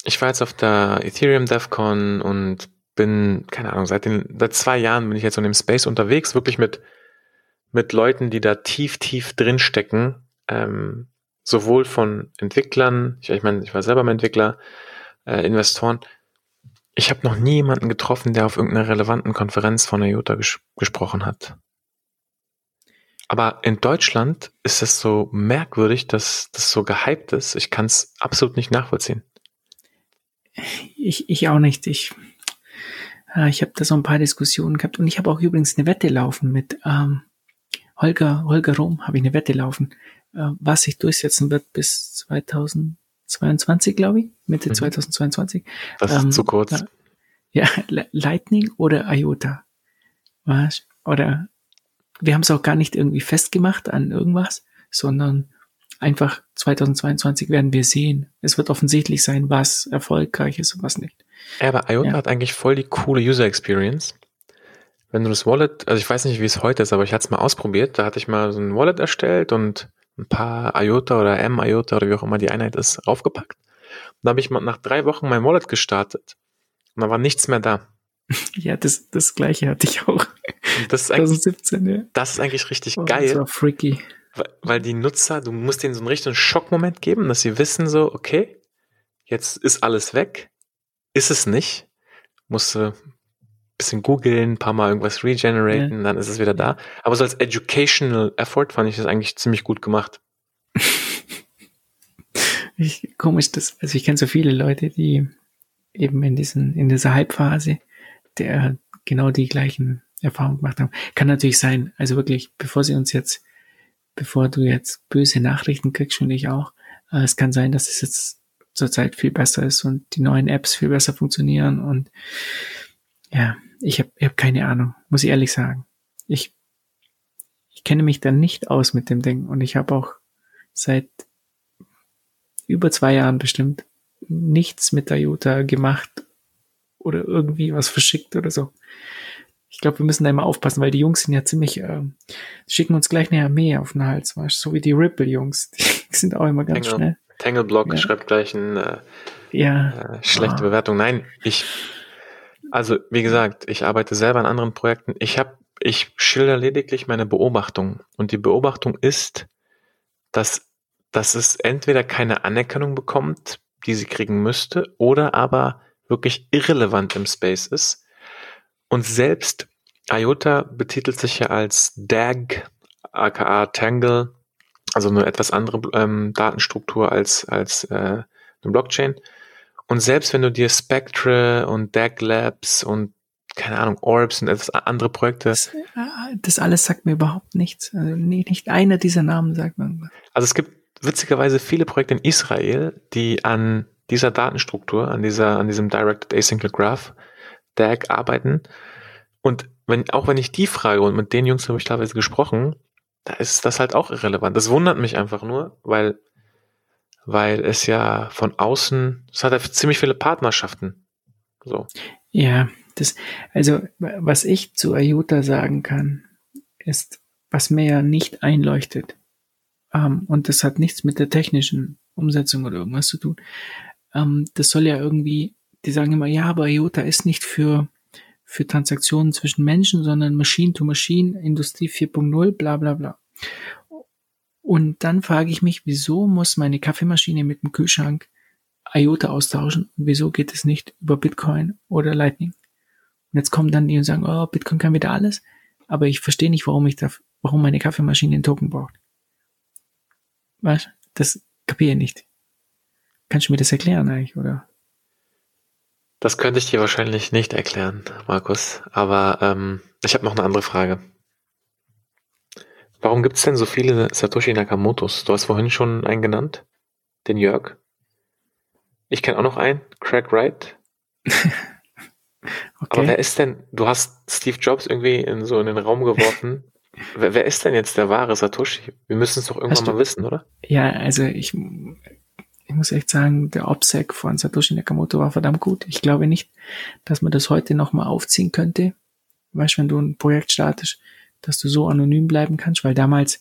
ich war jetzt auf der Ethereum DevCon und bin, keine Ahnung, seit den seit zwei Jahren bin ich jetzt in dem Space unterwegs, wirklich mit, mit Leuten, die da tief, tief drinstecken, ähm, sowohl von Entwicklern, ich, ich meine, ich war selber mal Entwickler, äh, Investoren. Ich habe noch nie jemanden getroffen, der auf irgendeiner relevanten Konferenz von I O T A ges- gesprochen hat. Aber in Deutschland ist das so merkwürdig, dass das so gehypt ist. Ich kann es absolut nicht nachvollziehen. Ich, ich auch nicht. Ich, äh, ich habe da so ein paar Diskussionen gehabt und ich habe auch übrigens eine Wette laufen mit ähm, Holger, Holger Rom habe ich eine Wette laufen, äh, was sich durchsetzen wird bis zweitausendzweiundzwanzig, glaube ich, Mitte mhm. zweitausendzweiundzwanzig. Das ähm, ist zu kurz. Äh, ja, Le- Lightning oder I O T A. Was? Oder wir haben es auch gar nicht irgendwie festgemacht an irgendwas, sondern einfach zweitausendzweiundzwanzig werden wir sehen. Es wird offensichtlich sein, was erfolgreich ist und was nicht. Ja, aber I O T A ja. hat eigentlich voll die coole User Experience. Wenn du das Wallet, also ich weiß nicht, wie es heute ist, aber ich hatte es mal ausprobiert. Da hatte ich mal so ein Wallet erstellt und ein paar I O T A oder M I O T A oder wie auch immer die Einheit ist, raufgepackt. Und da habe ich mal nach drei Wochen mein Wallet gestartet und da war nichts mehr da. Ja, das, das Gleiche hatte ich auch. Und das ist zwanzig siebzehn, ja. Das ist eigentlich richtig oh, geil. Das war freaky. Weil die Nutzer, du musst denen so einen richtigen Schockmoment geben, dass sie wissen so, okay, jetzt ist alles weg, ist es nicht, musst du ein bisschen googeln, ein paar Mal irgendwas regeneraten, ja. Dann ist es wieder da. Aber so als educational effort fand ich das eigentlich ziemlich gut gemacht. ich, komisch, das, also ich kenne so viele Leute, die eben in diesen, in dieser Hype-Phase, der genau die gleichen Erfahrungen gemacht haben. Kann natürlich sein, also wirklich, bevor sie uns jetzt bevor du jetzt böse Nachrichten kriegst und ich auch. Es kann sein, dass es jetzt zurzeit viel besser ist und die neuen Apps viel besser funktionieren und ja, ich habe ich hab keine Ahnung, muss ich ehrlich sagen. Ich, ich kenne mich da nicht aus mit dem Ding und ich habe auch seit über zwei Jahren bestimmt nichts mit I O T A gemacht oder irgendwie was verschickt oder so. Ich glaube, wir müssen da immer aufpassen, weil die Jungs sind ja ziemlich, äh, schicken uns gleich eine Armee auf den Hals, weißt, so wie die Ripple-Jungs, die sind auch immer ganz Tangle, schnell. Tangle-Block ja. schreibt gleich eine äh, ja. äh, schlechte ah. Bewertung. Nein, ich, also wie gesagt, ich arbeite selber an anderen Projekten. Ich habe, ich schilder lediglich meine Beobachtung und die Beobachtung ist, dass, dass es entweder keine Anerkennung bekommt, die sie kriegen müsste, oder aber wirklich irrelevant im Space ist. Und selbst I O T A betitelt sich ja als D A G, aka Tangle, also eine etwas andere ähm, Datenstruktur als, als äh, eine Blockchain. Und selbst wenn du dir Spectre und Dag Labs und keine Ahnung, Orbs und andere Projekte. Das, das alles sagt mir überhaupt nichts. Also nicht, nicht einer dieser Namen sagt mir irgendwas. Also es gibt witzigerweise viele Projekte in Israel, die an dieser Datenstruktur, an dieser, an diesem Directed Acyclic Graph, D A G, arbeiten. Und wenn, auch wenn ich die frage, und mit den Jungs habe ich teilweise gesprochen, da ist das halt auch irrelevant. Das wundert mich einfach nur, weil, weil es ja von außen, es hat ja ziemlich viele Partnerschaften. So. Ja, das, also, was ich zu IOTA sagen kann, ist, was mir ja nicht einleuchtet. Um, und das hat nichts mit der technischen Umsetzung oder irgendwas zu tun. Um, das soll ja irgendwie, die sagen immer, ja, aber IOTA ist nicht für, für Transaktionen zwischen Menschen, sondern Machine to Machine, Industrie vier Punkt null, bla, bla, bla. Und dann frage ich mich, wieso muss meine Kaffeemaschine mit dem Kühlschrank IOTA austauschen? Und wieso geht es nicht über Bitcoin oder Lightning? Und jetzt kommen dann die und sagen, oh, Bitcoin kann wieder alles. Aber ich verstehe nicht, warum ich da, warum meine Kaffeemaschine den Token braucht. Was? Das kapiere ich nicht. Kannst du mir das erklären eigentlich, oder? Das könnte ich dir wahrscheinlich nicht erklären, Markus. Aber ähm, ich habe noch eine andere Frage. Warum gibt es denn so viele Satoshi Nakamotos? Du hast vorhin schon einen genannt, den Jörg. Ich kenne auch noch einen, Craig Wright. Okay. Aber wer ist denn, du hast Steve Jobs irgendwie in, so in den Raum geworfen. Wer, wer ist denn jetzt der wahre Satoshi? Wir müssen es doch irgendwann mal wissen, oder? Ja, also ich, ich muss echt sagen, der OPSEC von Satoshi Nakamoto war verdammt gut. Ich glaube nicht, dass man das heute nochmal aufziehen könnte. Weißt du, wenn du ein Projekt startest, dass du so anonym bleiben kannst, weil damals,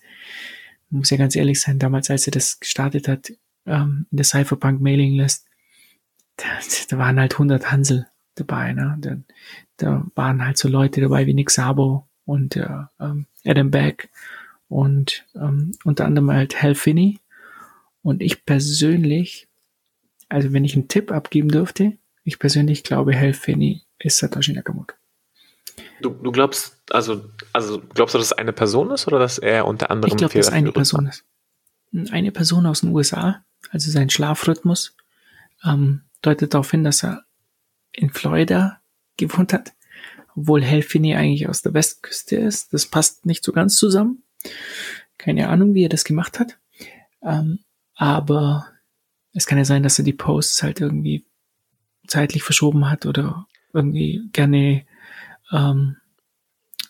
man muss ja ganz ehrlich sein, damals, als er das gestartet hat, ähm, in der Cypherpunk-Mailing-List, da, da waren halt hundert Hansel dabei, ne? Da, da waren halt so Leute dabei wie Nick Szabo und äh, Adam Beck und ähm, unter anderem halt Hal Finney. Und ich persönlich, also wenn ich einen Tipp abgeben dürfte, ich persönlich glaube, Hal Finney ist Satoshi Nakamoto. Du, du glaubst, also, also glaubst du, dass es eine Person ist oder dass er unter anderem... Ich glaube, dass es eine Person ist. Eine Person aus den U S A, also sein Schlafrhythmus, ähm, deutet darauf hin, dass er in Florida gewohnt hat, obwohl Hal Finney eigentlich aus der Westküste ist. Das passt nicht so ganz zusammen. Keine Ahnung, wie er das gemacht hat. Ähm, aber es kann ja sein, dass er die Posts halt irgendwie zeitlich verschoben hat oder irgendwie gerne ähm,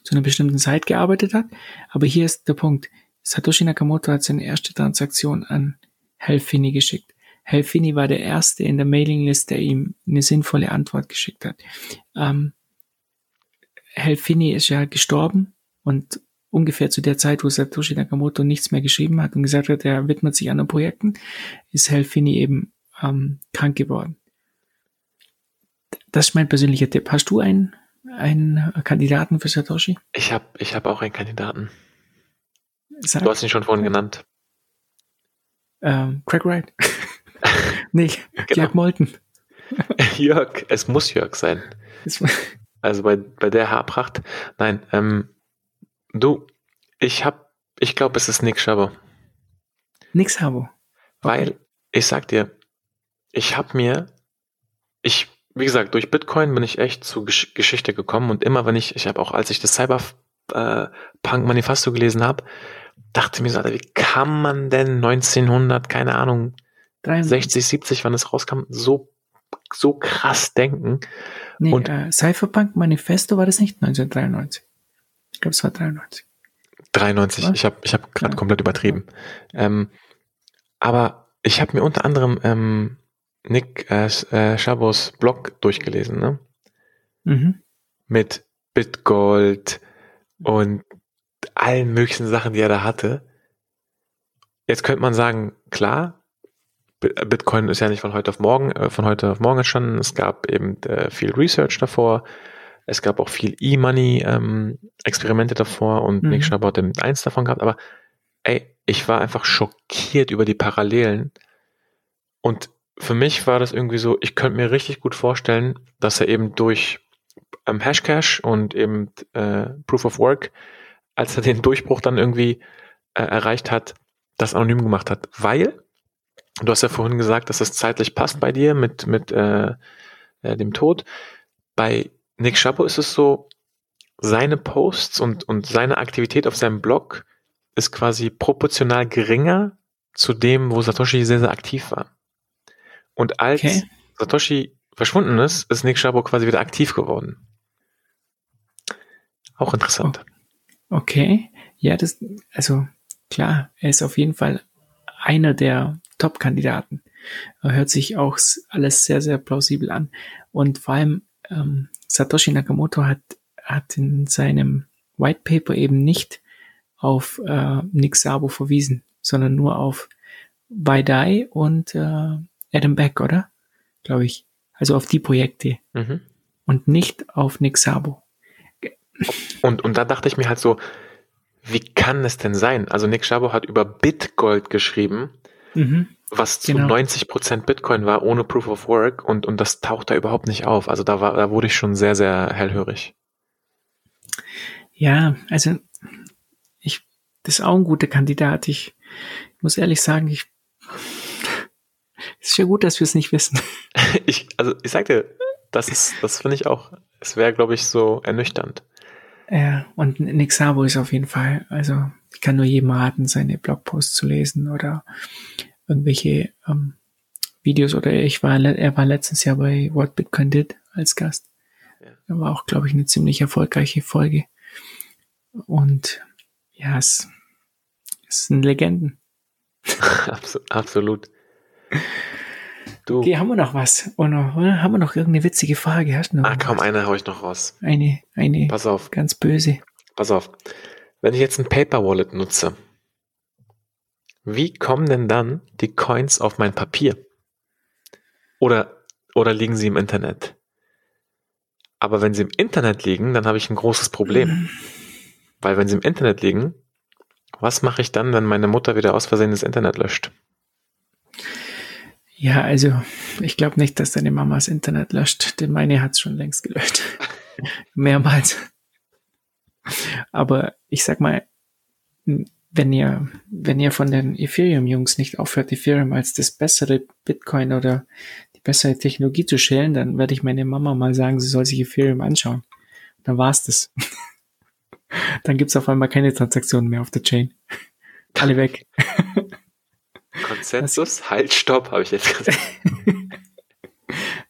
zu einer bestimmten Zeit gearbeitet hat. Aber hier ist der Punkt. Satoshi Nakamoto hat seine erste Transaktion an Hal Finney geschickt. Hal Finney war der Erste in der Mailinglist, der ihm eine sinnvolle Antwort geschickt hat. Ähm, Hal Finney ist ja gestorben und ungefähr zu der Zeit, wo Satoshi Nakamoto nichts mehr geschrieben hat und gesagt hat, er widmet sich anderen Projekten, ist Hal Finney eben ähm, krank geworden. Das ist mein persönlicher Tipp. Hast du einen, einen Kandidaten für Satoshi? Ich habe ich hab auch einen Kandidaten. Sag. Du hast ihn schon vorhin genannt. Ähm, Craig Wright. Nee, genau. Jörg Molten. Jörg, es muss Jörg sein. Es muss... Also bei, bei der Haarpracht. Nein, ähm, du, ich hab, ich glaube, es ist Nick Szabo. Nick Szabo. Okay. Weil, ich sag dir, ich hab mir, ich, wie gesagt, durch Bitcoin bin ich echt zu Gesch- Geschichte gekommen und immer wenn ich, ich habe auch, als ich das Cyberpunk-Manifesto gelesen habe, dachte mir so, Alter, wie kann man denn neunzehnhundert, keine Ahnung, sechzig, siebzig, wann es rauskam, so so krass denken. Nee, und äh, Cypherpunk Manifesto war das nicht neunzehnhundertdreiundneunzig. Ich glaube, es war dreiundneunzig. dreiundneunzig, was? ich habe ich hab gerade ja. komplett übertrieben. Ja. Ähm, aber ich habe mir unter anderem ähm, Nick äh, äh, Szabos Blog durchgelesen, ne? Mhm. Mit Bitgold und allen möglichen Sachen, die er da hatte. Jetzt könnte man sagen, klar, Bitcoin ist ja nicht von heute auf morgen, äh, von heute auf morgen entstanden. Es gab eben äh, viel Research davor. Es gab auch viel E-Money-Experimente ähm, davor und mhm. Nick Szabo hat eben eins davon gehabt. Aber ey, ich war einfach schockiert über die Parallelen. Und für mich war das irgendwie so, ich könnte mir richtig gut vorstellen, dass er eben durch ähm, Hashcash und eben äh, Proof of Work, als er den Durchbruch dann irgendwie äh, erreicht hat, das anonym gemacht hat, weil du hast ja vorhin gesagt, dass das zeitlich passt bei dir mit, mit äh, äh, dem Tod. Bei Nick Szabo ist es so, seine Posts und, und seine Aktivität auf seinem Blog ist quasi proportional geringer zu dem, wo Satoshi sehr, sehr aktiv war. Und als okay. Satoshi verschwunden ist, ist Nick Szabo quasi wieder aktiv geworden. Auch interessant. Okay. Ja, das, also klar, er ist auf jeden Fall einer der Top-Kandidaten. Er hört sich auch alles sehr, sehr plausibel an. Und vor allem ähm, Satoshi Nakamoto hat, hat in seinem White Paper eben nicht auf äh, Nick Szabo verwiesen, sondern nur auf Bidai und äh, Adam Beck, oder? Glaube ich. Also auf die Projekte. Mhm. Und nicht auf Nick Szabo. Und, und da dachte ich mir halt so, wie kann es denn sein? Also Nick Szabo hat über Bitgold geschrieben, mhm, was zu genau. neunzig Prozent Bitcoin war, ohne Proof of Work, und, und das taucht da überhaupt nicht auf. Also da, war, da wurde ich schon sehr, sehr hellhörig. Ja, also ich, das ist auch ein guter Kandidat. Ich, ich muss ehrlich sagen, ich es ist ja gut, dass wir es nicht wissen. Ich, also ich sag dir, das ist, das finde ich auch, es wäre, glaube ich, so ernüchternd. Ja, und Nick Szabo ist auf jeden Fall, also ich kann nur jedem raten, seine Blogposts zu lesen oder irgendwelche ähm, Videos. Oder ich war, er war letztens ja bei What Bitcoin Did als Gast. Ja. War auch, glaube ich, eine ziemlich erfolgreiche Folge. Und ja, es, es sind Legenden. Absolut. Du. Okay, haben wir noch was? Oder haben wir noch irgendeine witzige Frage? Hast du noch ah, kaum was? Eine haue ich noch raus. Eine, eine. Pass auf. Ganz böse. Pass auf. Wenn ich jetzt ein Paper Wallet nutze, wie kommen denn dann die Coins auf mein Papier? Oder, oder liegen sie im Internet? Aber wenn sie im Internet liegen, dann habe ich ein großes Problem. Mhm. Weil wenn sie im Internet liegen, was mache ich dann, wenn meine Mutter wieder aus Versehen das Internet löscht? Ja, also ich glaube nicht, dass deine Mama das Internet löscht, denn meine hat es schon längst gelöscht. Mehrmals. Aber ich sag mal, wenn ihr, wenn ihr von den Ethereum-Jungs nicht aufhört, Ethereum als das bessere Bitcoin oder die bessere Technologie zu schälen, dann werde ich meine Mama mal sagen, sie soll sich Ethereum anschauen. Dann war's das. Dann gibt's auf einmal keine Transaktionen mehr auf der Chain. Alle weg. Konsensus, halt, stopp, habe ich jetzt gesagt.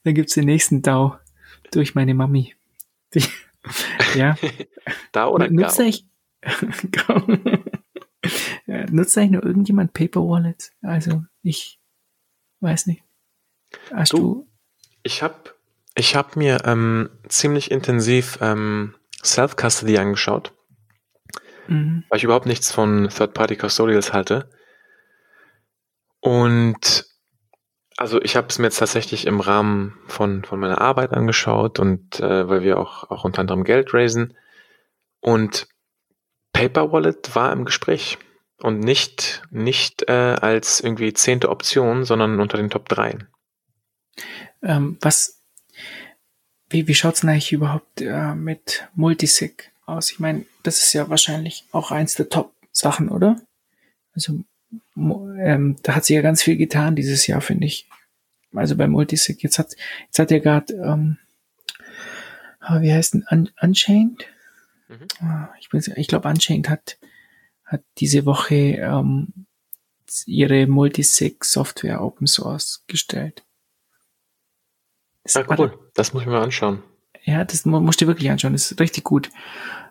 Dann gibt es den nächsten D A O durch meine Mami. Die, ja. D A O oder Nutzt Gau? Eigentlich, nutzt eigentlich nur irgendjemand Paper Wallet? Also, ich weiß nicht. Hast du? du ich habe ich hab mir ähm, ziemlich intensiv ähm, Self-Custody angeschaut, mhm. weil ich überhaupt nichts von Third-Party-Custodials halte. Und also ich habe es mir jetzt tatsächlich im Rahmen von, von meiner Arbeit angeschaut und äh, weil wir auch, auch unter anderem Geld raisen. Und Paper Wallet war im Gespräch und nicht, nicht äh, als irgendwie zehnte Option, sondern unter den Top drei. Ähm, was, wie, wie schaut es denn eigentlich überhaupt äh, mit Multisig aus? Ich meine, das ist ja wahrscheinlich auch eins der Top-Sachen, oder? Also Ähm, da hat sich ja ganz viel getan dieses Jahr, finde ich. Also bei Multisig. Jetzt hat, jetzt hat ja gerade, ähm, wie heißt denn, Un- Unchained? Mhm. Ich, ich glaube, Unchained hat, hat diese Woche ähm, ihre Multisig-Software Open Source gestellt. Das ja, cool. Das muss ich mir mal anschauen. Ja, das musst du wirklich anschauen. Das ist richtig gut.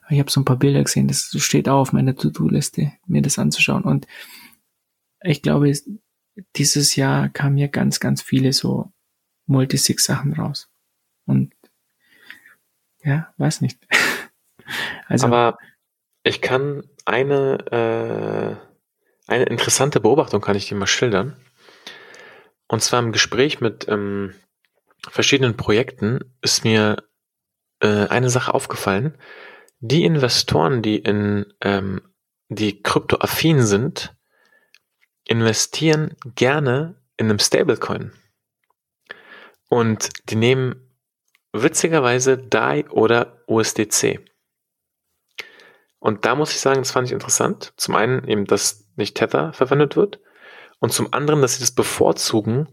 Ich habe so ein paar Bilder gesehen. Das steht auch auf meiner To-Do-Liste, mir das anzuschauen. Und ich glaube, dieses Jahr kamen ja ganz, ganz viele so Multisig-Sachen raus. Und ja, weiß nicht. Also, aber ich kann eine, äh, eine interessante Beobachtung, kann ich dir mal schildern. Und zwar im Gespräch mit ähm, verschiedenen Projekten ist mir äh, eine Sache aufgefallen. Die Investoren, die in ähm, die kryptoaffin sind, investieren gerne in einem Stablecoin. Und die nehmen witzigerweise D A I oder U S D C. Und da muss ich sagen, das fand ich interessant. Zum einen eben, dass nicht Tether verwendet wird. Und zum anderen, dass sie das bevorzugen,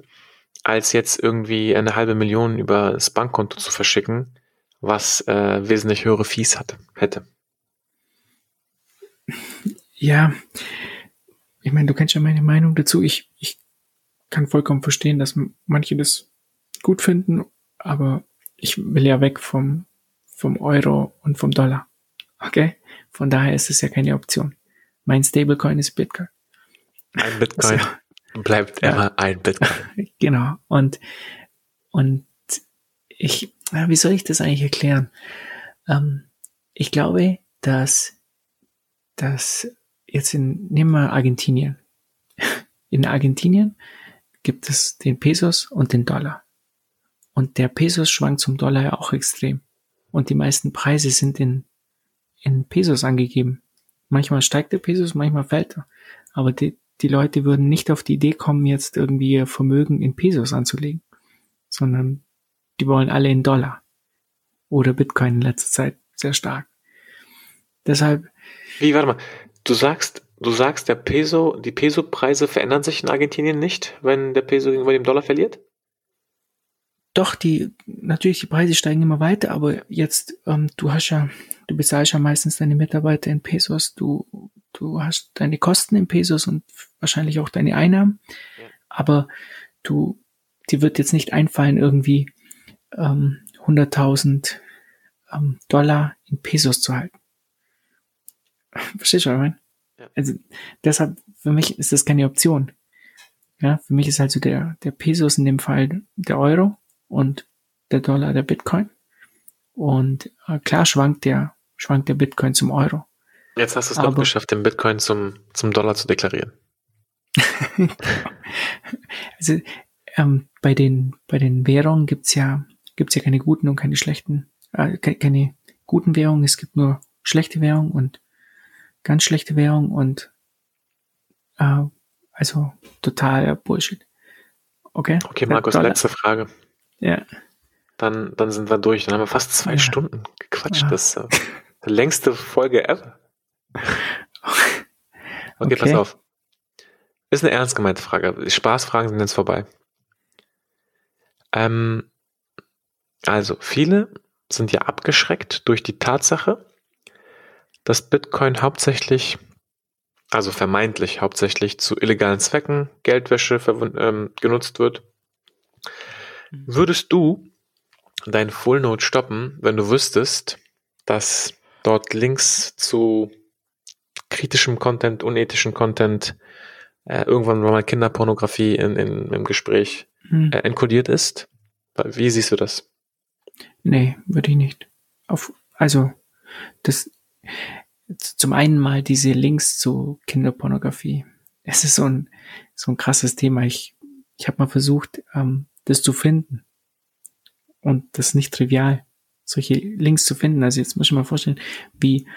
als jetzt irgendwie eine halbe Million über das Bankkonto zu verschicken, was äh, wesentlich höhere Fees hat, hätte. Ja, ich meine, du kennst ja meine Meinung dazu. Ich, ich kann vollkommen verstehen, dass manche das gut finden, aber ich will ja weg vom, vom Euro und vom Dollar. Okay? Von daher ist es ja keine Option. Mein Stablecoin ist Bitcoin. Ein Bitcoin also, bleibt immer ja, ein Bitcoin. Genau. Und, und ich, wie soll ich das eigentlich erklären? Ähm, ich glaube, dass, dass jetzt in, nehmen wir Argentinien. In Argentinien gibt es den Pesos und den Dollar. Und der Pesos schwankt zum Dollar ja auch extrem. Und die meisten Preise sind in, in Pesos angegeben. Manchmal steigt der Pesos, manchmal fällt er. Aber die, die Leute würden nicht auf die Idee kommen, jetzt irgendwie ihr Vermögen in Pesos anzulegen, sondern die wollen alle in Dollar oder Bitcoin in letzter Zeit sehr stark. Deshalb. Wie, warte mal, du sagst, du sagst, der Peso, die Peso-Preise verändern sich in Argentinien nicht, wenn der Peso gegenüber dem Dollar verliert? Doch, die, natürlich, die Preise steigen immer weiter, aber jetzt, ähm, du hast ja, du bezahlst ja meistens deine Mitarbeiter in Pesos, du, du hast deine Kosten in Pesos und wahrscheinlich auch deine Einnahmen, ja. Aber du, dir wird jetzt nicht einfallen, irgendwie ähm, hunderttausend ähm, Dollar in Pesos zu halten. Verstehst du, was ich meine? Ja. Also, deshalb, für mich ist das keine Option. Ja, für mich ist also der, der Pesos in dem Fall der Euro und der Dollar der Bitcoin. Und äh, klar schwankt der, schwankt der Bitcoin zum Euro. Jetzt hast du es doch geschafft, den Bitcoin zum, zum Dollar zu deklarieren. Also ähm, bei den, bei den Währungen gibt's ja, gibt's ja keine guten und keine schlechten, äh, keine guten Währungen. Es gibt nur schlechte Währung und ganz schlechte Währung und äh, also totaler Bullshit. Okay? Okay, Markus, Dollar. Letzte Frage. Ja. Dann, dann sind wir durch. Dann haben wir fast zwei ja. Stunden gequatscht. Ja. Das ist äh, die längste Folge ever. Okay, okay, pass auf. Ist eine ernst gemeinte Frage. Spaßfragen sind jetzt vorbei. Ähm, also, viele sind ja abgeschreckt durch die Tatsache, dass Bitcoin hauptsächlich, also vermeintlich hauptsächlich zu illegalen Zwecken, Geldwäsche verw- ähm, genutzt wird. Würdest du deinen Full Node stoppen, wenn du wüsstest, dass dort Links zu kritischem Content, unethischem Content, äh, irgendwann mal Kinderpornografie in, in, im Gespräch äh, enkodiert ist? Wie siehst du das? Nee, würde ich nicht. Auf, also, das zum einen mal diese Links zu Kinderpornografie. Es ist so ein, so ein krasses Thema. Ich, ich habe mal versucht, ähm, das zu finden. Und das ist nicht trivial, solche Links zu finden. Also jetzt muss ich mir mal vorstellen, wie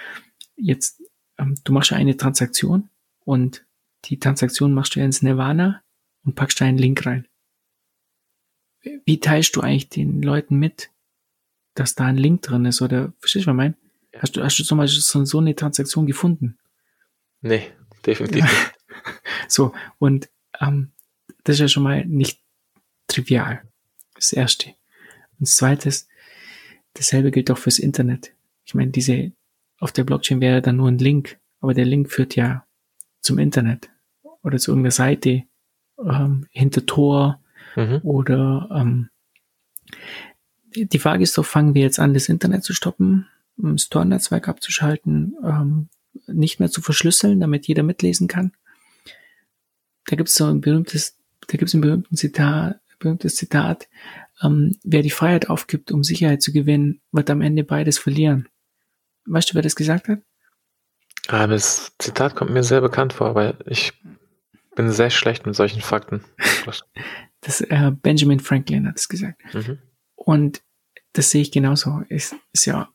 jetzt, ähm, du machst ja eine Transaktion und die Transaktion machst du ja ins Nirvana und packst da einen Link rein. Wie teilst du eigentlich den Leuten mit, dass da ein Link drin ist? Oder, verstehst du, was ich meine? Hast du, hast du zum Beispiel so, so eine Transaktion gefunden? Nee, definitiv nicht. So, und ähm, das ist ja schon mal nicht trivial. Das Erste. Und das Zweite ist, dasselbe gilt auch fürs Internet. Ich meine, diese, auf der Blockchain wäre dann nur ein Link, aber der Link führt ja zum Internet oder zu irgendeiner Seite, ähm, hinter Tor mhm. oder ähm, die Frage ist doch, fangen wir jetzt an, das Internet zu stoppen? Store-Netzwerk abzuschalten, ähm, nicht mehr zu verschlüsseln, damit jeder mitlesen kann. Da gibt es so ein berühmtes, da gibt es ein berühmtes Zitat, berühmtes Zitat, ähm, wer die Freiheit aufgibt, um Sicherheit zu gewinnen, wird am Ende beides verlieren. Weißt du, wer das gesagt hat? Ah, das Zitat kommt mir sehr bekannt vor, weil ich bin sehr schlecht mit solchen Fakten. Das, äh, Benjamin Franklin hat es gesagt. Mhm. Und das sehe ich genauso. Ist, ist ja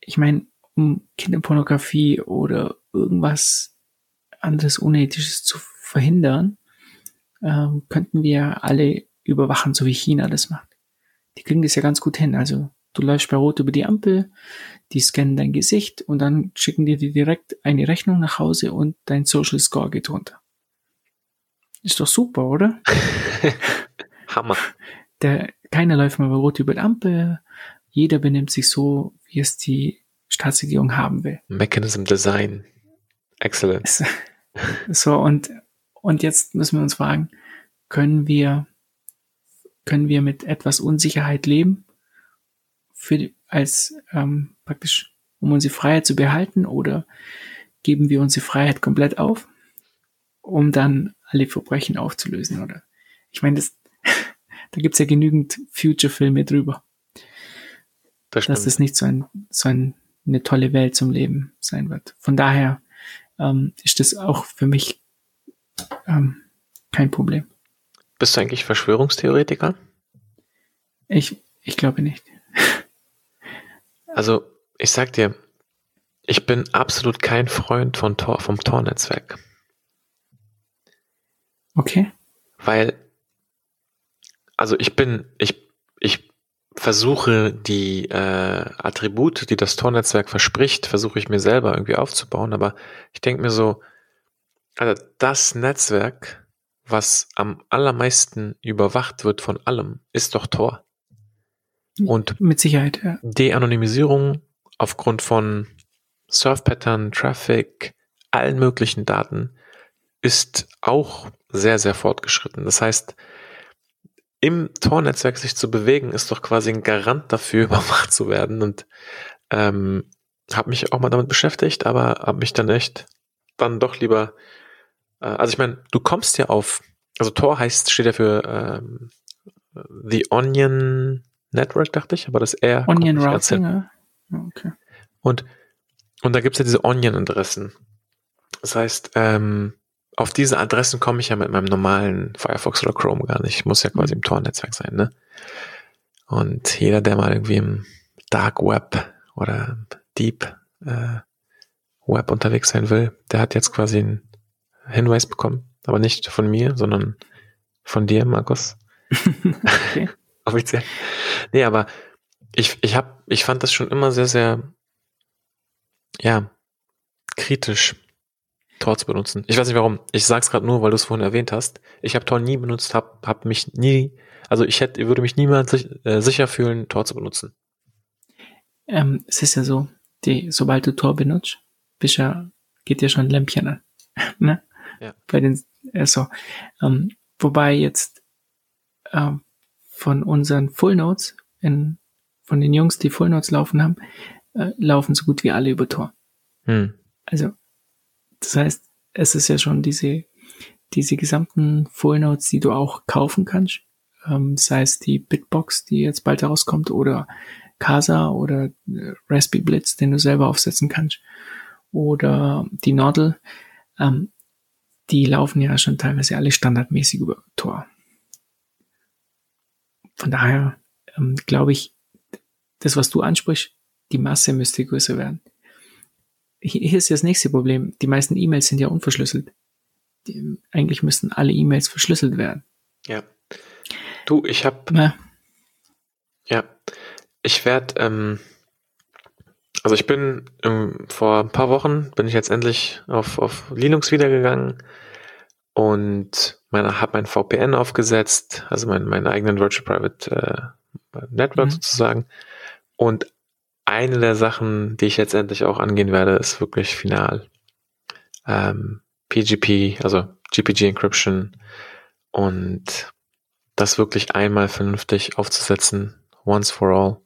Ich meine, um Kinderpornografie oder irgendwas anderes Unethisches zu verhindern, ähm, könnten wir alle überwachen, so wie China das macht. Die kriegen das ja ganz gut hin. Also Du läufst bei Rot über die Ampel, die scannen dein Gesicht und dann schicken die dir direkt eine Rechnung nach Hause und dein Social Score geht runter. Ist doch super, oder? Hammer. Der, keiner läuft mal bei Rot über die Ampel. Jeder benimmt sich so, wie es die Staatsregierung haben will. Mechanism Design. Excellent. So, und, und jetzt müssen wir uns fragen, können wir, können wir mit etwas Unsicherheit leben? Für die, als ähm, praktisch, um unsere Freiheit zu behalten, oder geben wir unsere Freiheit komplett auf, um dann alle Verbrechen aufzulösen, oder? Ich meine, das, da gibt's ja genügend Future-Filme drüber. Das dass das nicht so, ein, so ein, eine tolle Welt zum Leben sein wird. Von daher ähm, ist das auch für mich ähm, kein Problem. Bist du eigentlich Verschwörungstheoretiker? Ich, ich glaube nicht. Also, ich sag dir, ich bin absolut kein Freund von Tor, vom Tor-Netzwerk. Okay. Weil, also ich bin, ich, ich versuche die äh, Attribute, die das Tor-Netzwerk verspricht, versuche ich mir selber irgendwie aufzubauen, aber ich denke mir so, also das Netzwerk, was am allermeisten überwacht wird von allem, ist doch Tor. Und mit Sicherheit, ja. De-Anonymisierung aufgrund von Surf-Pattern, Traffic, allen möglichen Daten ist auch sehr, sehr fortgeschritten. Das heißt, im Tor-Netzwerk sich zu bewegen, ist doch quasi ein Garant dafür, überwacht zu werden. Und ähm, habe mich auch mal damit beschäftigt, aber habe mich dann echt dann doch lieber, äh, also ich meine, du kommst ja auf, also Tor heißt, steht ja für ähm, The Onion Network, dachte ich, aber das R kommt nicht ganz hin. Okay. Und, und da gibt es ja diese Onion-Adressen. Das heißt, ähm, auf diese Adressen komme ich ja mit meinem normalen Firefox oder Chrome gar nicht. Ich muss ja quasi im Tor-Netzwerk sein, ne? Und jeder, der mal irgendwie im Dark Web oder Deep äh, Web unterwegs sein will, der hat jetzt quasi einen Hinweis bekommen. Aber nicht von mir, sondern von dir, Markus. Okay. Offiziell. Nee, aber ich, ich hab, ich fand das schon immer sehr, sehr, ja, kritisch, Tor zu benutzen. Ich weiß nicht warum. Ich sag's gerade nur, weil du es vorhin erwähnt hast. Ich habe Tor nie benutzt, hab, hab mich nie, also ich hätte, würde mich niemals sich, äh, sicher fühlen, Tor zu benutzen. Ähm, es ist ja so, die, sobald du Tor benutzt, bist ja, geht dir schon ein Lämpchen an. Ne? Ja. Bei den, äh, so. Ähm, wobei jetzt, ähm, von unseren Fullnodes, in, von den Jungs, die Fullnodes laufen haben, äh, laufen so gut wie alle über Tor. Hm. Also, das heißt, es ist ja schon diese, diese gesamten Fullnodes, die du auch kaufen kannst, ähm, sei es die Bitbox, die jetzt bald rauskommt, oder Casa oder Raspberry Blitz, den du selber aufsetzen kannst, oder die Nodel, ähm, die laufen ja schon teilweise alle standardmäßig über Tor. Von daher ähm, glaube ich, das, was du ansprichst, die Masse müsste größer werden. Hier ist ja das nächste Problem. Die meisten E-Mails sind ja unverschlüsselt. Die, eigentlich müssten alle E-Mails verschlüsselt werden. Ja. Du, ich habe... Ja. Ich werde... Ähm, also ich bin ähm, vor ein paar Wochen, bin ich jetzt endlich auf, auf Linux wiedergegangen und habe mein V P N aufgesetzt, also meinen mein eigenen Virtual Private äh, Network mhm. sozusagen. Und eine der Sachen, die ich jetzt endlich auch angehen werde, ist wirklich final. Ähm, P G P, also G P G Encryption, und das wirklich einmal vernünftig aufzusetzen, once for all.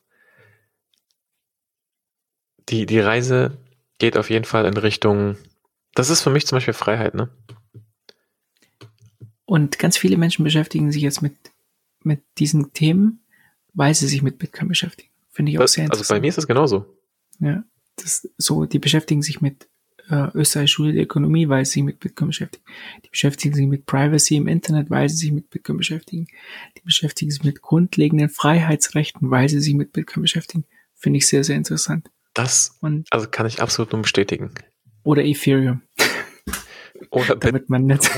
Die, die Reise geht auf jeden Fall in Richtung, das ist für mich zum Beispiel Freiheit, ne? Und ganz viele Menschen beschäftigen sich jetzt mit, mit diesen Themen, weil sie sich mit Bitcoin beschäftigen. Finde ich auch das, sehr interessant. Also bei mir ist das genauso. Ja, das, so, die beschäftigen sich mit äh, österreichischer Schule der Ökonomie, weil sie sich mit Bitcoin beschäftigen. Die beschäftigen sich mit Privacy im Internet, weil sie sich mit Bitcoin beschäftigen. Die beschäftigen sich mit grundlegenden Freiheitsrechten, weil sie sich mit Bitcoin beschäftigen. Finde ich sehr, sehr interessant. Das Und, also kann ich absolut nur bestätigen. Oder Ethereum. Oder damit man nicht.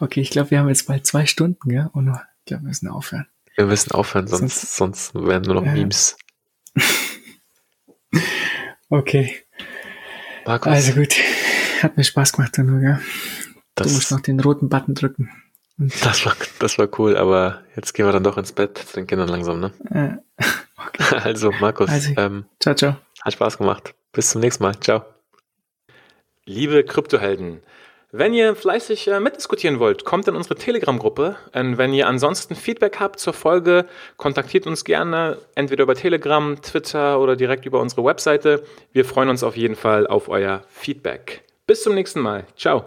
Okay, ich glaube, wir haben jetzt bald zwei Stunden, gell? Und ich glaube, wir müssen aufhören. Wir müssen aufhören, sonst, sonst werden nur noch äh, Memes. Okay. Markus. Also gut, hat mir Spaß gemacht, nur, gell? Das du musst noch den roten Button drücken. Das war, das war cool, aber jetzt gehen wir dann doch ins Bett zu den Kindern langsam, ne? Äh, okay. Also, Markus, also, ähm, ciao, ciao. Hat Spaß gemacht. Bis zum nächsten Mal. Ciao. Liebe Kryptohelden, wenn ihr fleißig äh, mitdiskutieren wollt, kommt in unsere Telegram-Gruppe. Und wenn ihr ansonsten Feedback habt zur Folge, kontaktiert uns gerne, entweder über Telegram, Twitter oder direkt über unsere Webseite. Wir freuen uns auf jeden Fall auf euer Feedback. Bis zum nächsten Mal. Ciao.